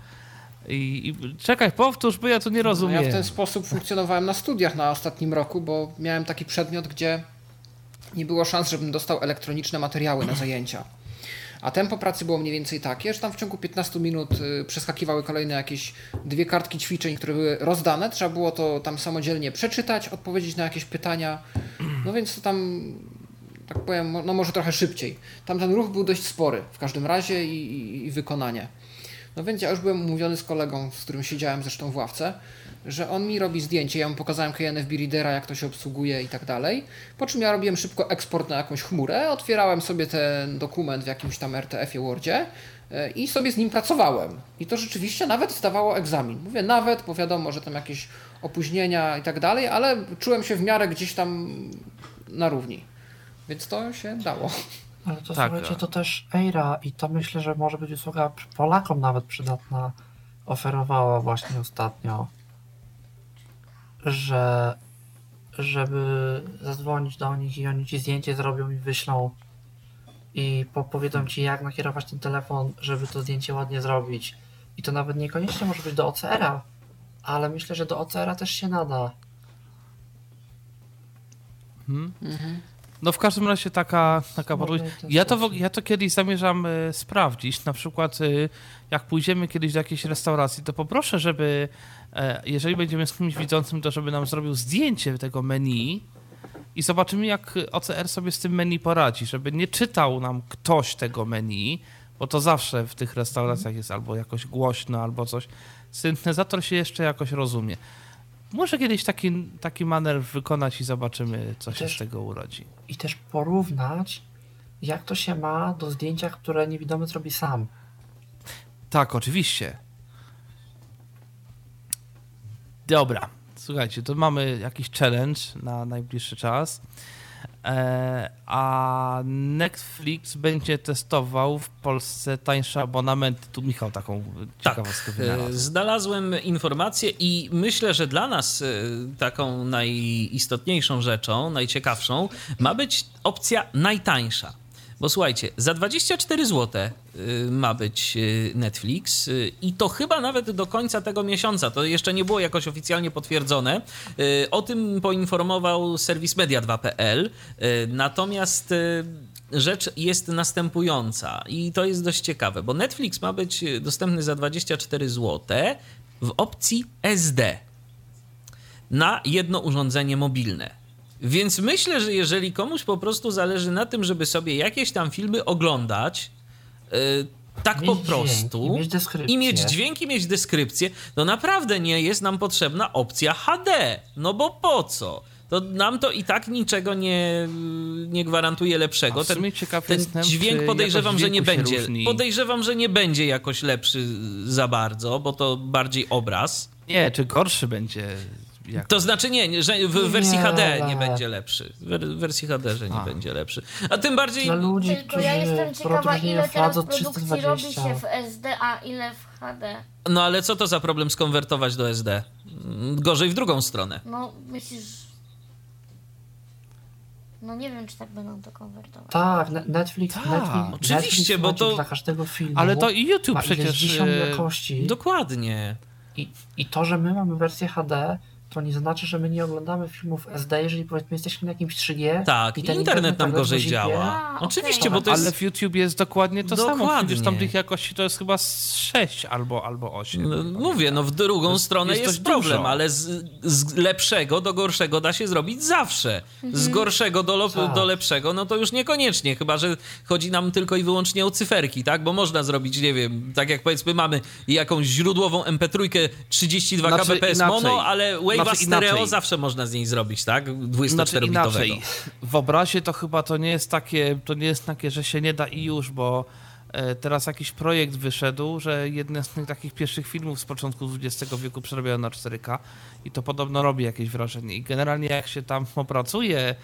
I, I czekaj, powtórz, bo ja tu nie rozumiem. Ja w ten sposób funkcjonowałem na studiach na ostatnim roku, bo miałem taki przedmiot, gdzie nie było szans, żebym dostał elektroniczne materiały na zajęcia. A tempo pracy było mniej więcej takie, że tam w ciągu piętnastu minut przeskakiwały kolejne jakieś dwie kartki ćwiczeń, które były rozdane. Trzeba było to tam samodzielnie przeczytać, odpowiedzieć na jakieś pytania. No więc to tam, tak powiem, no może trochę szybciej. Tam ten ruch był dość spory w każdym razie i, i, i wykonanie. No więc ja już byłem umówiony z kolegą, z którym siedziałem zresztą w ławce, że on mi robi zdjęcie, ja mu pokazałem K N F B Readera, jak to się obsługuje i tak dalej, po czym ja robiłem szybko eksport na jakąś chmurę, otwierałem sobie ten dokument w jakimś tam R T F-ie Wordzie i sobie z nim pracowałem. I to rzeczywiście nawet zdawało egzamin. Mówię nawet, bo wiadomo, że tam jakieś opóźnienia i tak dalej, ale czułem się w miarę gdzieś tam na równi. Więc to się dało. Ale to tak, słuchajcie, to też Eira i to myślę, że może być usługa Polakom nawet przydatna, oferowała właśnie ostatnio, że żeby zadzwonić do nich i oni ci zdjęcie zrobią i wyślą i powiedzą ci, jak nakierować ten telefon, żeby to zdjęcie ładnie zrobić. I to nawet niekoniecznie może być do O C R-a, ale myślę, że do O C R-a też się nada. Mhm. Mhm. No w każdym razie taka, taka możliwość. Ja to, ja to kiedyś zamierzam y, sprawdzić. Na przykład y, jak pójdziemy kiedyś do jakiejś restauracji, to poproszę, żeby y, jeżeli będziemy z kimś widzącym, to żeby nam zrobił zdjęcie tego menu i zobaczymy, jak O C R sobie z tym menu poradzi, żeby nie czytał nam ktoś tego menu, bo to zawsze w tych restauracjach jest albo jakoś głośno, albo coś. Syntezator się jeszcze jakoś rozumie. Muszę kiedyś taki, taki manewr wykonać i zobaczymy, co I się też, z tego urodzi. I też porównać, jak to się ma do zdjęcia, które niewidomy zrobi sam. Tak, oczywiście. Dobra, słuchajcie, to mamy jakiś challenge na najbliższy czas. Eee, a Netflix będzie testował w Polsce tańsze abonamenty. Tu Michał taką ciekawostkę wynalazł. Tak, znalazłem informację i myślę, że dla nas taką najistotniejszą rzeczą, najciekawszą ma być opcja najtańsza. Bo słuchajcie, za dwadzieścia cztery złote ma być Netflix i to chyba nawet do końca tego miesiąca. To jeszcze nie było jakoś oficjalnie potwierdzone. O tym poinformował serwis media dwa kropka p l. Natomiast rzecz jest następująca i to jest dość ciekawe, bo Netflix ma być dostępny za dwadzieścia cztery złote w opcji S D na jedno urządzenie mobilne. Więc myślę, że jeżeli komuś po prostu zależy na tym, żeby sobie jakieś tam filmy oglądać, yy, tak mieć po prostu dźwięk, i mieć dźwięki, mieć deskrypcję, no naprawdę nie jest nam potrzebna opcja H D. No bo po co? To nam to i tak niczego nie, nie gwarantuje lepszego. Ten, ten jestem, dźwięk podejrzewam, że nie będzie. Różni. Podejrzewam, że nie będzie jakoś lepszy za bardzo, bo to bardziej obraz. Nie, czy gorszy będzie. Jak? To znaczy nie, że w wersji nie, H D nie będzie lepszy. W wersji H D, że nie a. będzie lepszy. A tym bardziej... Dla ludzi, tylko ja jestem ciekawa, ile teraz produkcji robi się w S D, a ile w H D. No ale co to za problem skonwertować do S D? Gorzej w drugą stronę. No myślisz... No nie wiem, czy tak będą to konwertować. Tak, Netflix, Ta, Netflix oczywiście, Netflix bo to... dla każdego filmu. Ale to i YouTube ma, przecież... jakości. Dokładnie. I, I to, że my mamy wersję H D... to nie znaczy, że my nie oglądamy filmów S D, jeżeli powiedzmy jesteśmy na jakimś trzy G. Tak, i internet, internet nam gorzej działa. A, oczywiście, okay. bo to jest... Ale w YouTube jest dokładnie to dokładnie. samo. Przecież tam tych jakości to jest chyba sześć albo, albo osiem. No, mówię, no w drugą jest, stronę jest, jest problem, dużo. ale z, z lepszego do gorszego da się zrobić zawsze. Z gorszego do, lo, tak. do lepszego, no to już niekoniecznie, chyba że chodzi nam tylko i wyłącznie o cyferki, tak? Bo można zrobić, nie wiem, tak jak powiedzmy mamy jakąś źródłową M P trzy trzydzieści dwa kilobitów per sekundę mono, ale Wave'a znaczy stereo inaczej. zawsze można z niej zrobić, tak? dwudziestoczterobitowego. Znaczy w obrazie to chyba to nie jest takie, to nie jest takie, że się nie da i już, bo teraz jakiś projekt wyszedł, że jeden z tych takich pierwszych filmów z początku dwudziestego wieku przerobiono na cztery K i to podobno robi jakieś wrażenie. I generalnie jak się tam opracuje,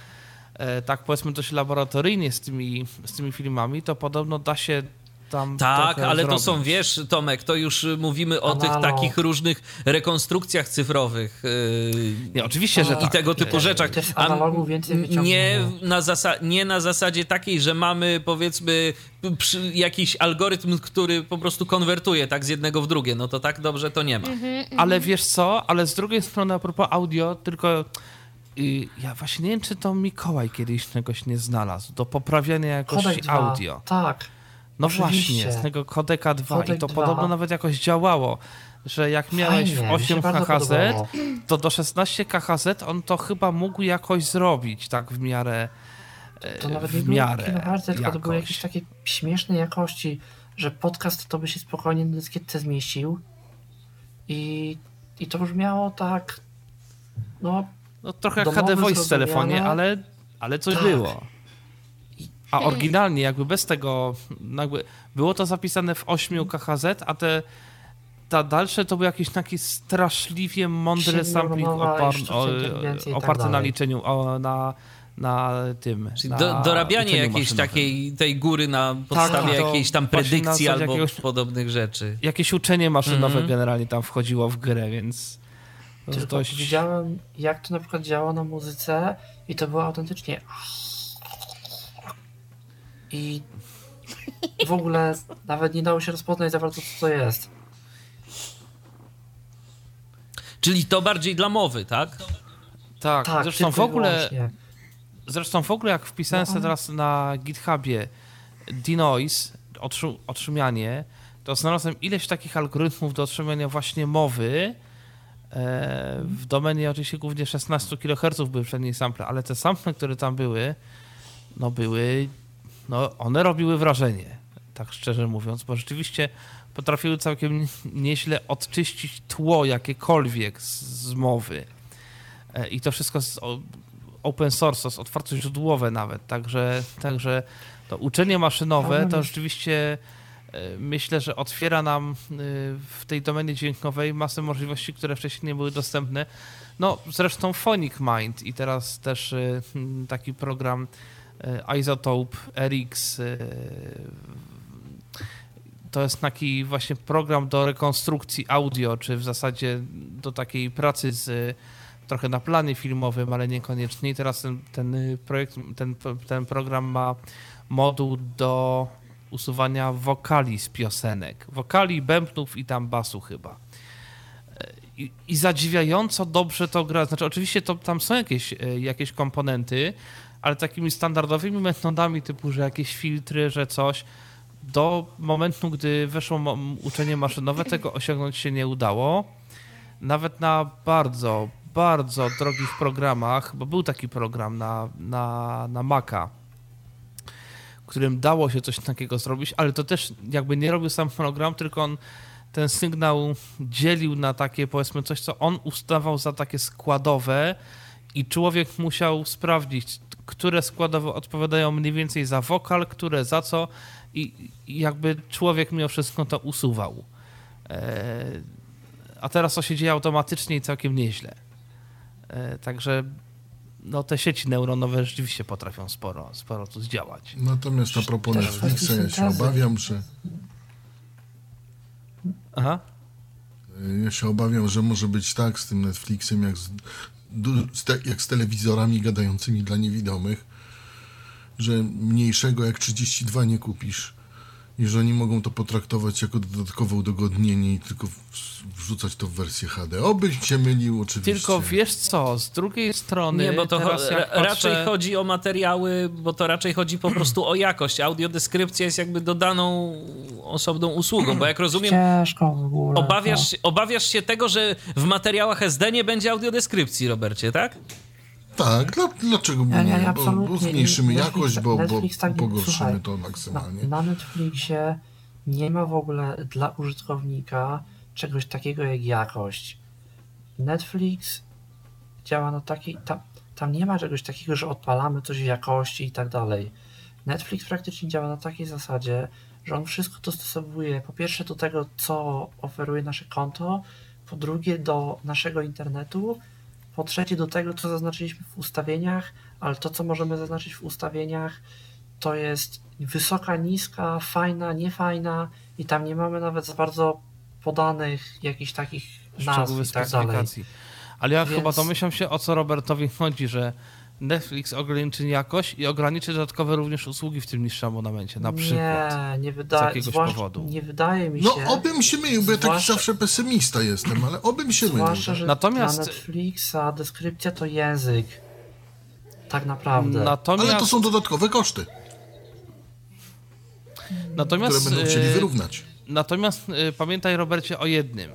tak powiedzmy dość laboratoryjnie z tymi, z tymi filmami, to podobno da się... Tak, ale zrobić. to są, wiesz, Tomek, to już mówimy o Analog. tych takich różnych rekonstrukcjach cyfrowych. Yy, nie, oczywiście, że I tak. tego typu rzeczach. Analogu więcej nie na, zasa- nie na zasadzie takiej, że mamy, powiedzmy, przy, jakiś algorytm, który po prostu konwertuje tak z jednego w drugie. No to tak dobrze to nie ma. Mhm, ale wiesz co, ale z drugiej strony a propos audio, tylko... I ja właśnie nie wiem, czy to Mikołaj kiedyś czegoś nie znalazł do poprawiania jakości audio. Tak. No Oczywiście. właśnie, z tego kodeka dwa Kodek i to dwa. Podobno nawet jakoś działało, że jak miałeś Fajnie, w osiem K H Z, to do szesnaście K H Z on to chyba mógł jakoś zrobić tak w miarę To nawet w nie miarę było bardzo, tylko to były jakieś takie śmieszne jakości, że podcast to by się spokojnie na dyskietce zmieścił i, i to brzmiało tak no, no trochę jak H D Voice w telefonie, ale, ale coś tak. było. A oryginalnie jakby bez tego, jakby było to zapisane w ośmiu K H Z, a te ta dalsze to był jakiś taki straszliwie mądry sampling opar- o, oparty tak na liczeniu, o, na, na tym. Czyli na do, dorabianie jakiejś takiej tej góry na podstawie tak, jakiejś tam predykcji albo jakiegoś, podobnych rzeczy. Jakieś uczenie maszynowe mm-hmm. generalnie tam wchodziło w grę, więc... Tylko dość... widziałem, jak to na przykład działało na muzyce i to było autentycznie... I w ogóle nawet nie dało się rozpoznać za bardzo, co to jest. Czyli to bardziej dla mowy, tak? Tak, tak zresztą w ogóle Zresztą w ogóle jak wpisałem sobie teraz na GitHubie denoise, otrzym- otrzymianie, to znalazłem ileś takich algorytmów do otrzymania właśnie mowy e, w domenie oczywiście głównie szesnaście kiloherców były przedniej sample, ale te sample, które tam były, no były, no one robiły wrażenie, tak szczerze mówiąc, bo rzeczywiście potrafiły całkiem nieźle odczyścić tło jakiekolwiek z, z mowy. E, I to wszystko z o, open source, otwartość źródłowe nawet, także, także to uczenie maszynowe to rzeczywiście myślę, że otwiera nam w tej domenie dźwiękowej masę możliwości, które wcześniej nie były dostępne. No zresztą Phonic Mind i teraz też taki program Isotope R X. To jest taki właśnie program do rekonstrukcji audio, czy w zasadzie do takiej pracy z trochę na planie filmowym, ale niekoniecznie. I teraz ten, ten projekt, ten, ten program ma moduł do usuwania wokali z piosenek. Wokali, bębnów i tam basu chyba. I, i zadziwiająco dobrze to gra. Znaczy oczywiście to, tam są jakieś, jakieś komponenty, ale takimi standardowymi metodami typu, że jakieś filtry, że coś. Do momentu, gdy weszło uczenie maszynowe, tego osiągnąć się nie udało. Nawet na bardzo, bardzo drogich programach, bo był taki program na, na, na Maca, którym dało się coś takiego zrobić, ale to też jakby nie robił sam program, tylko on ten sygnał dzielił na takie, powiedzmy, coś, co on uznawał za takie składowe i człowiek musiał sprawdzić, które składowe odpowiadają mniej więcej za wokal, które za co i, i jakby człowiek mimo wszystko to usuwał. Eee, a teraz to się dzieje automatycznie i całkiem nieźle. Eee, także no te sieci neuronowe rzeczywiście potrafią sporo, sporo tu zdziałać. Natomiast a propos Netflixa, ja się obawiam, że... Aha. Ja się obawiam, że może być tak z tym Netflixem, jak z, jak z telewizorami gadającymi dla niewidomych, że mniejszego jak trzydzieści dwa nie kupisz i że oni mogą to potraktować jako dodatkowe udogodnienie i tylko wrzucać to w wersję H D. Obyś się mylił, oczywiście. Tylko wiesz co, z drugiej strony... Nie, bo to teraz ra- patrzę... raczej chodzi o materiały, bo to raczej chodzi po prostu o jakość. Audiodeskrypcja jest jakby dodaną osobną usługą, bo jak rozumiem... Ciężko w ogóle. Obawiasz, obawiasz się tego, że w materiałach S D nie będzie audiodeskrypcji, Robercie, tak? Tak, dla, dlaczego? Ja, ja, bo, bo zmniejszymy Netflix, jakość, bo, Netflix, bo tak, pogorszymy słuchaj, to maksymalnie. Na, na Netflixie nie ma w ogóle dla użytkownika czegoś takiego jak jakość. Netflix działa na takiej... Tam, tam nie ma czegoś takiego, że odpalamy coś w jakości i tak dalej. Netflix praktycznie działa na takiej zasadzie, że on wszystko dostosowuje po pierwsze do tego, co oferuje nasze konto, po drugie do naszego internetu, po trzecie do tego, co zaznaczyliśmy w ustawieniach, ale to, co możemy zaznaczyć w ustawieniach, to jest wysoka, niska, fajna, niefajna i tam nie mamy nawet za bardzo podanych jakichś takich nazw i tak dalej. Ale ja Więc... chyba domyślam się, o co Robertowi chodzi, że Netflix ograniczy jakość i ograniczy dodatkowe również usługi w tym niższym abonamencie, na przykład. Nie, nie wyda- z jakiegoś zwłasz- powodu. Nie wydaje mi się. No obym się mylił, bo ja zwłasz- taki zawsze pesymista jestem, ale obym się mylił. Zwłaszcza, że natomiast... dla Netflixa deskrypcja to język. Tak naprawdę. Natomiast... Ale to są dodatkowe koszty. Natomiast... które będą chcieli wyrównać. Natomiast y, pamiętaj, Robercie, o jednym.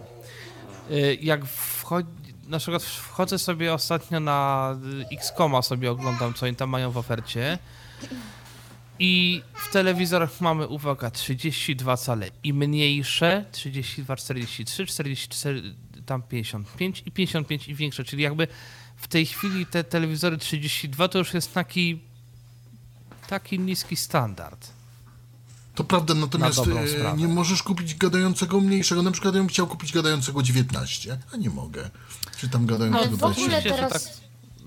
Y, jak wchodzi... Na przykład wchodzę sobie ostatnio na X-Koma, sobie oglądam, co oni tam mają w ofercie i w telewizorach mamy, uwaga, trzydzieści dwa cale i mniejsze, trzydzieści dwa, czterdzieści trzy, czterdzieści cztery, tam pięćdziesiąt pięć i pięćdziesiąt pięć i większe, czyli jakby w tej chwili te telewizory trzydzieści dwa to już jest taki, taki niski standard. To prawda, natomiast na nie możesz kupić gadającego mniejszego. Na przykład ja bym chciał kupić gadającego dziewiętnaście, a nie mogę. Czy tam gadającego ale w ogóle teraz... tak,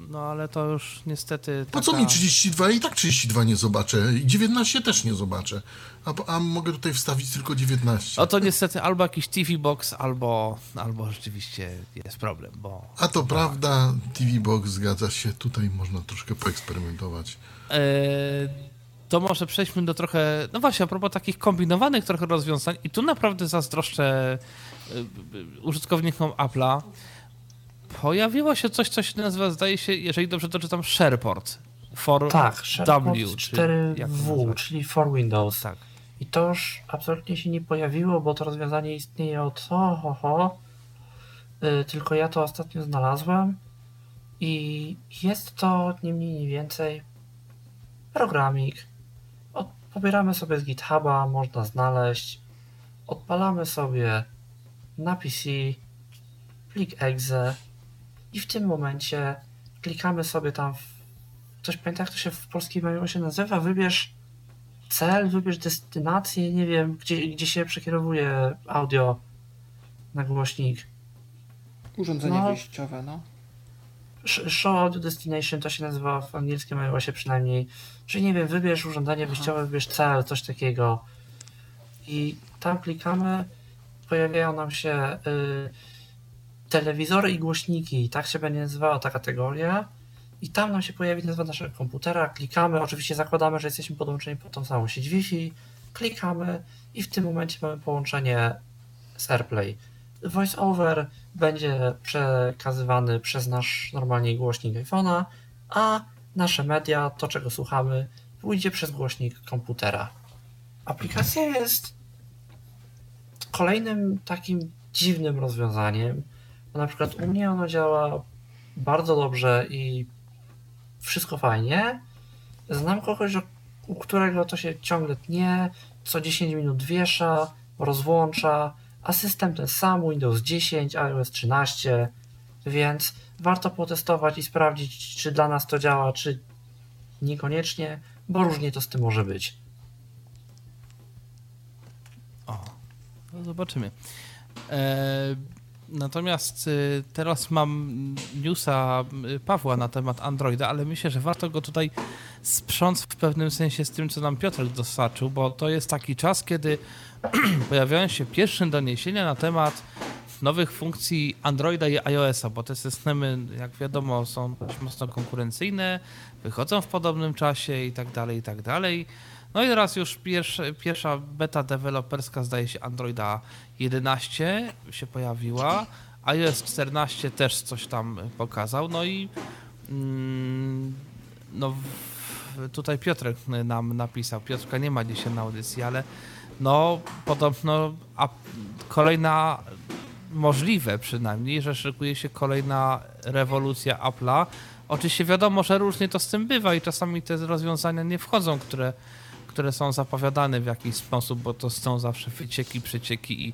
no ale to już niestety... Taka... Po co mi trzydzieści dwa? I tak trzydzieści dwa nie zobaczę. I dziewiętnaście też nie zobaczę. A, a mogę tutaj wstawić tylko dziewiętnaście. No to niestety albo jakiś T V Box, albo, albo rzeczywiście jest problem, bo... A to prawda, T V Box, zgadza się. Tutaj można troszkę poeksperymentować. Eee... to może przejdźmy do trochę, no właśnie, a propos takich kombinowanych trochę rozwiązań i tu naprawdę zazdroszczę użytkownikom Apple'a. Pojawiło się coś, co się nazywa, zdaje się, jeżeli dobrze to czytam, SharePort. for tak, W, cztery W, czyli, czyli for Windows. Tak. I to już absolutnie się nie pojawiło, bo to rozwiązanie istnieje od ho, ho, ho. Yy, tylko ja to ostatnio znalazłem i jest to nie mniej, nie więcej programik. Od, pobieramy sobie z GitHuba, można znaleźć. Odpalamy sobie na P C plik exe i w tym momencie klikamy sobie tam w... Ktoś pamięta, jak to się w polskim menu się nazywa? Wybierz cel, wybierz destynację, nie wiem, gdzie, gdzie się przekierowuje audio na głośnik. Urządzenie no, wyjściowe, no. Show Audio Destination to się nazywa w angielskim menu się przynajmniej. Czyli nie wiem, wybierz urządzenie Aha. wyjściowe, wybierz cel, coś takiego. I tam klikamy, pojawiają nam się y, telewizory i głośniki. Tak się będzie nazywała ta kategoria. I tam nam się pojawi nazwa naszego komputera, klikamy, oczywiście zakładamy, że jesteśmy podłączeni pod tą samą sieć Wi-Fi, klikamy i w tym momencie mamy połączenie z AirPlay. VoiceOver będzie przekazywany przez nasz normalnie głośnik iPhone'a, a nasze media, to czego słuchamy, pójdzie przez głośnik komputera. Aplikacja jest kolejnym takim dziwnym rozwiązaniem. Na przykład u mnie ona działa bardzo dobrze i wszystko fajnie. Znam kogoś, u którego to się ciągle tnie, co dziesięć minut wiesza, rozłącza, a system ten sam, Windows dziesięć, iOS trzynaście, więc warto potestować i sprawdzić, czy dla nas to działa, czy niekoniecznie, bo różnie to z tym może być. O, no zobaczymy. Eee... Natomiast teraz mam newsa Pawła na temat Androida, ale myślę, że warto go tutaj sprząc w pewnym sensie z tym, co nam Piotr dostarczył, bo to jest taki czas, kiedy pojawiają się pierwsze doniesienia na temat nowych funkcji Androida i iOS-a, bo te systemy, jak wiadomo, są dość mocno konkurencyjne, wychodzą w podobnym czasie i tak dalej, i tak dalej. No i teraz już pierwsze, pierwsza beta deweloperska, zdaje się, Androida jedenaście się pojawiła, iOS czternaście też coś tam pokazał, no i mm, no, tutaj Piotrek nam napisał, Piotrka nie ma dzisiaj na audycji, ale no podobno a kolejna, możliwe przynajmniej, że szykuje się kolejna rewolucja Apple'a. Oczywiście wiadomo, że różnie to z tym bywa i czasami te rozwiązania nie wchodzą, które które są zapowiadane w jakiś sposób, bo to są zawsze wycieki, przecieki i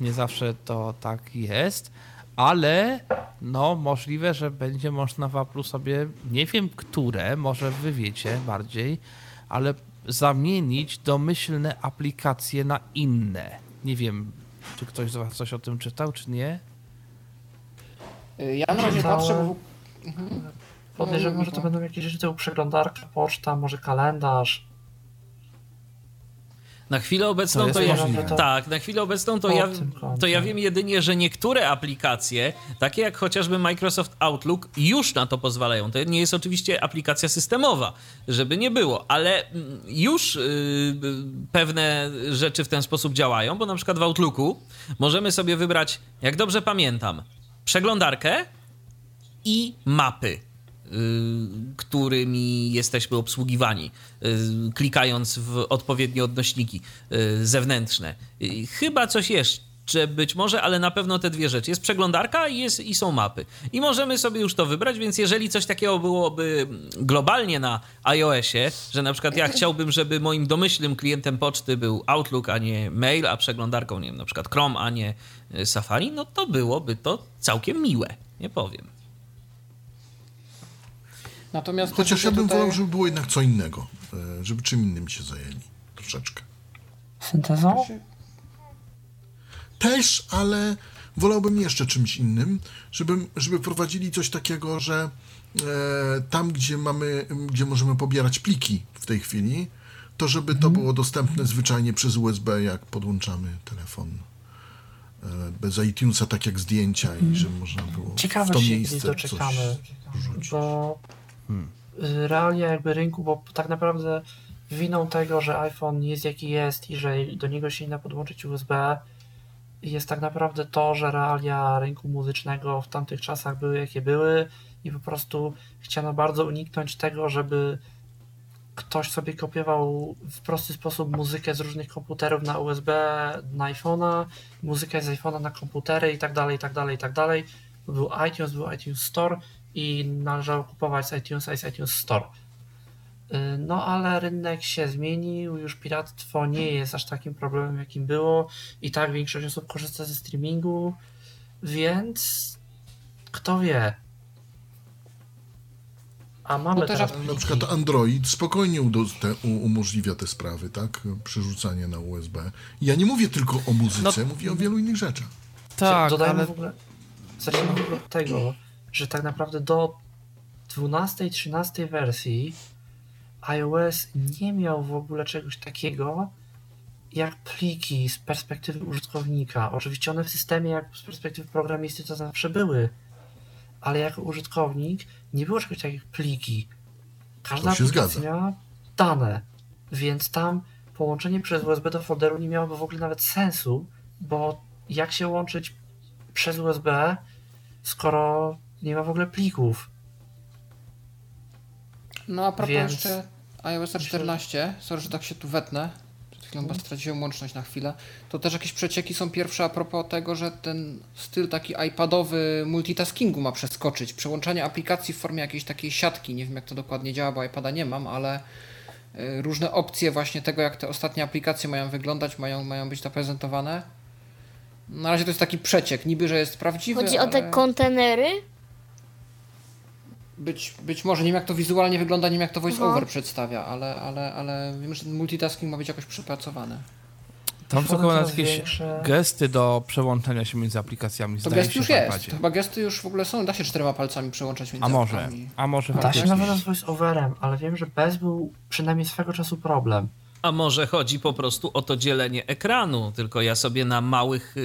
nie zawsze to tak jest, ale no możliwe, że będzie można w Apple'u sobie, nie wiem które, może wy wiecie bardziej, ale zamienić domyślne aplikacje na inne. Nie wiem, czy ktoś z was coś o tym czytał, czy nie? Ja na razie patrzę, bo... Mhm. Podejrzewam, no, że to będą jakieś rzeczy typu przeglądarka, poczta, może kalendarz. Na chwilę obecną to, jest to ja, tak, na chwilę obecną to ja, to ja wiem jedynie, że niektóre aplikacje, takie jak chociażby Microsoft Outlook, już na to pozwalają. To nie jest oczywiście aplikacja systemowa, żeby nie było, ale już yy, pewne rzeczy w ten sposób działają, bo na przykład w Outlooku możemy sobie wybrać, jak dobrze pamiętam, przeglądarkę i mapy, którymi jesteśmy obsługiwani, klikając w odpowiednie odnośniki zewnętrzne. Chyba coś jeszcze być może, ale na pewno te dwie rzeczy. Jest przeglądarka i, jest, i są mapy. I możemy sobie już to wybrać, więc jeżeli coś takiego byłoby globalnie na iOSie, że na przykład ja chciałbym, żeby moim domyślnym klientem poczty był Outlook, a nie Mail, a przeglądarką, nie wiem, na przykład Chrome, a nie Safari, no to byłoby to całkiem miłe, nie powiem. Natomiast chociaż ja bym tutaj... wolał, żeby było jednak co innego, żeby czym innym się zajęli troszeczkę. Syntezą? Też, ale wolałbym jeszcze czymś innym, żeby, żeby prowadzili coś takiego, że e, tam, gdzie mamy, gdzie możemy pobierać pliki w tej chwili, to żeby to było dostępne zwyczajnie przez U S B, jak podłączamy telefon. Bez iTunesa, tak jak zdjęcia i żeby można było Ciekawe w to się, miejsce to czekamy, coś bo hmm. realia jakby rynku, bo tak naprawdę winą tego, że iPhone jest jaki jest i że do niego się nie da podłączyć U S B, jest tak naprawdę to, że realia rynku muzycznego w tamtych czasach były jakie były i po prostu chciano bardzo uniknąć tego, żeby ktoś sobie kopiował w prosty sposób muzykę z różnych komputerów na U S B, na iPhone'a, muzykę z iPhone'a na komputery i tak dalej, i tak dalej, i tak dalej. Był iTunes, był iTunes Store i należało kupować z iTunesa i z iTunes Store. No ale rynek się zmienił, już piractwo nie jest aż takim problemem, jakim było. I tak większość osób korzysta ze streamingu, więc kto wie. A mamy no teraz na przykład Android spokojnie umożliwia te sprawy, tak? Przerzucanie na U S B. Ja nie mówię tylko o muzyce, no, mówię o wielu innych rzeczach. Tak, dodajmy ale... w ogóle, zacznijmy od tego, że tak naprawdę do dwunastej, trzynastej wersji iOS nie miał w ogóle czegoś takiego jak pliki z perspektywy użytkownika. Oczywiście one w systemie, jak z perspektywy programisty, to zawsze były, ale jako użytkownik nie było czegoś takiego jak pliki. Każda aplikacja miała dane, więc tam połączenie przez U S B do folderu nie miałoby w ogóle nawet sensu, bo jak się łączyć przez U S B, skoro nie ma w ogóle plików. No a propos więc... jeszcze iOS czternaście, sorry, że tak się tu wetnę, przed chwilą chyba straciłem łączność na chwilę, to też jakieś przecieki są pierwsze a propos tego, że ten styl taki iPadowy multitaskingu ma przeskoczyć, przełączanie aplikacji w formie jakiejś takiej siatki, nie wiem jak to dokładnie działa, bo iPada nie mam, ale różne opcje właśnie tego, jak te ostatnie aplikacje mają wyglądać, mają, mają być zaprezentowane. Na razie to jest taki przeciek, niby, że jest prawdziwy. Chodzi ale... o te kontenery? Być, być może, nie wiem jak to wizualnie wygląda, nie wiem jak to voice-over no. przedstawia, ale, ale, ale wiem, że ten multitasking ma być jakoś przepracowany. Tam są chyba jakieś większe gesty do przełączania się między aplikacjami. To gest już jest, to chyba gesty już w ogóle są, da się czterema palcami przełączać między aplikacjami. A może, a może. Da się nawet z voice-overem, ale wiem, że bez był przynajmniej swego czasu problem. A może chodzi po prostu o to dzielenie ekranu, tylko ja sobie na małych yy,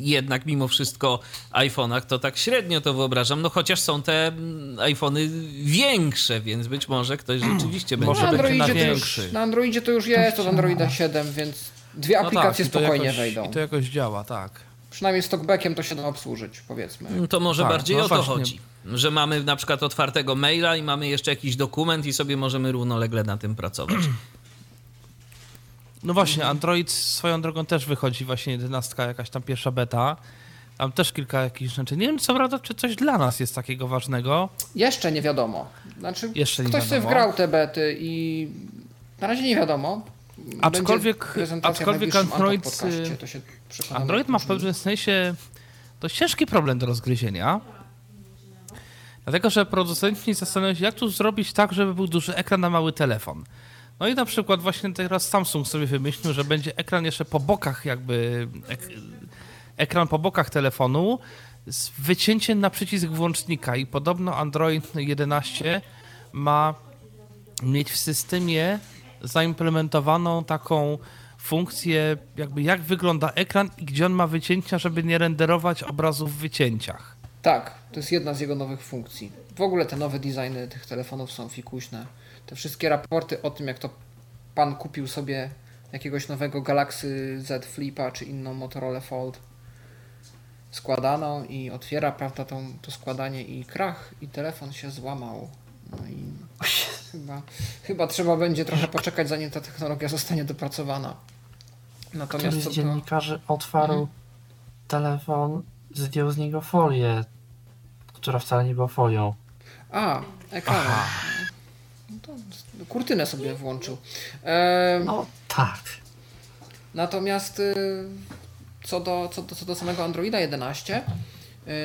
jednak mimo wszystko iPhone'ach to tak średnio to wyobrażam, no chociaż są te iPhone'y większe, więc być może ktoś rzeczywiście będzie na Androidzie większy. Już, na Androidzie to już jest, od Androida siedem, więc dwie aplikacje no tak, spokojnie jakoś wejdą. I to jakoś działa, tak. Przynajmniej z talkbackiem to się da obsłużyć, powiedzmy. To może tak, bardziej no o to właśnie chodzi, że mamy na przykład otwartego maila i mamy jeszcze jakiś dokument i sobie możemy równolegle na tym pracować. No właśnie, Android swoją drogą też wychodzi, właśnie jedenastka, jakaś tam pierwsza beta. Tam też kilka jakichś rzeczy. Nie wiem, co prawda, czy coś dla nas jest takiego ważnego. Jeszcze nie wiadomo. Znaczy, Jeszcze nie ktoś wiadomo. sobie wgrał te bety i na razie nie wiadomo. Aczkolwiek, aczkolwiek Android, to się Android ma w pewnym sensie to ciężki problem do rozgryzienia. Dlatego, że producenci zastanawiają się, jak tu zrobić tak, żeby był duży ekran na mały telefon. No i na przykład właśnie teraz Samsung sobie wymyślił, że będzie ekran jeszcze po bokach jakby, ek, ekran po bokach telefonu z wycięciem na przycisk włącznika i podobno Android jedenaście ma mieć w systemie zaimplementowaną taką funkcję jakby jak wygląda ekran i gdzie on ma wycięcia, żeby nie renderować obrazów w wycięciach. Tak, to jest jedna z jego nowych funkcji. W ogóle te nowe designy tych telefonów są fikuśne. Te wszystkie raporty o tym, jak to pan kupił sobie jakiegoś nowego Galaxy Z Flipa czy inną Motorola Fold składaną i otwiera, prawda, tą, to składanie i krach, i telefon się złamał. No i chyba, chyba trzeba będzie trochę poczekać, zanim ta technologia zostanie dopracowana. Natomiast Któryś z dziennikarzy to... otwarł hmm. telefon, zdjął z niego folię, która wcale nie była folią. A, ekran. Kurtynę sobie włączył. Ehm, no tak. Natomiast y, co, do, co, do, co do samego Androida jedenaście,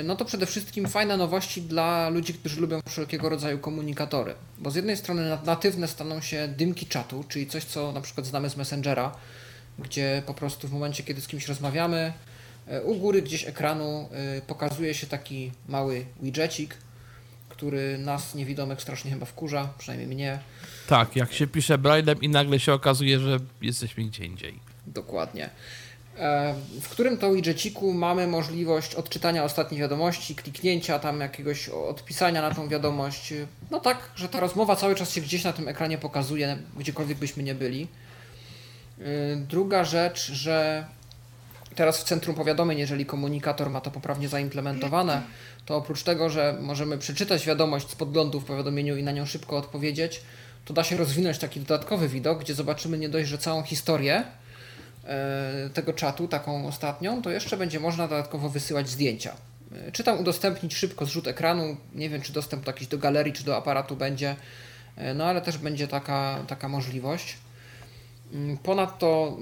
y, no to przede wszystkim fajne nowości dla ludzi, którzy lubią wszelkiego rodzaju komunikatory. Bo z jednej strony natywne staną się dymki czatu, czyli coś, co na przykład znamy z Messengera, gdzie po prostu w momencie, kiedy z kimś rozmawiamy, y, u góry gdzieś ekranu y, pokazuje się taki mały widżecik, który nas niewidomych strasznie chyba wkurza, przynajmniej mnie. Tak, jak się pisze Braille'em i nagle się okazuje, że jesteśmy gdzie indziej. Dokładnie. W którym to widżeciku mamy możliwość odczytania ostatniej wiadomości, kliknięcia tam jakiegoś odpisania na tą wiadomość. No tak, że ta rozmowa cały czas się gdzieś na tym ekranie pokazuje, gdziekolwiek byśmy nie byli. Druga rzecz, że teraz w centrum powiadomień, jeżeli komunikator ma to poprawnie zaimplementowane, to oprócz tego, że możemy przeczytać wiadomość z podglądu w powiadomieniu i na nią szybko odpowiedzieć, to da się rozwinąć taki dodatkowy widok, gdzie zobaczymy nie dość, że całą historię tego czatu, taką ostatnią, to jeszcze będzie można dodatkowo wysyłać zdjęcia. Czy tam udostępnić szybko zrzut ekranu, nie wiem, czy dostęp do jakiejś do galerii, czy do aparatu będzie, no ale też będzie taka, taka możliwość. Ponadto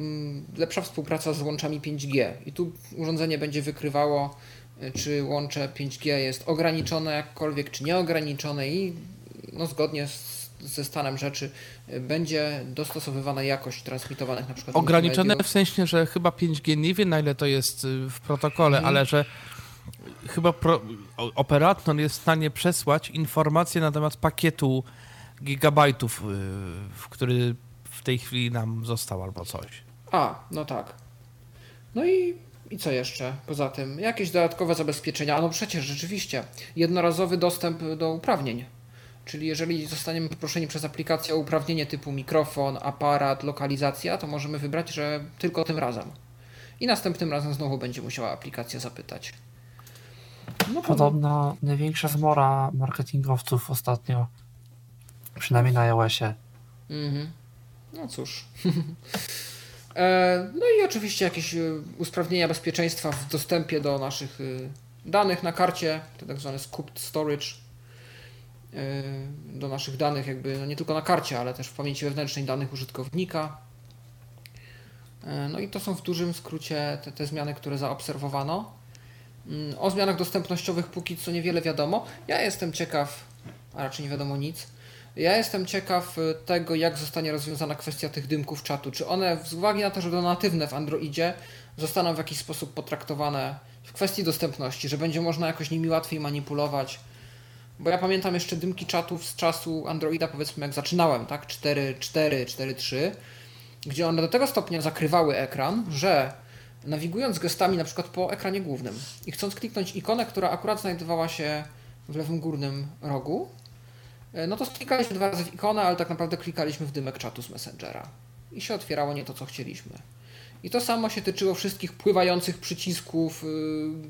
lepsza współpraca z łączami pięć G i tu urządzenie będzie wykrywało, czy łącze pięć G jest ograniczone jakkolwiek, czy nieograniczone i no, zgodnie z ze stanem rzeczy będzie dostosowywana jakość transmitowanych na przykład. Ograniczone w sensie, że chyba pięć G nie wie na ile to jest w protokole, mhm. ale że chyba pro, operator jest w stanie przesłać informacje na temat pakietu gigabajtów, który w tej chwili nam został albo coś. A, no tak. No i, i co jeszcze? Poza tym jakieś dodatkowe zabezpieczenia. A no przecież rzeczywiście jednorazowy dostęp do uprawnień. Czyli jeżeli zostaniemy poproszeni przez aplikację o uprawnienie typu mikrofon, aparat, lokalizacja, to możemy wybrać, że tylko tym razem. I następnym razem znowu będzie musiała aplikacja zapytać. No, podobno no. największa zmora marketingowców ostatnio, przynajmniej na iOSie. Mhm. No cóż. No i oczywiście jakieś usprawnienia bezpieczeństwa w dostępie do naszych danych na karcie, to tak zwane scooped storage. Do naszych danych, jakby no nie tylko na karcie, ale też w pamięci wewnętrznej danych użytkownika. No i to są w dużym skrócie te, te zmiany, które zaobserwowano. O zmianach dostępnościowych póki co niewiele wiadomo. Ja jestem ciekaw, a raczej nie wiadomo nic. Ja jestem ciekaw tego, jak zostanie rozwiązana kwestia tych dymków czatu. Czy one, z uwagi na to, że to natywne w Androidzie, zostaną w jakiś sposób potraktowane w kwestii dostępności, że będzie można jakoś nimi łatwiej manipulować. Bo ja pamiętam jeszcze dymki czatów z czasu Androida, powiedzmy jak zaczynałem, tak? cztery kropka cztery, cztery kropka trzy, gdzie one do tego stopnia zakrywały ekran, że nawigując gestami na przykład po ekranie głównym i chcąc kliknąć ikonę, która akurat znajdowała się w lewym górnym rogu, no to klikaliśmy dwa razy w ikonę, ale tak naprawdę klikaliśmy w dymek czatu z Messengera i się otwierało nie to, co chcieliśmy. I to samo się tyczyło wszystkich pływających przycisków,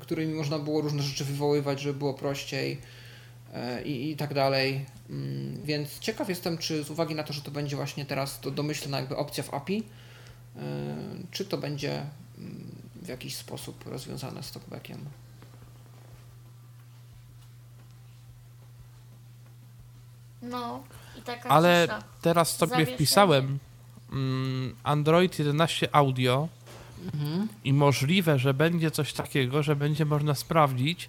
którymi można było różne rzeczy wywoływać, żeby było prościej. I, i tak dalej, więc ciekaw jestem, czy z uwagi na to, że to będzie właśnie teraz to domyślna jakby opcja w A P I, czy to będzie w jakiś sposób rozwiązane z talkbackiem. No i taka ale cisza. Teraz sobie Zawieszenie. wpisałem Android jedenaście Audio mhm. i możliwe, że będzie coś takiego, że będzie można sprawdzić,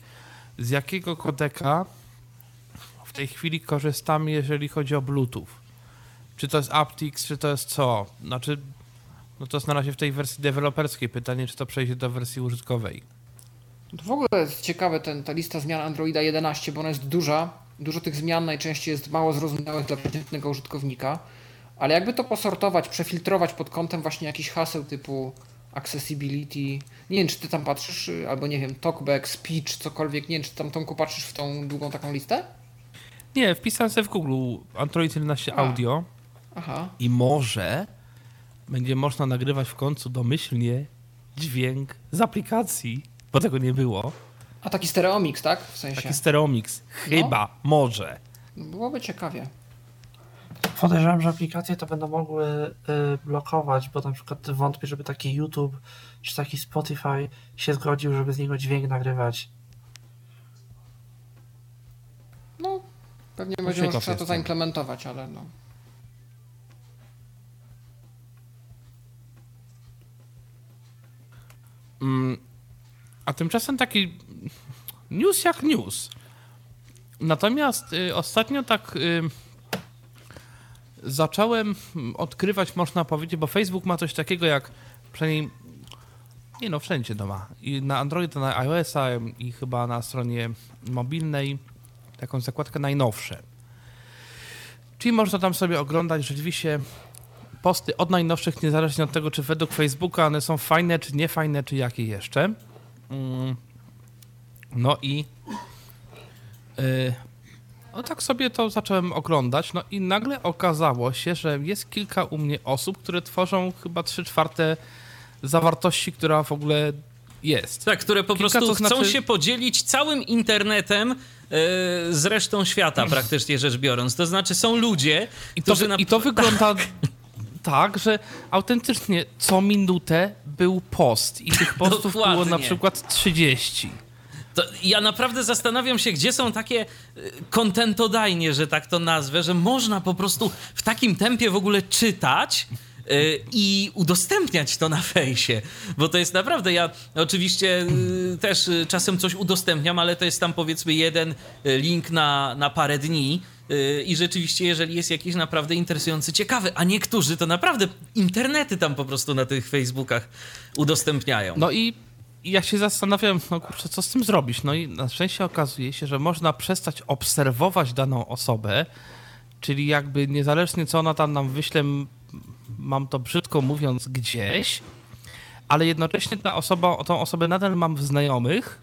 z jakiego kodeka w tej chwili korzystamy, jeżeli chodzi o Bluetooth. Czy to jest aptX, czy to jest co? Znaczy, no to jest na razie w tej wersji deweloperskiej pytanie, czy to przejdzie do wersji użytkowej. To w ogóle jest ciekawe ten, ta lista zmian Androida jedenaście, bo ona jest duża. Dużo tych zmian najczęściej jest mało zrozumiałych dla przeciętnego użytkownika, ale jakby to posortować, przefiltrować pod kątem właśnie jakichś haseł typu accessibility, nie wiem, czy ty tam patrzysz, albo nie wiem, talkback, speech, cokolwiek, nie wiem, czy tam, Tomku, patrzysz w tą długą taką listę? Nie, wpisałem sobie w Google Android jedenaście Audio. Aha. I może będzie można nagrywać w końcu domyślnie dźwięk z aplikacji, bo tego nie było. A taki stereomix, tak? W sensie. Taki stereomix. Chyba, no. Może. Byłoby ciekawie. Podejrzewam, że aplikacje to będą mogły y, blokować, bo na przykład wątpię, żeby taki YouTube czy taki Spotify się zgodził, żeby z niego dźwięk nagrywać. No. Pewnie będzie można to jestem. zaimplementować, ale no. Mm, a tymczasem taki news jak news. Natomiast y, ostatnio tak y, zacząłem odkrywać, można powiedzieć, bo Facebook ma coś takiego jak, przynajmniej, nie no, wszędzie to ma. I na Androida, na iOS-a i chyba na stronie mobilnej taką zakładkę najnowsze. Czyli można tam sobie oglądać rzeczywiście posty od najnowszych, niezależnie od tego, czy według Facebooka one są fajne, czy niefajne, czy jakie jeszcze. No i yy, no tak sobie to zacząłem oglądać, no i nagle okazało się, że jest kilka u mnie osób, które tworzą chyba trzy czwarte zawartości, która w ogóle jest. Tak, które po Kilka prostu chcą znaczy... się podzielić całym internetem Yy, z resztą świata, praktycznie rzecz biorąc. To znaczy są ludzie, I to, którzy... Wy, na... I to wygląda tak. tak, że autentycznie co minutę był post i tych postów było na przykład trzydzieści. To ja naprawdę zastanawiam się, gdzie są takie kontentodajnie, że tak to nazwę, że można po prostu w takim tempie w ogóle czytać i udostępniać to na fejsie, bo to jest naprawdę, ja oczywiście też czasem coś udostępniam, ale to jest tam powiedzmy jeden link na, na parę dni i rzeczywiście jeżeli jest jakiś naprawdę interesujący, ciekawy, a niektórzy to naprawdę internety tam po prostu na tych Facebookach udostępniają. No i ja się zastanawiam, no kurczę, co z tym zrobić? No i na szczęście okazuje się, że można przestać obserwować daną osobę, czyli jakby niezależnie co ona tam nam wyśle, mam to brzydko mówiąc gdzieś, ale jednocześnie ta osoba, tą osobę nadal mam w znajomych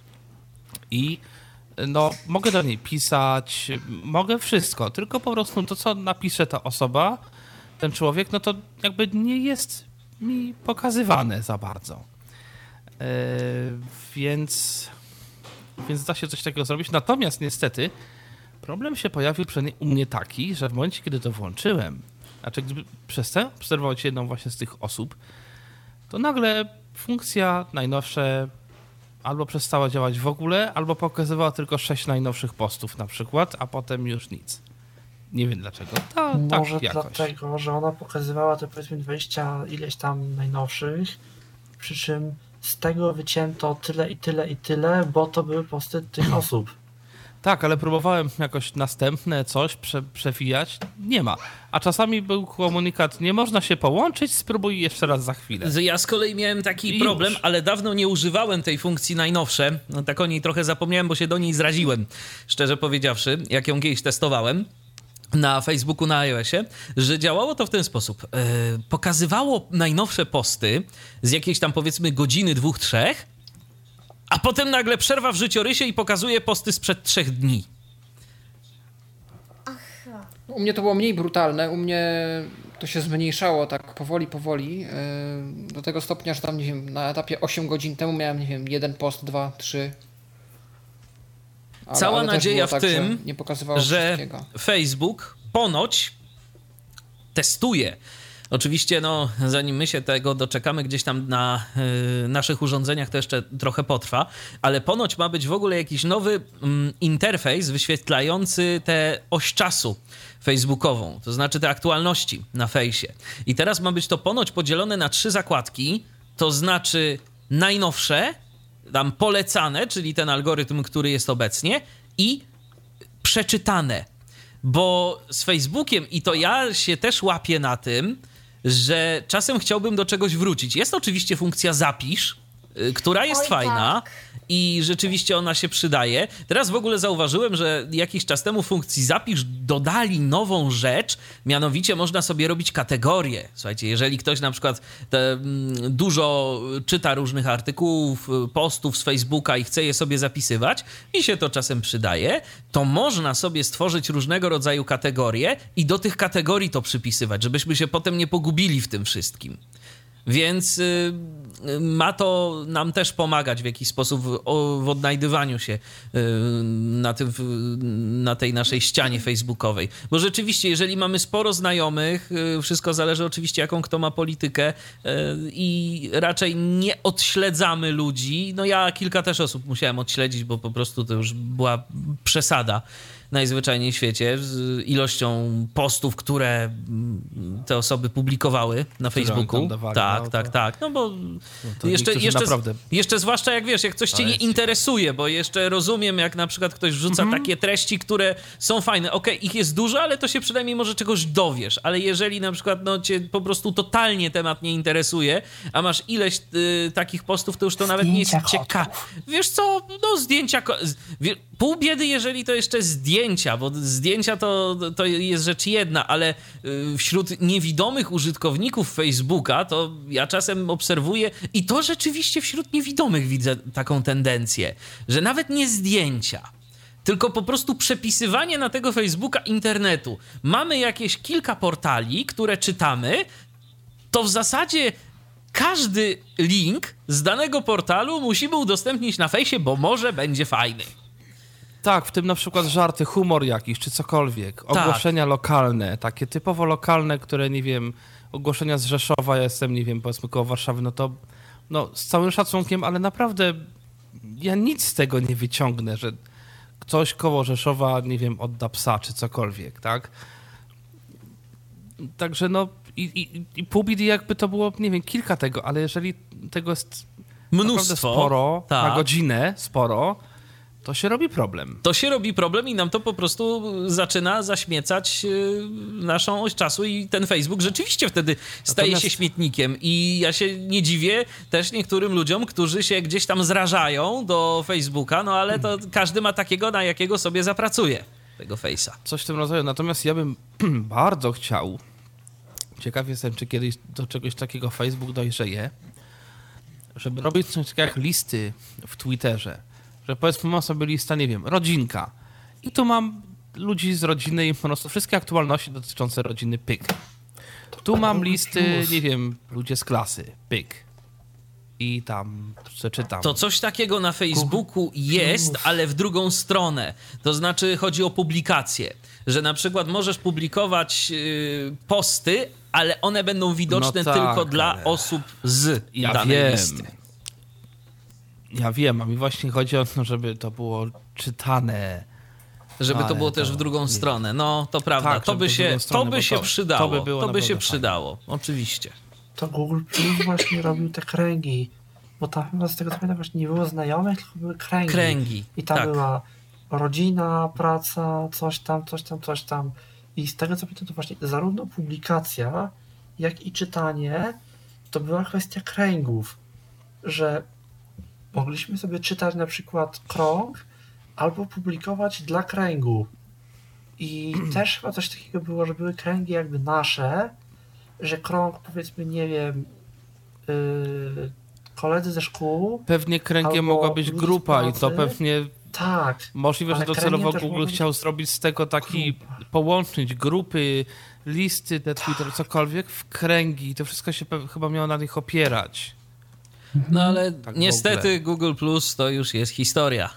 i no, mogę do niej pisać, mogę wszystko, tylko po prostu to, co napisze ta osoba, ten człowiek, no to jakby nie jest mi pokazywane za bardzo. Yy, więc, więc da się coś takiego zrobić. Natomiast niestety problem się pojawił u mnie taki, że w momencie, kiedy to włączyłem, znaczy, gdyby przestałem obserwować jedną właśnie z tych osób, to nagle funkcja najnowsze albo przestała działać w ogóle, albo pokazywała tylko sześć najnowszych postów na przykład, a potem już nic. Nie wiem dlaczego. Ta, Może tak dlatego, że ona pokazywała te powiedzmy dwadzieścia ileś tam najnowszych, przy czym z tego wycięto tyle i tyle i tyle, bo to były posty tych osób. Tak, ale próbowałem jakoś następne coś prze, przewijać, nie ma. A czasami był komunikat, nie można się połączyć, spróbuj jeszcze raz za chwilę. Ja z kolei miałem taki I problem, już. ale dawno nie używałem tej funkcji najnowsze. No, tak o niej trochę zapomniałem, bo się do niej zraziłem, szczerze powiedziawszy, jak ją kiedyś testowałem na Facebooku, na iOSie, że działało to w ten sposób. Yy, pokazywało najnowsze posty z jakiejś tam powiedzmy godziny, dwóch, trzech, a potem nagle przerwa w życiorysie i pokazuje posty sprzed trzech dni. Aha. U mnie to było mniej brutalne. U mnie to się zmniejszało tak powoli, powoli. Do tego stopnia, że tam, nie wiem, na etapie osiem godzin temu miałem, nie wiem, jeden post, dwa, trzy. Ale, Cała ale nadzieja w tak, tym, że, nie pokazywało że Facebook ponoć testuje. Oczywiście, no, zanim my się tego doczekamy gdzieś tam na y, naszych urządzeniach, to jeszcze trochę potrwa, ale ponoć ma być w ogóle jakiś nowy mm, interfejs wyświetlający tę oś czasu facebookową, to znaczy te aktualności na fejsie. I teraz ma być to ponoć podzielone na trzy zakładki, to znaczy najnowsze, tam polecane, czyli ten algorytm, który jest obecnie, i przeczytane. Bo z Facebookiem, i to ja się też łapię na tym, że czasem chciałbym do czegoś wrócić. Jest oczywiście funkcja zapisz, która jest Oj, fajna tak. i rzeczywiście ona się przydaje. Teraz w ogóle zauważyłem, że jakiś czas temu w funkcji zapisz dodali nową rzecz, mianowicie można sobie robić kategorie. Słuchajcie, jeżeli ktoś na przykład te, dużo czyta różnych artykułów, postów z Facebooka i chce je sobie zapisywać, mi się to czasem przydaje, to można sobie stworzyć różnego rodzaju kategorie i do tych kategorii to przypisywać, żebyśmy się potem nie pogubili w tym wszystkim. Więc y, ma to nam też pomagać w jakiś sposób w, w odnajdywaniu się y, na, tym, w, na tej naszej ścianie facebookowej. Bo rzeczywiście, jeżeli mamy sporo znajomych, y, wszystko zależy oczywiście, jaką kto ma politykę y, i raczej nie odśledzamy ludzi. No ja kilka też osób musiałem odśledzić, bo po prostu to już była przesada najzwyczajniej w świecie z ilością postów, które te osoby publikowały na Facebooku. Dawali, tak, no, tak, to... tak. No bo no jeszcze, jeszcze, naprawdę... jeszcze zwłaszcza jak wiesz, jak coś cię nie interesuje, bo jeszcze rozumiem, jak na przykład ktoś wrzuca mhm. takie treści, które są fajne. Okej, okay, ich jest dużo, ale to się przynajmniej może czegoś dowiesz. Ale jeżeli na przykład no, cię po prostu totalnie temat nie interesuje, a masz ileś y, takich postów, to już to zdjęcia nawet nie jest ciekawe. Wiesz co, no zdjęcia... Wie... Pół biedy, jeżeli to jeszcze zdjęcia, bo zdjęcia to, to jest rzecz jedna, ale wśród niewidomych użytkowników Facebooka to ja czasem obserwuję i to rzeczywiście wśród niewidomych widzę taką tendencję, że nawet nie zdjęcia, tylko po prostu przepisywanie na tego Facebooka internetu. Mamy jakieś kilka portali, które czytamy, to w zasadzie każdy link z danego portalu musimy udostępnić na fejsie, bo może będzie fajny. Tak, w tym na przykład żarty, humor jakiś, czy cokolwiek. Ogłoszenia tak. lokalne, takie typowo lokalne, które, nie wiem, ogłoszenia z Rzeszowa, ja jestem, nie wiem, powiedzmy koło Warszawy, no to no, z całym szacunkiem, ale naprawdę ja nic z tego nie wyciągnę, że ktoś koło Rzeszowa, nie wiem, odda psa, czy cokolwiek, tak? Także no i, i, i pół biedy jakby to było, nie wiem, kilka tego, ale jeżeli tego jest mnóstwo, sporo, tak. na godzinę sporo, to się robi problem. To się robi problem i nam to po prostu zaczyna zaśmiecać naszą oś czasu i ten Facebook rzeczywiście wtedy staje Natomiast... się śmietnikiem. I ja się nie dziwię też niektórym ludziom, którzy się gdzieś tam zrażają do Facebooka, no ale to każdy ma takiego, na jakiego sobie zapracuje tego Face'a. Coś w tym rodzaju. Natomiast ja bym bardzo chciał, ciekaw jestem, czy kiedyś do czegoś takiego Facebook dojrzeje, żeby robić coś takiego jak listy w Twitterze. Że powiedzmy, mam sobie lista, nie wiem, rodzinka. I tu mam ludzi z rodziny i po prostu wszystkie aktualności dotyczące rodziny, pyk. Tu mam listy, nie wiem, ludzie z klasy, pyk. I tam przeczytam. To coś takiego na Facebooku jest, ale w drugą stronę. To znaczy chodzi o publikacje. Że na przykład możesz publikować yy, posty, ale one będą widoczne no tak, tylko dla ale... osób z ja danej wiem. listy. Ja wiem, a mi właśnie chodzi o to, żeby to było czytane. Żeby to było też to, w drugą nie. stronę. No, to prawda. Tak, to by się, stronę, to by się to, przydało. To by, to by się przydało, fajnie. Oczywiście. To Google właśnie robił te kręgi. Bo tam chyba z tego co pamiętam właśnie nie było znajomych, tylko były kręgi. kręgi. I tam tak. była rodzina, praca, coś tam, coś tam, coś tam. I z tego co pamiętam to właśnie zarówno publikacja, jak i czytanie to była kwestia kręgów. Że mogliśmy sobie czytać na przykład krąg albo publikować dla kręgu. I też chyba coś takiego było, że były kręgi jakby nasze, że krąg powiedzmy, nie wiem, yy, koledzy ze szkół. Pewnie kręgiem mogła być grupa i to pewnie tak, możliwe, że docelowo Google chciał zrobić z tego taki, grupa. połączyć grupy, listy, te Twitter, cokolwiek w kręgi. To wszystko się pe- chyba miało na nich opierać. No ale tak niestety Google Plus to już jest historia.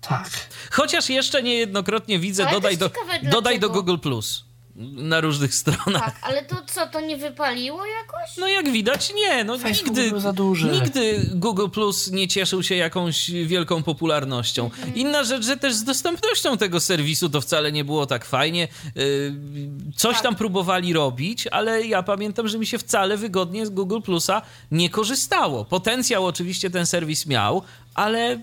Tak. Chociaż jeszcze niejednokrotnie widzę, ale dodaj, do, dodaj do Google Plus na różnych stronach. Tak, ale to co, to nie wypaliło jakoś? No jak widać nie, no Facebook nigdy był za duży. Nigdy Google Plus nie cieszył się jakąś wielką popularnością. Mhm. Inna rzecz, że też z dostępnością tego serwisu to wcale nie było tak fajnie. Coś tak. tam próbowali robić, ale ja pamiętam, że mi się wcale wygodnie z Google Plusa nie korzystało. Potencjał oczywiście ten serwis miał, ale...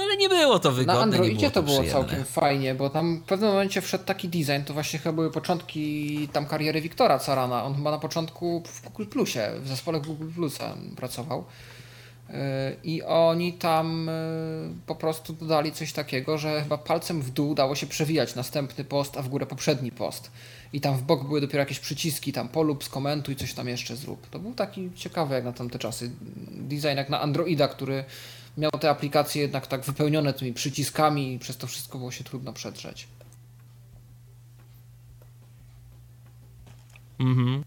ale nie było to wygodne. Na Androidzie było to, to było przyjemne. Całkiem fajnie, bo tam w pewnym momencie wszedł taki design, to właśnie chyba były początki tam kariery Wiktora Carana. On chyba na początku w Google Plusie, w zespole Google Plusa pracował i oni tam po prostu dodali coś takiego, że chyba palcem w dół dało się przewijać następny post, a w górę poprzedni post. I tam w bok były dopiero jakieś przyciski, tam polub, skomentuj, coś tam jeszcze zrób. To był taki ciekawy jak na tamte czasy design, jak na Androida, który miał te aplikacje jednak tak wypełnione tymi przyciskami i przez to wszystko było się trudno przedrzeć. Mhm.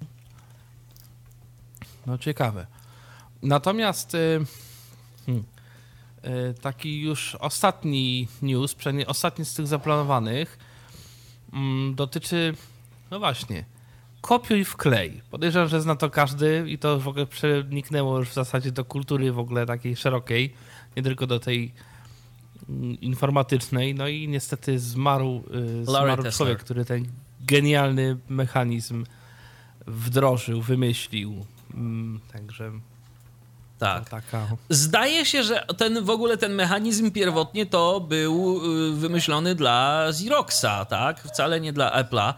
No ciekawe. Natomiast yy, yy, taki już ostatni news, przynajmniej ostatni z tych zaplanowanych, yy, dotyczy, no właśnie, kopiuj wklej. Podejrzewam, że zna to każdy i to w ogóle przeniknęło już w zasadzie do kultury w ogóle takiej szerokiej, nie tylko do tej informatycznej. No i niestety zmarł, zmarł człowiek, który ten genialny mechanizm wdrożył, wymyślił. Także... Tak. Taka... Zdaje się, że ten, w ogóle ten mechanizm pierwotnie to był wymyślony dla Xeroxa, tak? Wcale nie dla Apple'a,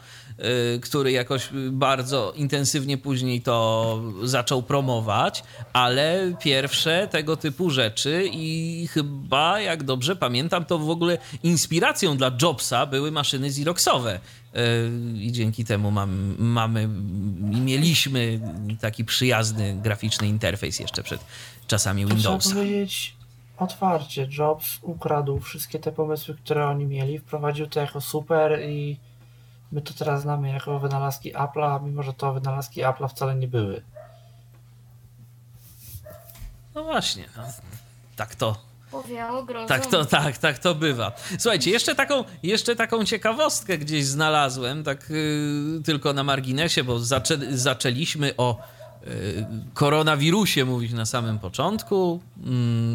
który jakoś bardzo intensywnie później to zaczął promować, ale pierwsze tego typu rzeczy i chyba, jak dobrze pamiętam, to w ogóle inspiracją dla Jobsa były maszyny Xeroxowe. I dzięki temu mam, mamy, mieliśmy taki przyjazny graficzny interfejs jeszcze przed czasami Windowsa. Trzeba powiedzieć otwarcie, Jobs ukradł wszystkie te pomysły, które oni mieli, wprowadził to jako super i my to teraz znamy jako wynalazki Apple'a, mimo że to wynalazki Apple'a wcale nie były. No właśnie, no, tak to... Tak to, tak, tak to bywa. Słuchajcie, jeszcze taką, jeszcze taką ciekawostkę gdzieś znalazłem, tak yy, tylko na marginesie, bo zaczę, zaczęliśmy o yy, koronawirusie mówić na samym początku.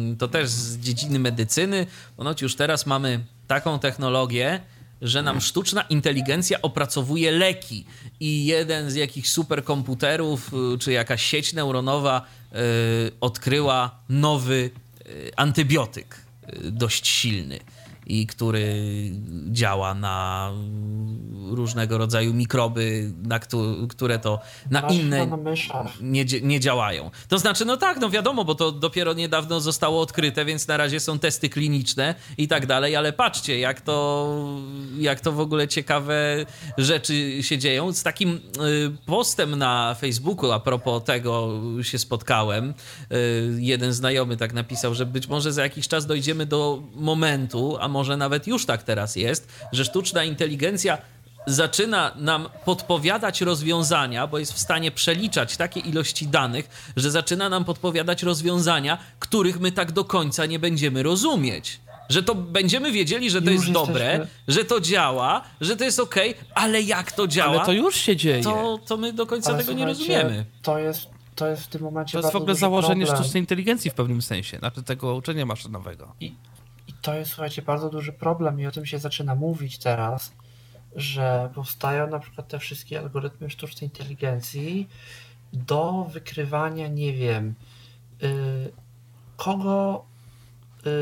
Yy, to też z dziedziny medycyny. Ponoć już teraz mamy taką technologię, że nam sztuczna inteligencja opracowuje leki i jeden z jakichś superkomputerów yy, czy jakaś sieć neuronowa yy, odkryła nowy antybiotyk dość silny i który działa na różnego rodzaju mikroby, na któ- które to na inne nie, nie działają. To znaczy, no tak, no wiadomo, bo to dopiero niedawno zostało odkryte, więc na razie są testy kliniczne i tak dalej, ale patrzcie, jak to, jak to w ogóle ciekawe rzeczy się dzieją. Z takim postem na Facebooku a propos tego się spotkałem. Jeden znajomy tak napisał, że być może za jakiś czas dojdziemy do momentu, a może nawet już tak teraz jest, że sztuczna inteligencja zaczyna nam podpowiadać rozwiązania, bo jest w stanie przeliczać takie ilości danych, że zaczyna nam podpowiadać rozwiązania, których my tak do końca nie będziemy rozumieć. Że to będziemy wiedzieli, że to jest dobre, że to działa, że to jest okej, okay, ale jak to działa... Ale to już się dzieje. To, to my do końca ale tego nie rozumiemy. To jest, to jest w tym momencie To jest w ogóle założenie problem. sztucznej inteligencji w pewnym sensie, znaczy tego uczenia maszynowego. I... I to jest, słuchajcie, bardzo duży problem i o tym się zaczyna mówić teraz, że powstają na przykład te wszystkie algorytmy sztucznej inteligencji do wykrywania, nie wiem, y, kogo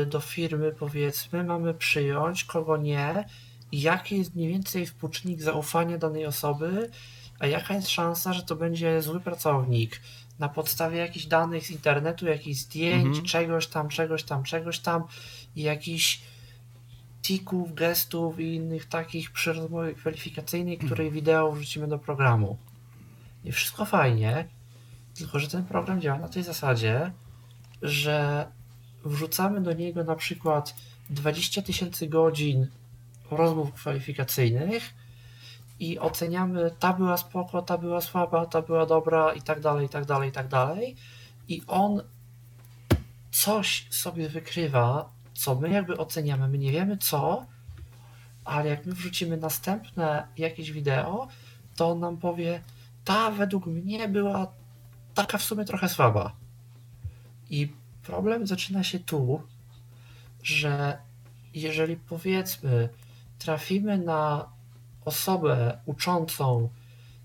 y, do firmy, powiedzmy, mamy przyjąć, kogo nie, jaki jest mniej więcej współczynnik zaufania danej osoby, a jaka jest szansa, że to będzie zły pracownik. Na podstawie jakichś danych z internetu, jakichś zdjęć, mhm. czegoś tam, czegoś tam, czegoś tam i jakichś tików, gestów i innych takich przy rozmowie kwalifikacyjnej, mhm. której wideo wrzucimy do programu. I wszystko fajnie, tylko że ten program działa na tej zasadzie, że wrzucamy do niego na przykład dwadzieścia tysięcy godzin rozmów kwalifikacyjnych i oceniamy, ta była spoko, ta była słaba, ta była dobra i tak dalej, i tak dalej, i tak dalej. I on coś sobie wykrywa, co my jakby oceniamy, my nie wiemy co, ale jak my wrzucimy następne jakieś wideo, to on nam powie, ta według mnie była taka w sumie trochę słaba. I problem zaczyna się tu, że jeżeli powiedzmy trafimy na osobę uczącą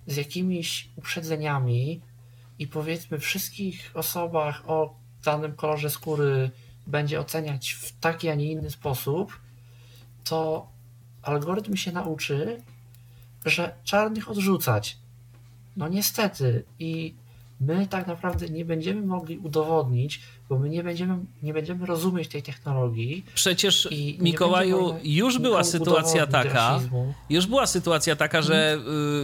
z jakimiś uprzedzeniami i powiedzmy wszystkich osobach o danym kolorze skóry będzie oceniać w taki, a nie inny sposób, to algorytm się nauczy, że czarnych odrzucać. No niestety. I my tak naprawdę nie będziemy mogli udowodnić, bo my nie będziemy, nie będziemy rozumieć tej technologii. Przecież, i Mikołaju, już była sytuacja taka, już była sytuacja taka, że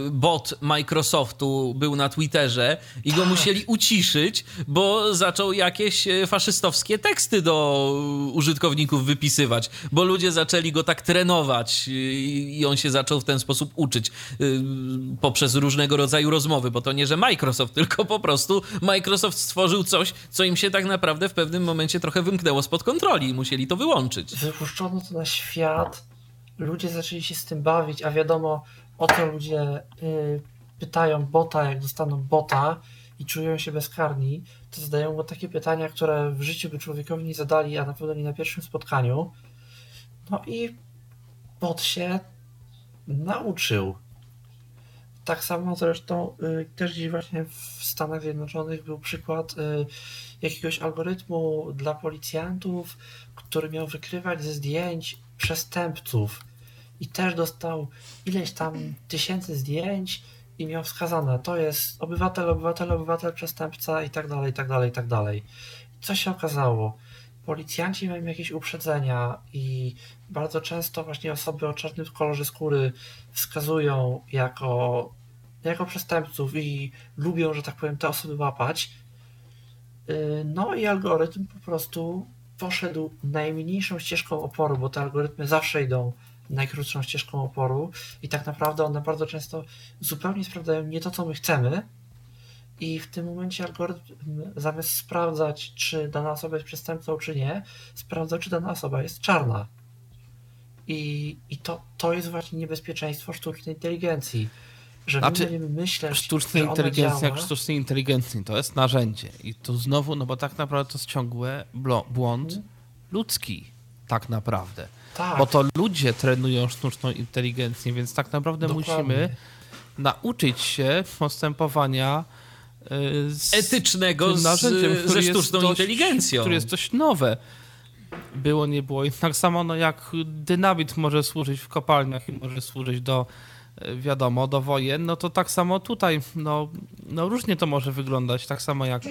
y, bot Microsoftu był na Twitterze i tak. go musieli uciszyć, bo zaczął jakieś faszystowskie teksty do użytkowników wypisywać, bo ludzie zaczęli go tak trenować i, i on się zaczął w ten sposób uczyć y, poprzez różnego rodzaju rozmowy, bo to nie, że Microsoft, tylko po prostu Po prostu Microsoft stworzył coś, co im się tak naprawdę w pewnym momencie trochę wymknęło spod kontroli i musieli to wyłączyć. Wypuszczono to na świat, ludzie zaczęli się z tym bawić, a wiadomo, o co ludzie y, pytają bota, jak dostaną bota i czują się bezkarni, to zadają mu takie pytania, które w życiu by człowiekowi nie zadali, a na pewno nie na pierwszym spotkaniu. No i bot się nauczył. Tak samo zresztą y, też gdzieś właśnie w Stanach Zjednoczonych był przykład y, jakiegoś algorytmu dla policjantów, który miał wykrywać ze zdjęć przestępców i też dostał ileś tam tysięcy zdjęć i miał wskazane, to jest obywatel, obywatel, obywatel, przestępca i tak dalej, i tak dalej, i tak dalej. Co się okazało? Policjanci mają jakieś uprzedzenia i bardzo często właśnie osoby o czarnym kolorze skóry wskazują jako, jako przestępców i lubią, że tak powiem, te osoby łapać. No i algorytm po prostu poszedł najmniejszą ścieżką oporu, bo te algorytmy zawsze idą najkrótszą ścieżką oporu i tak naprawdę one bardzo często zupełnie sprawdzają nie to, co my chcemy i w tym momencie algorytm zamiast sprawdzać, czy dana osoba jest przestępcą, czy nie, sprawdza, czy dana osoba jest czarna. I, i to, to jest właśnie niebezpieczeństwo sztucznej inteligencji. Że znaczy, my będziemy myśleć, sztuczna inteligencja jak sztucznej inteligencji, to jest narzędzie. I to znowu, no bo tak naprawdę to jest ciągły błąd hmm. ludzki tak naprawdę. Tak. Bo to ludzie trenują sztuczną inteligencję, więc tak naprawdę Dokładnie. musimy nauczyć się postępowania z etycznego z, narzędziem, ze sztuczną dość, inteligencją. Które jest dość nowe. Było, nie było. I tak samo no, jak dynamit może służyć w kopalniach i może służyć do, wiadomo, do wojen, no to tak samo tutaj. No, no różnie to może wyglądać. Tak samo jak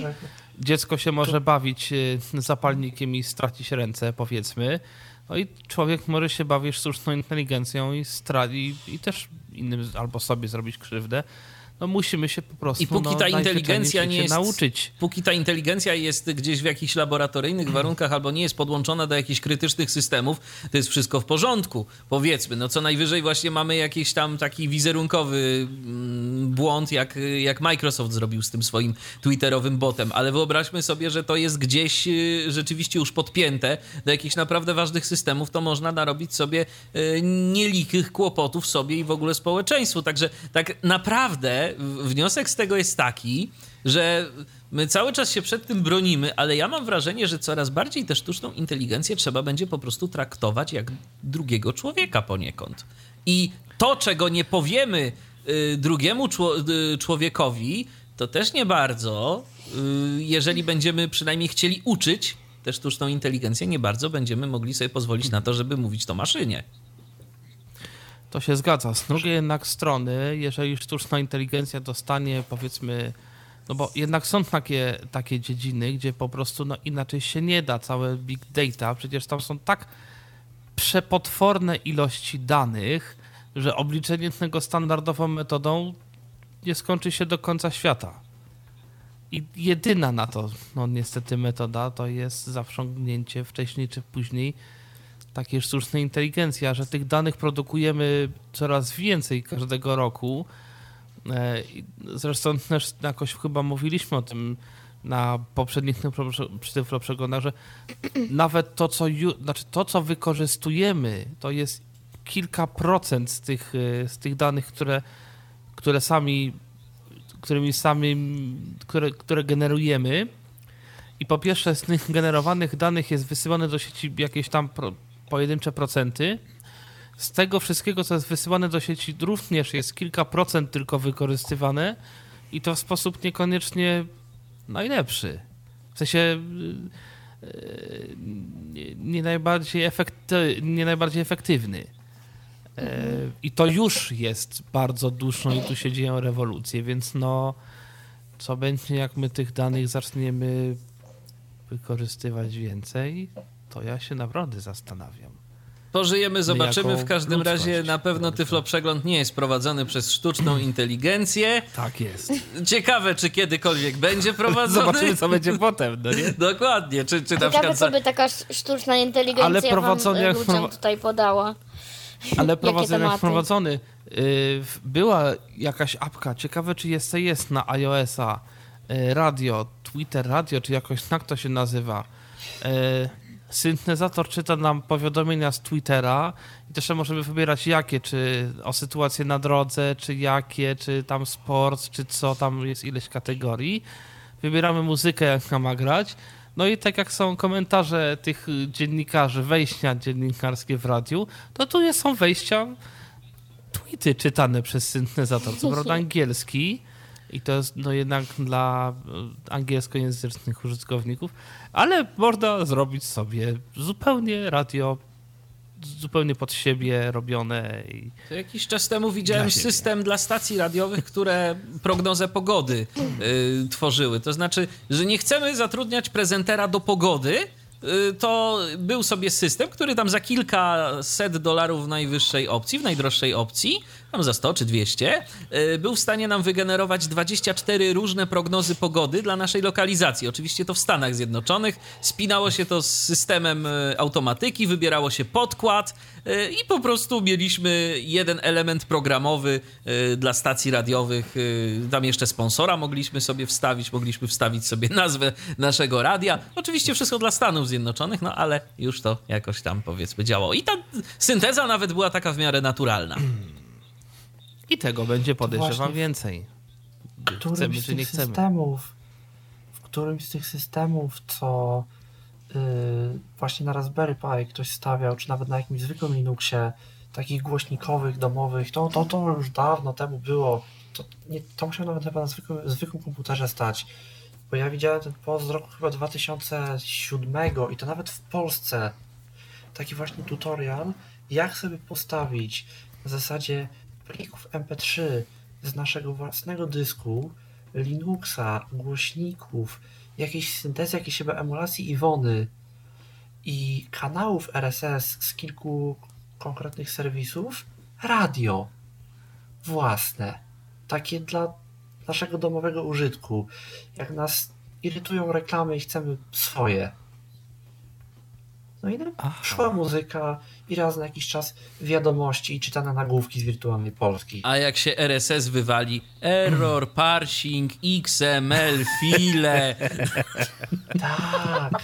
dziecko się może bawić zapalnikiem i stracić ręce, powiedzmy. No i człowiek może się bawić sztuczną inteligencją i straci i też innym albo sobie zrobić krzywdę. No musimy się po prostu I póki no, ta inteligencja nie jest, nauczyć. Póki ta inteligencja jest gdzieś w jakichś laboratoryjnych mm. warunkach albo nie jest podłączona do jakichś krytycznych systemów, to jest wszystko w porządku. Powiedzmy, no co najwyżej właśnie mamy jakiś tam taki wizerunkowy błąd, jak, jak Microsoft zrobił z tym swoim twitterowym botem. Ale wyobraźmy sobie, że to jest gdzieś rzeczywiście już podpięte do jakichś naprawdę ważnych systemów, to można narobić sobie nielikich kłopotów sobie i w ogóle społeczeństwu. Także tak naprawdę wniosek z tego jest taki, że my cały czas się przed tym bronimy, ale ja mam wrażenie, że coraz bardziej tę sztuczną inteligencję trzeba będzie po prostu traktować jak drugiego człowieka poniekąd. I to, czego nie powiemy drugiemu człowiekowi, to też nie bardzo, jeżeli będziemy przynajmniej chcieli uczyć tę sztuczną inteligencję, nie bardzo będziemy mogli sobie pozwolić na to, żeby mówić to maszynie. To się zgadza. Z drugiej jednak strony, jeżeli sztuczna inteligencja dostanie, powiedzmy, no bo jednak są takie, takie dziedziny, gdzie po prostu no inaczej się nie da, całe big data, przecież tam są tak przepotworne ilości danych, że obliczenie tego standardową metodą nie skończy się do końca świata. I jedyna na to, no niestety metoda, to jest zawsiągnięcie wcześniej czy później takiej sztucznej inteligencji, a że tych danych produkujemy coraz więcej każdego roku. Zresztą też jakoś chyba mówiliśmy o tym na poprzednich Tyflo Przeglądach, że nawet to co, znaczy to, co wykorzystujemy, to jest kilka procent z tych, z tych danych, które, które sami, którymi sami, które, które generujemy. I po pierwsze z tych generowanych danych jest wysyłane do sieci jakieś tam pro, pojedyncze procenty. Z tego wszystkiego, co jest wysyłane do sieci, również jest kilka procent tylko wykorzystywane i to w sposób niekoniecznie najlepszy. W sensie nie, nie, najbardziej, efekty, nie najbardziej efektywny. I to już jest bardzo dużo i tu się dzieją rewolucje, więc no co będzie, jak my tych danych zaczniemy wykorzystywać więcej, to ja się naprawdę zastanawiam. Pożyjemy, zobaczymy. W każdym razie na pewno Tyflo Przegląd nie jest prowadzony przez sztuczną inteligencję. Tak jest. Ciekawe, czy kiedykolwiek będzie prowadzony. Zobaczymy, co będzie potem. No nie? Dokładnie. Czy, czy Ciekawe, przykład... co by taka sztuczna inteligencja Ale prowadzony, jak ludziom tutaj podała. Ale prowadzony, jak prowadzony. Była jakaś apka. Ciekawe, czy jest, jest na iOS-a. Radio, Twitter Radio, czy jakoś tak to się nazywa. Syntezator czyta nam powiadomienia z Twittera i też możemy wybierać jakie, czy o sytuację na drodze, czy jakie, czy tam sport, czy co, tam jest ileś kategorii. Wybieramy muzykę, jak ma grać. No i tak jak są komentarze tych dziennikarzy, wejścia dziennikarskie w radiu, to tu są wejścia, tweety czytane przez syntezator, co prawda angielski. I to jest no jednak dla angielskojęzycznych użytkowników, ale można zrobić sobie zupełnie radio, zupełnie pod siebie robione. I jakiś czas temu widziałem dla system dla stacji radiowych, które prognozę pogody y, tworzyły. To znaczy, że nie chcemy zatrudniać prezentera do pogody, to był sobie system, który tam za kilkaset dolarów w najwyższej opcji, w najdroższej opcji tam za sto czy dwieście, był w stanie nam wygenerować dwadzieścia cztery różne prognozy pogody dla naszej lokalizacji. Oczywiście to w Stanach Zjednoczonych. Spinało się to z systemem automatyki, wybierało się podkład i po prostu mieliśmy jeden element programowy dla stacji radiowych. Tam jeszcze sponsora mogliśmy sobie wstawić, mogliśmy wstawić sobie nazwę naszego radia. Oczywiście wszystko dla Stanów Zjednoczonych, no ale już to jakoś tam, powiedzmy, działało. I ta synteza nawet była taka w miarę naturalna. I tego będzie, podejrzewam, więcej. Chcemy czy nie chcemy. Systemów, w którymś z tych systemów, co yy, właśnie na Raspberry Pi ktoś stawiał, czy nawet na jakimś zwykłym Linuxie, takich głośnikowych, domowych, to, to, to już dawno temu było. To, nie, to musiało nawet chyba na zwykłym, zwykłym komputerze stać. Bo ja widziałem ten post z roku chyba dwa tysiące siódmego i to nawet w Polsce taki właśnie tutorial, jak sobie postawić w zasadzie plików em pe trzy z naszego własnego dysku, Linuxa, głośników, jakiejś syntezy, jakiejś chyba emulacji Iwony i kanałów R S S z kilku konkretnych serwisów, radio własne, takie dla naszego domowego użytku. Jak nas irytują reklamy i chcemy swoje. No i nam szła muzyka i raz na jakiś czas wiadomości i czytane nagłówki z wirtualnej Polski. A jak się R S S wywali, error, parsing, X M L, file. Tak.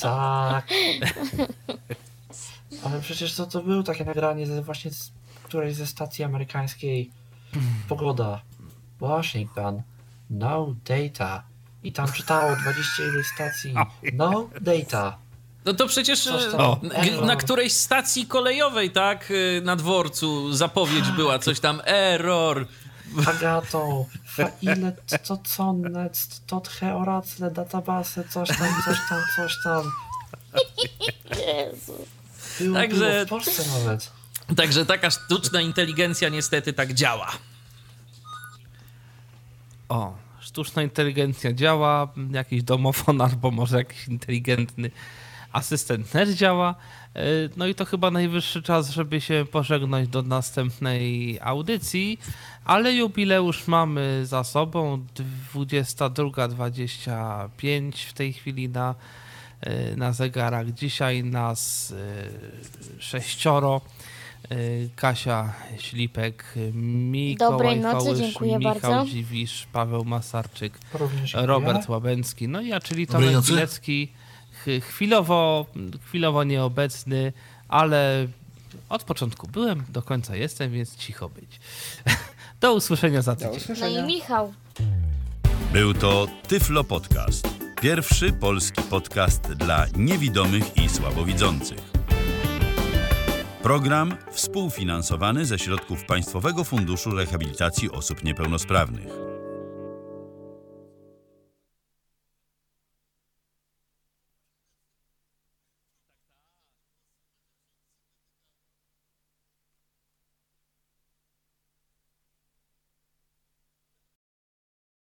Tak. Ale przecież to, to było takie nagranie ze, właśnie z którejś ze stacji amerykańskiej. Pogoda. Washington. No data. I tam czytało dwadzieścia ileś stacji. No data. No to przecież na, na którejś stacji kolejowej, tak, na dworcu zapowiedź tak. była, coś tam, error. Agato, faile, to connet, to oracle, database, coś tam, coś tam, coś tam. Jezus. Było, także, było w Polsce nawet. Także taka sztuczna inteligencja niestety tak działa. O, sztuczna inteligencja działa, jakiś domofon albo może jakiś inteligentny asystent też działa. No i to chyba najwyższy czas, żeby się pożegnać do następnej audycji, ale jubileusz mamy za sobą, dwudziesta druga dwadzieścia pięć w tej chwili na, na zegarach. Dzisiaj nas sześcioro. Kasia Ślipek, Mikołaj Hołysz, Michał Dziwisz, Paweł Masarczyk, Robert Roweński, no i ja, czyli Tomek Burzeński. Chwilowo, chwilowo nieobecny, ale od początku byłem, do końca jestem, więc cicho być. Do usłyszenia za tydzień. Usłyszenia. No i Michał. Był to Tyflo Podcast. Pierwszy polski podcast dla niewidomych i słabowidzących. Program współfinansowany ze środków Państwowego Funduszu Rehabilitacji Osób Niepełnosprawnych.